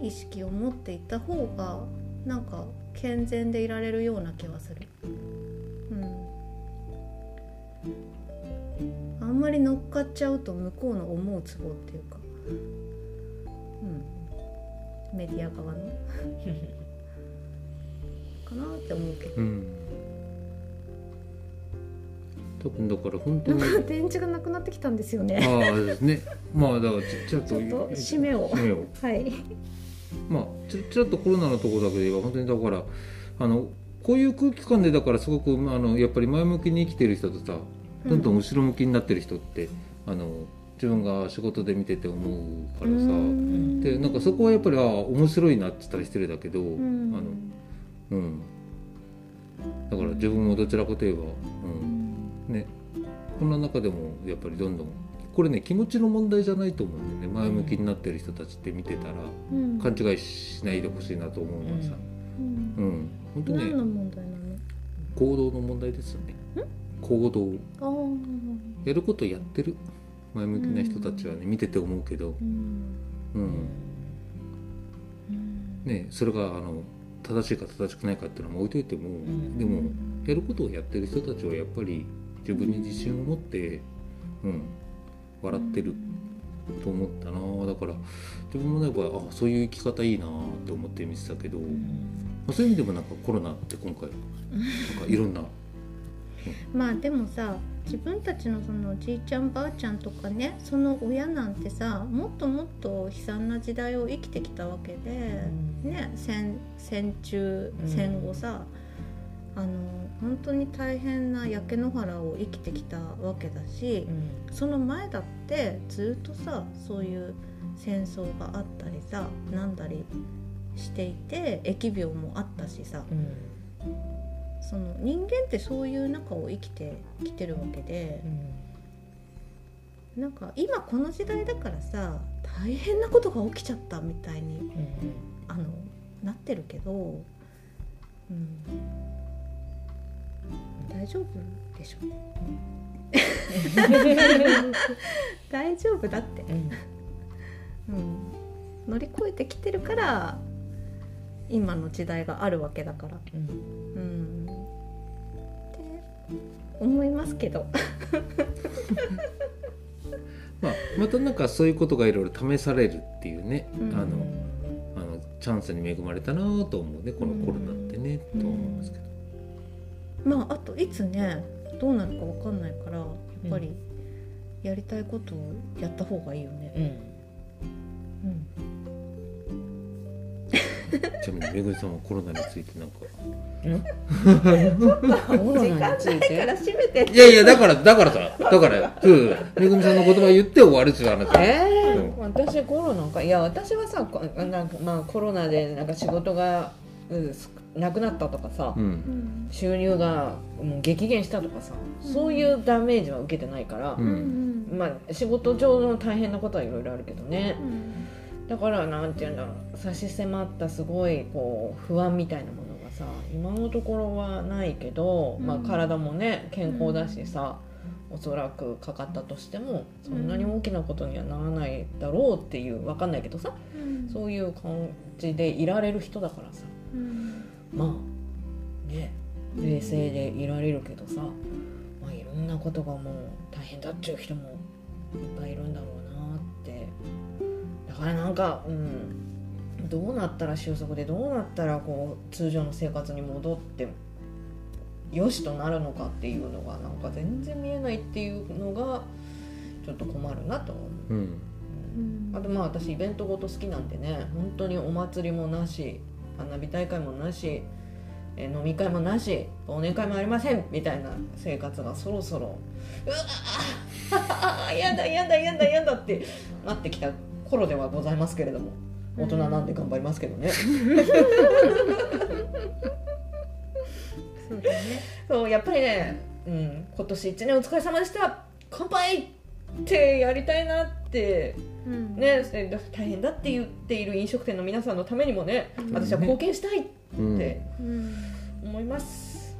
意識を持っていった方がなんか健全でいられるような気はする、うん、あんまり乗っかっちゃうと向こうの思うツボっていうか、うん、メディア側のかなって思うけど、うん、だから本当になんか電池がなくなってきたんですよね。ああですね。まあだからちょっと締めを、締めをはい。まあちょちょっとコロナのところだけで言えば本当にだからあのこういう空気感でだからすごくあのやっぱり前向きに生きてる人とさ、どんどん後ろ向きになってる人って、うん、あの自分が仕事で見てて思うからさ、でなんかそこはやっぱりあ面白いなって言ったら失礼だけど、うん、あのうんだから自分もどちらかといえばうん。ね、こんな中でもやっぱりどんどんこれね気持ちの問題じゃないと思うんだよね。前向きになってる人たちって見てたら、うん、勘違いしないでほしいなと思うのさ、うんうんうん、本当にね、何の問題なの？行動の問題ですよね。行動やることやってる前向きな人たちはね、うん、見てて思うけど、うんうんね、それがあの正しいか正しくないかっていうのも置いといても、うん、でもやることをやってる人たちはやっぱり自分に自信を持って、うん、笑ってる、と思ったな。だから自分もなんかあそういう生き方いいなって思って見てたけど、まあ、そういう意味でもなんかコロナって今回なんかいろんな、うん、まあでもさ自分たちのそのじいちゃんばあちゃんとかね、その親なんてさもっともっと悲惨な時代を生きてきたわけで、うん、ね 戦, 戦中戦後さ、うん、あの本当に大変な焼け野原を生きてきたわけだし、うん、その前だってずっとさそういう戦争があったりさなんだりしていて疫病もあったしさ、うんその人間ってそういう中を生きてきてるわけで、うん、なんか今この時代だからさ大変なことが起きちゃったみたいに、うん、あのなってるけど、うん、大丈夫でしょ、うん、大丈夫だって、うんうん、乗り越えてきてるから今の時代があるわけだから、うんうん思いますけど、まあ、またなんかそういうことがいろいろ試されるっていうね、うん、あのあのチャンスに恵まれたなと思うねこのコロナってね、うん、と思いますけど、うん、まああといつねどうなるか分かんないからやっぱりやりたいことをやった方がいいよね、うんうん、ちなみにめぐりさんはコロナについてなんかちょっと時間ないから閉めていやいやだからだからさだからめぐみさんの言葉言って終わるって話えー、うん、私コロナかいや私はさなんか、まあ、コロナでなんか仕事が、うん、なくなったとかさ、うん、収入がもう激減したとかさ、うん、そういうダメージは受けてないから、うんまあ、仕事上の大変なことはいろいろあるけどね、うん、だからなんていうんだろう差し迫ったすごいこう不安みたいなものさ今のところはないけど、まあ、体もね健康だしさ、うん、おそらくかかったとしてもそんなに大きなことにはならないだろうっていう分かんないけどさ、うん、そういう感じでいられる人だからさ、うん、まあね冷静でいられるけどさ、まあ、いろんなことがもう大変だっちゅう人もいっぱいいるんだろうなってだからなんかうんどうなったら収束でどうなったらこう通常の生活に戻ってよしとなるのかっていうのがなんか全然見えないっていうのがちょっと困るなと思う、うんうん、あとまあ私イベントごと好きなんでね本当にお祭りもなし花火大会もなし飲み会もなし忘年会もありませんみたいな生活がそろそろうわやだやだやだやだってなってきた頃ではございますけれども大人なんで頑張りますけどね。そうだね。そうやっぱりね、うん、今年いちねんお疲れ様でした。乾杯ってやりたいなって、うん、ね、大変だって言っている飲食店の皆さんのためにもね、うん、私は貢献したいって思います。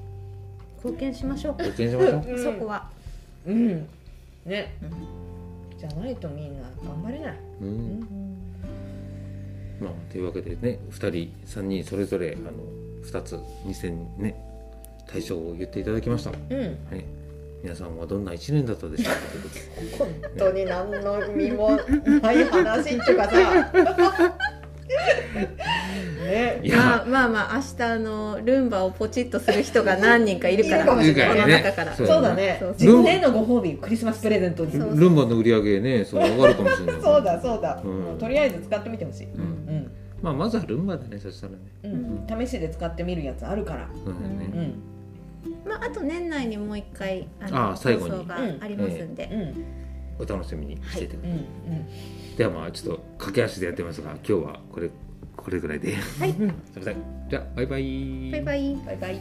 うんうん、貢献しましょう。貢献しましょう。うん、そこは、うん、ね、うん、じゃないとみんな頑張れない。うんうんまあ、というわけでねふたりさんにんそれぞれあのふたつにせんね大賞を言っていただきました、うんはい、皆さんはどんないちねんだったでしょうか本当に何の身もない話っていうかさね、まあまあまあ明日のルンバをポチッとする人が何人かいるからこの中からそうだね自分へのご褒美クリスマスプレゼントにルンバの売り上げねそう上がるかもしれないそうだそうだ、うん、とりあえず使ってみてほしい、うんうん、まあまずはルンバだねそしたらね、うん、試しで使ってみるやつあるからそうだね、うんまあ、あと年内にもう一回ああ最後にがありますんで、うんえーうん、お楽しみにしていてください、はいうんうん、ではまあちょっと駆け足でやってますが今日はこれこれぐらいで、はい、すみません。じゃあバイバイ。バイバイ。バイバイ。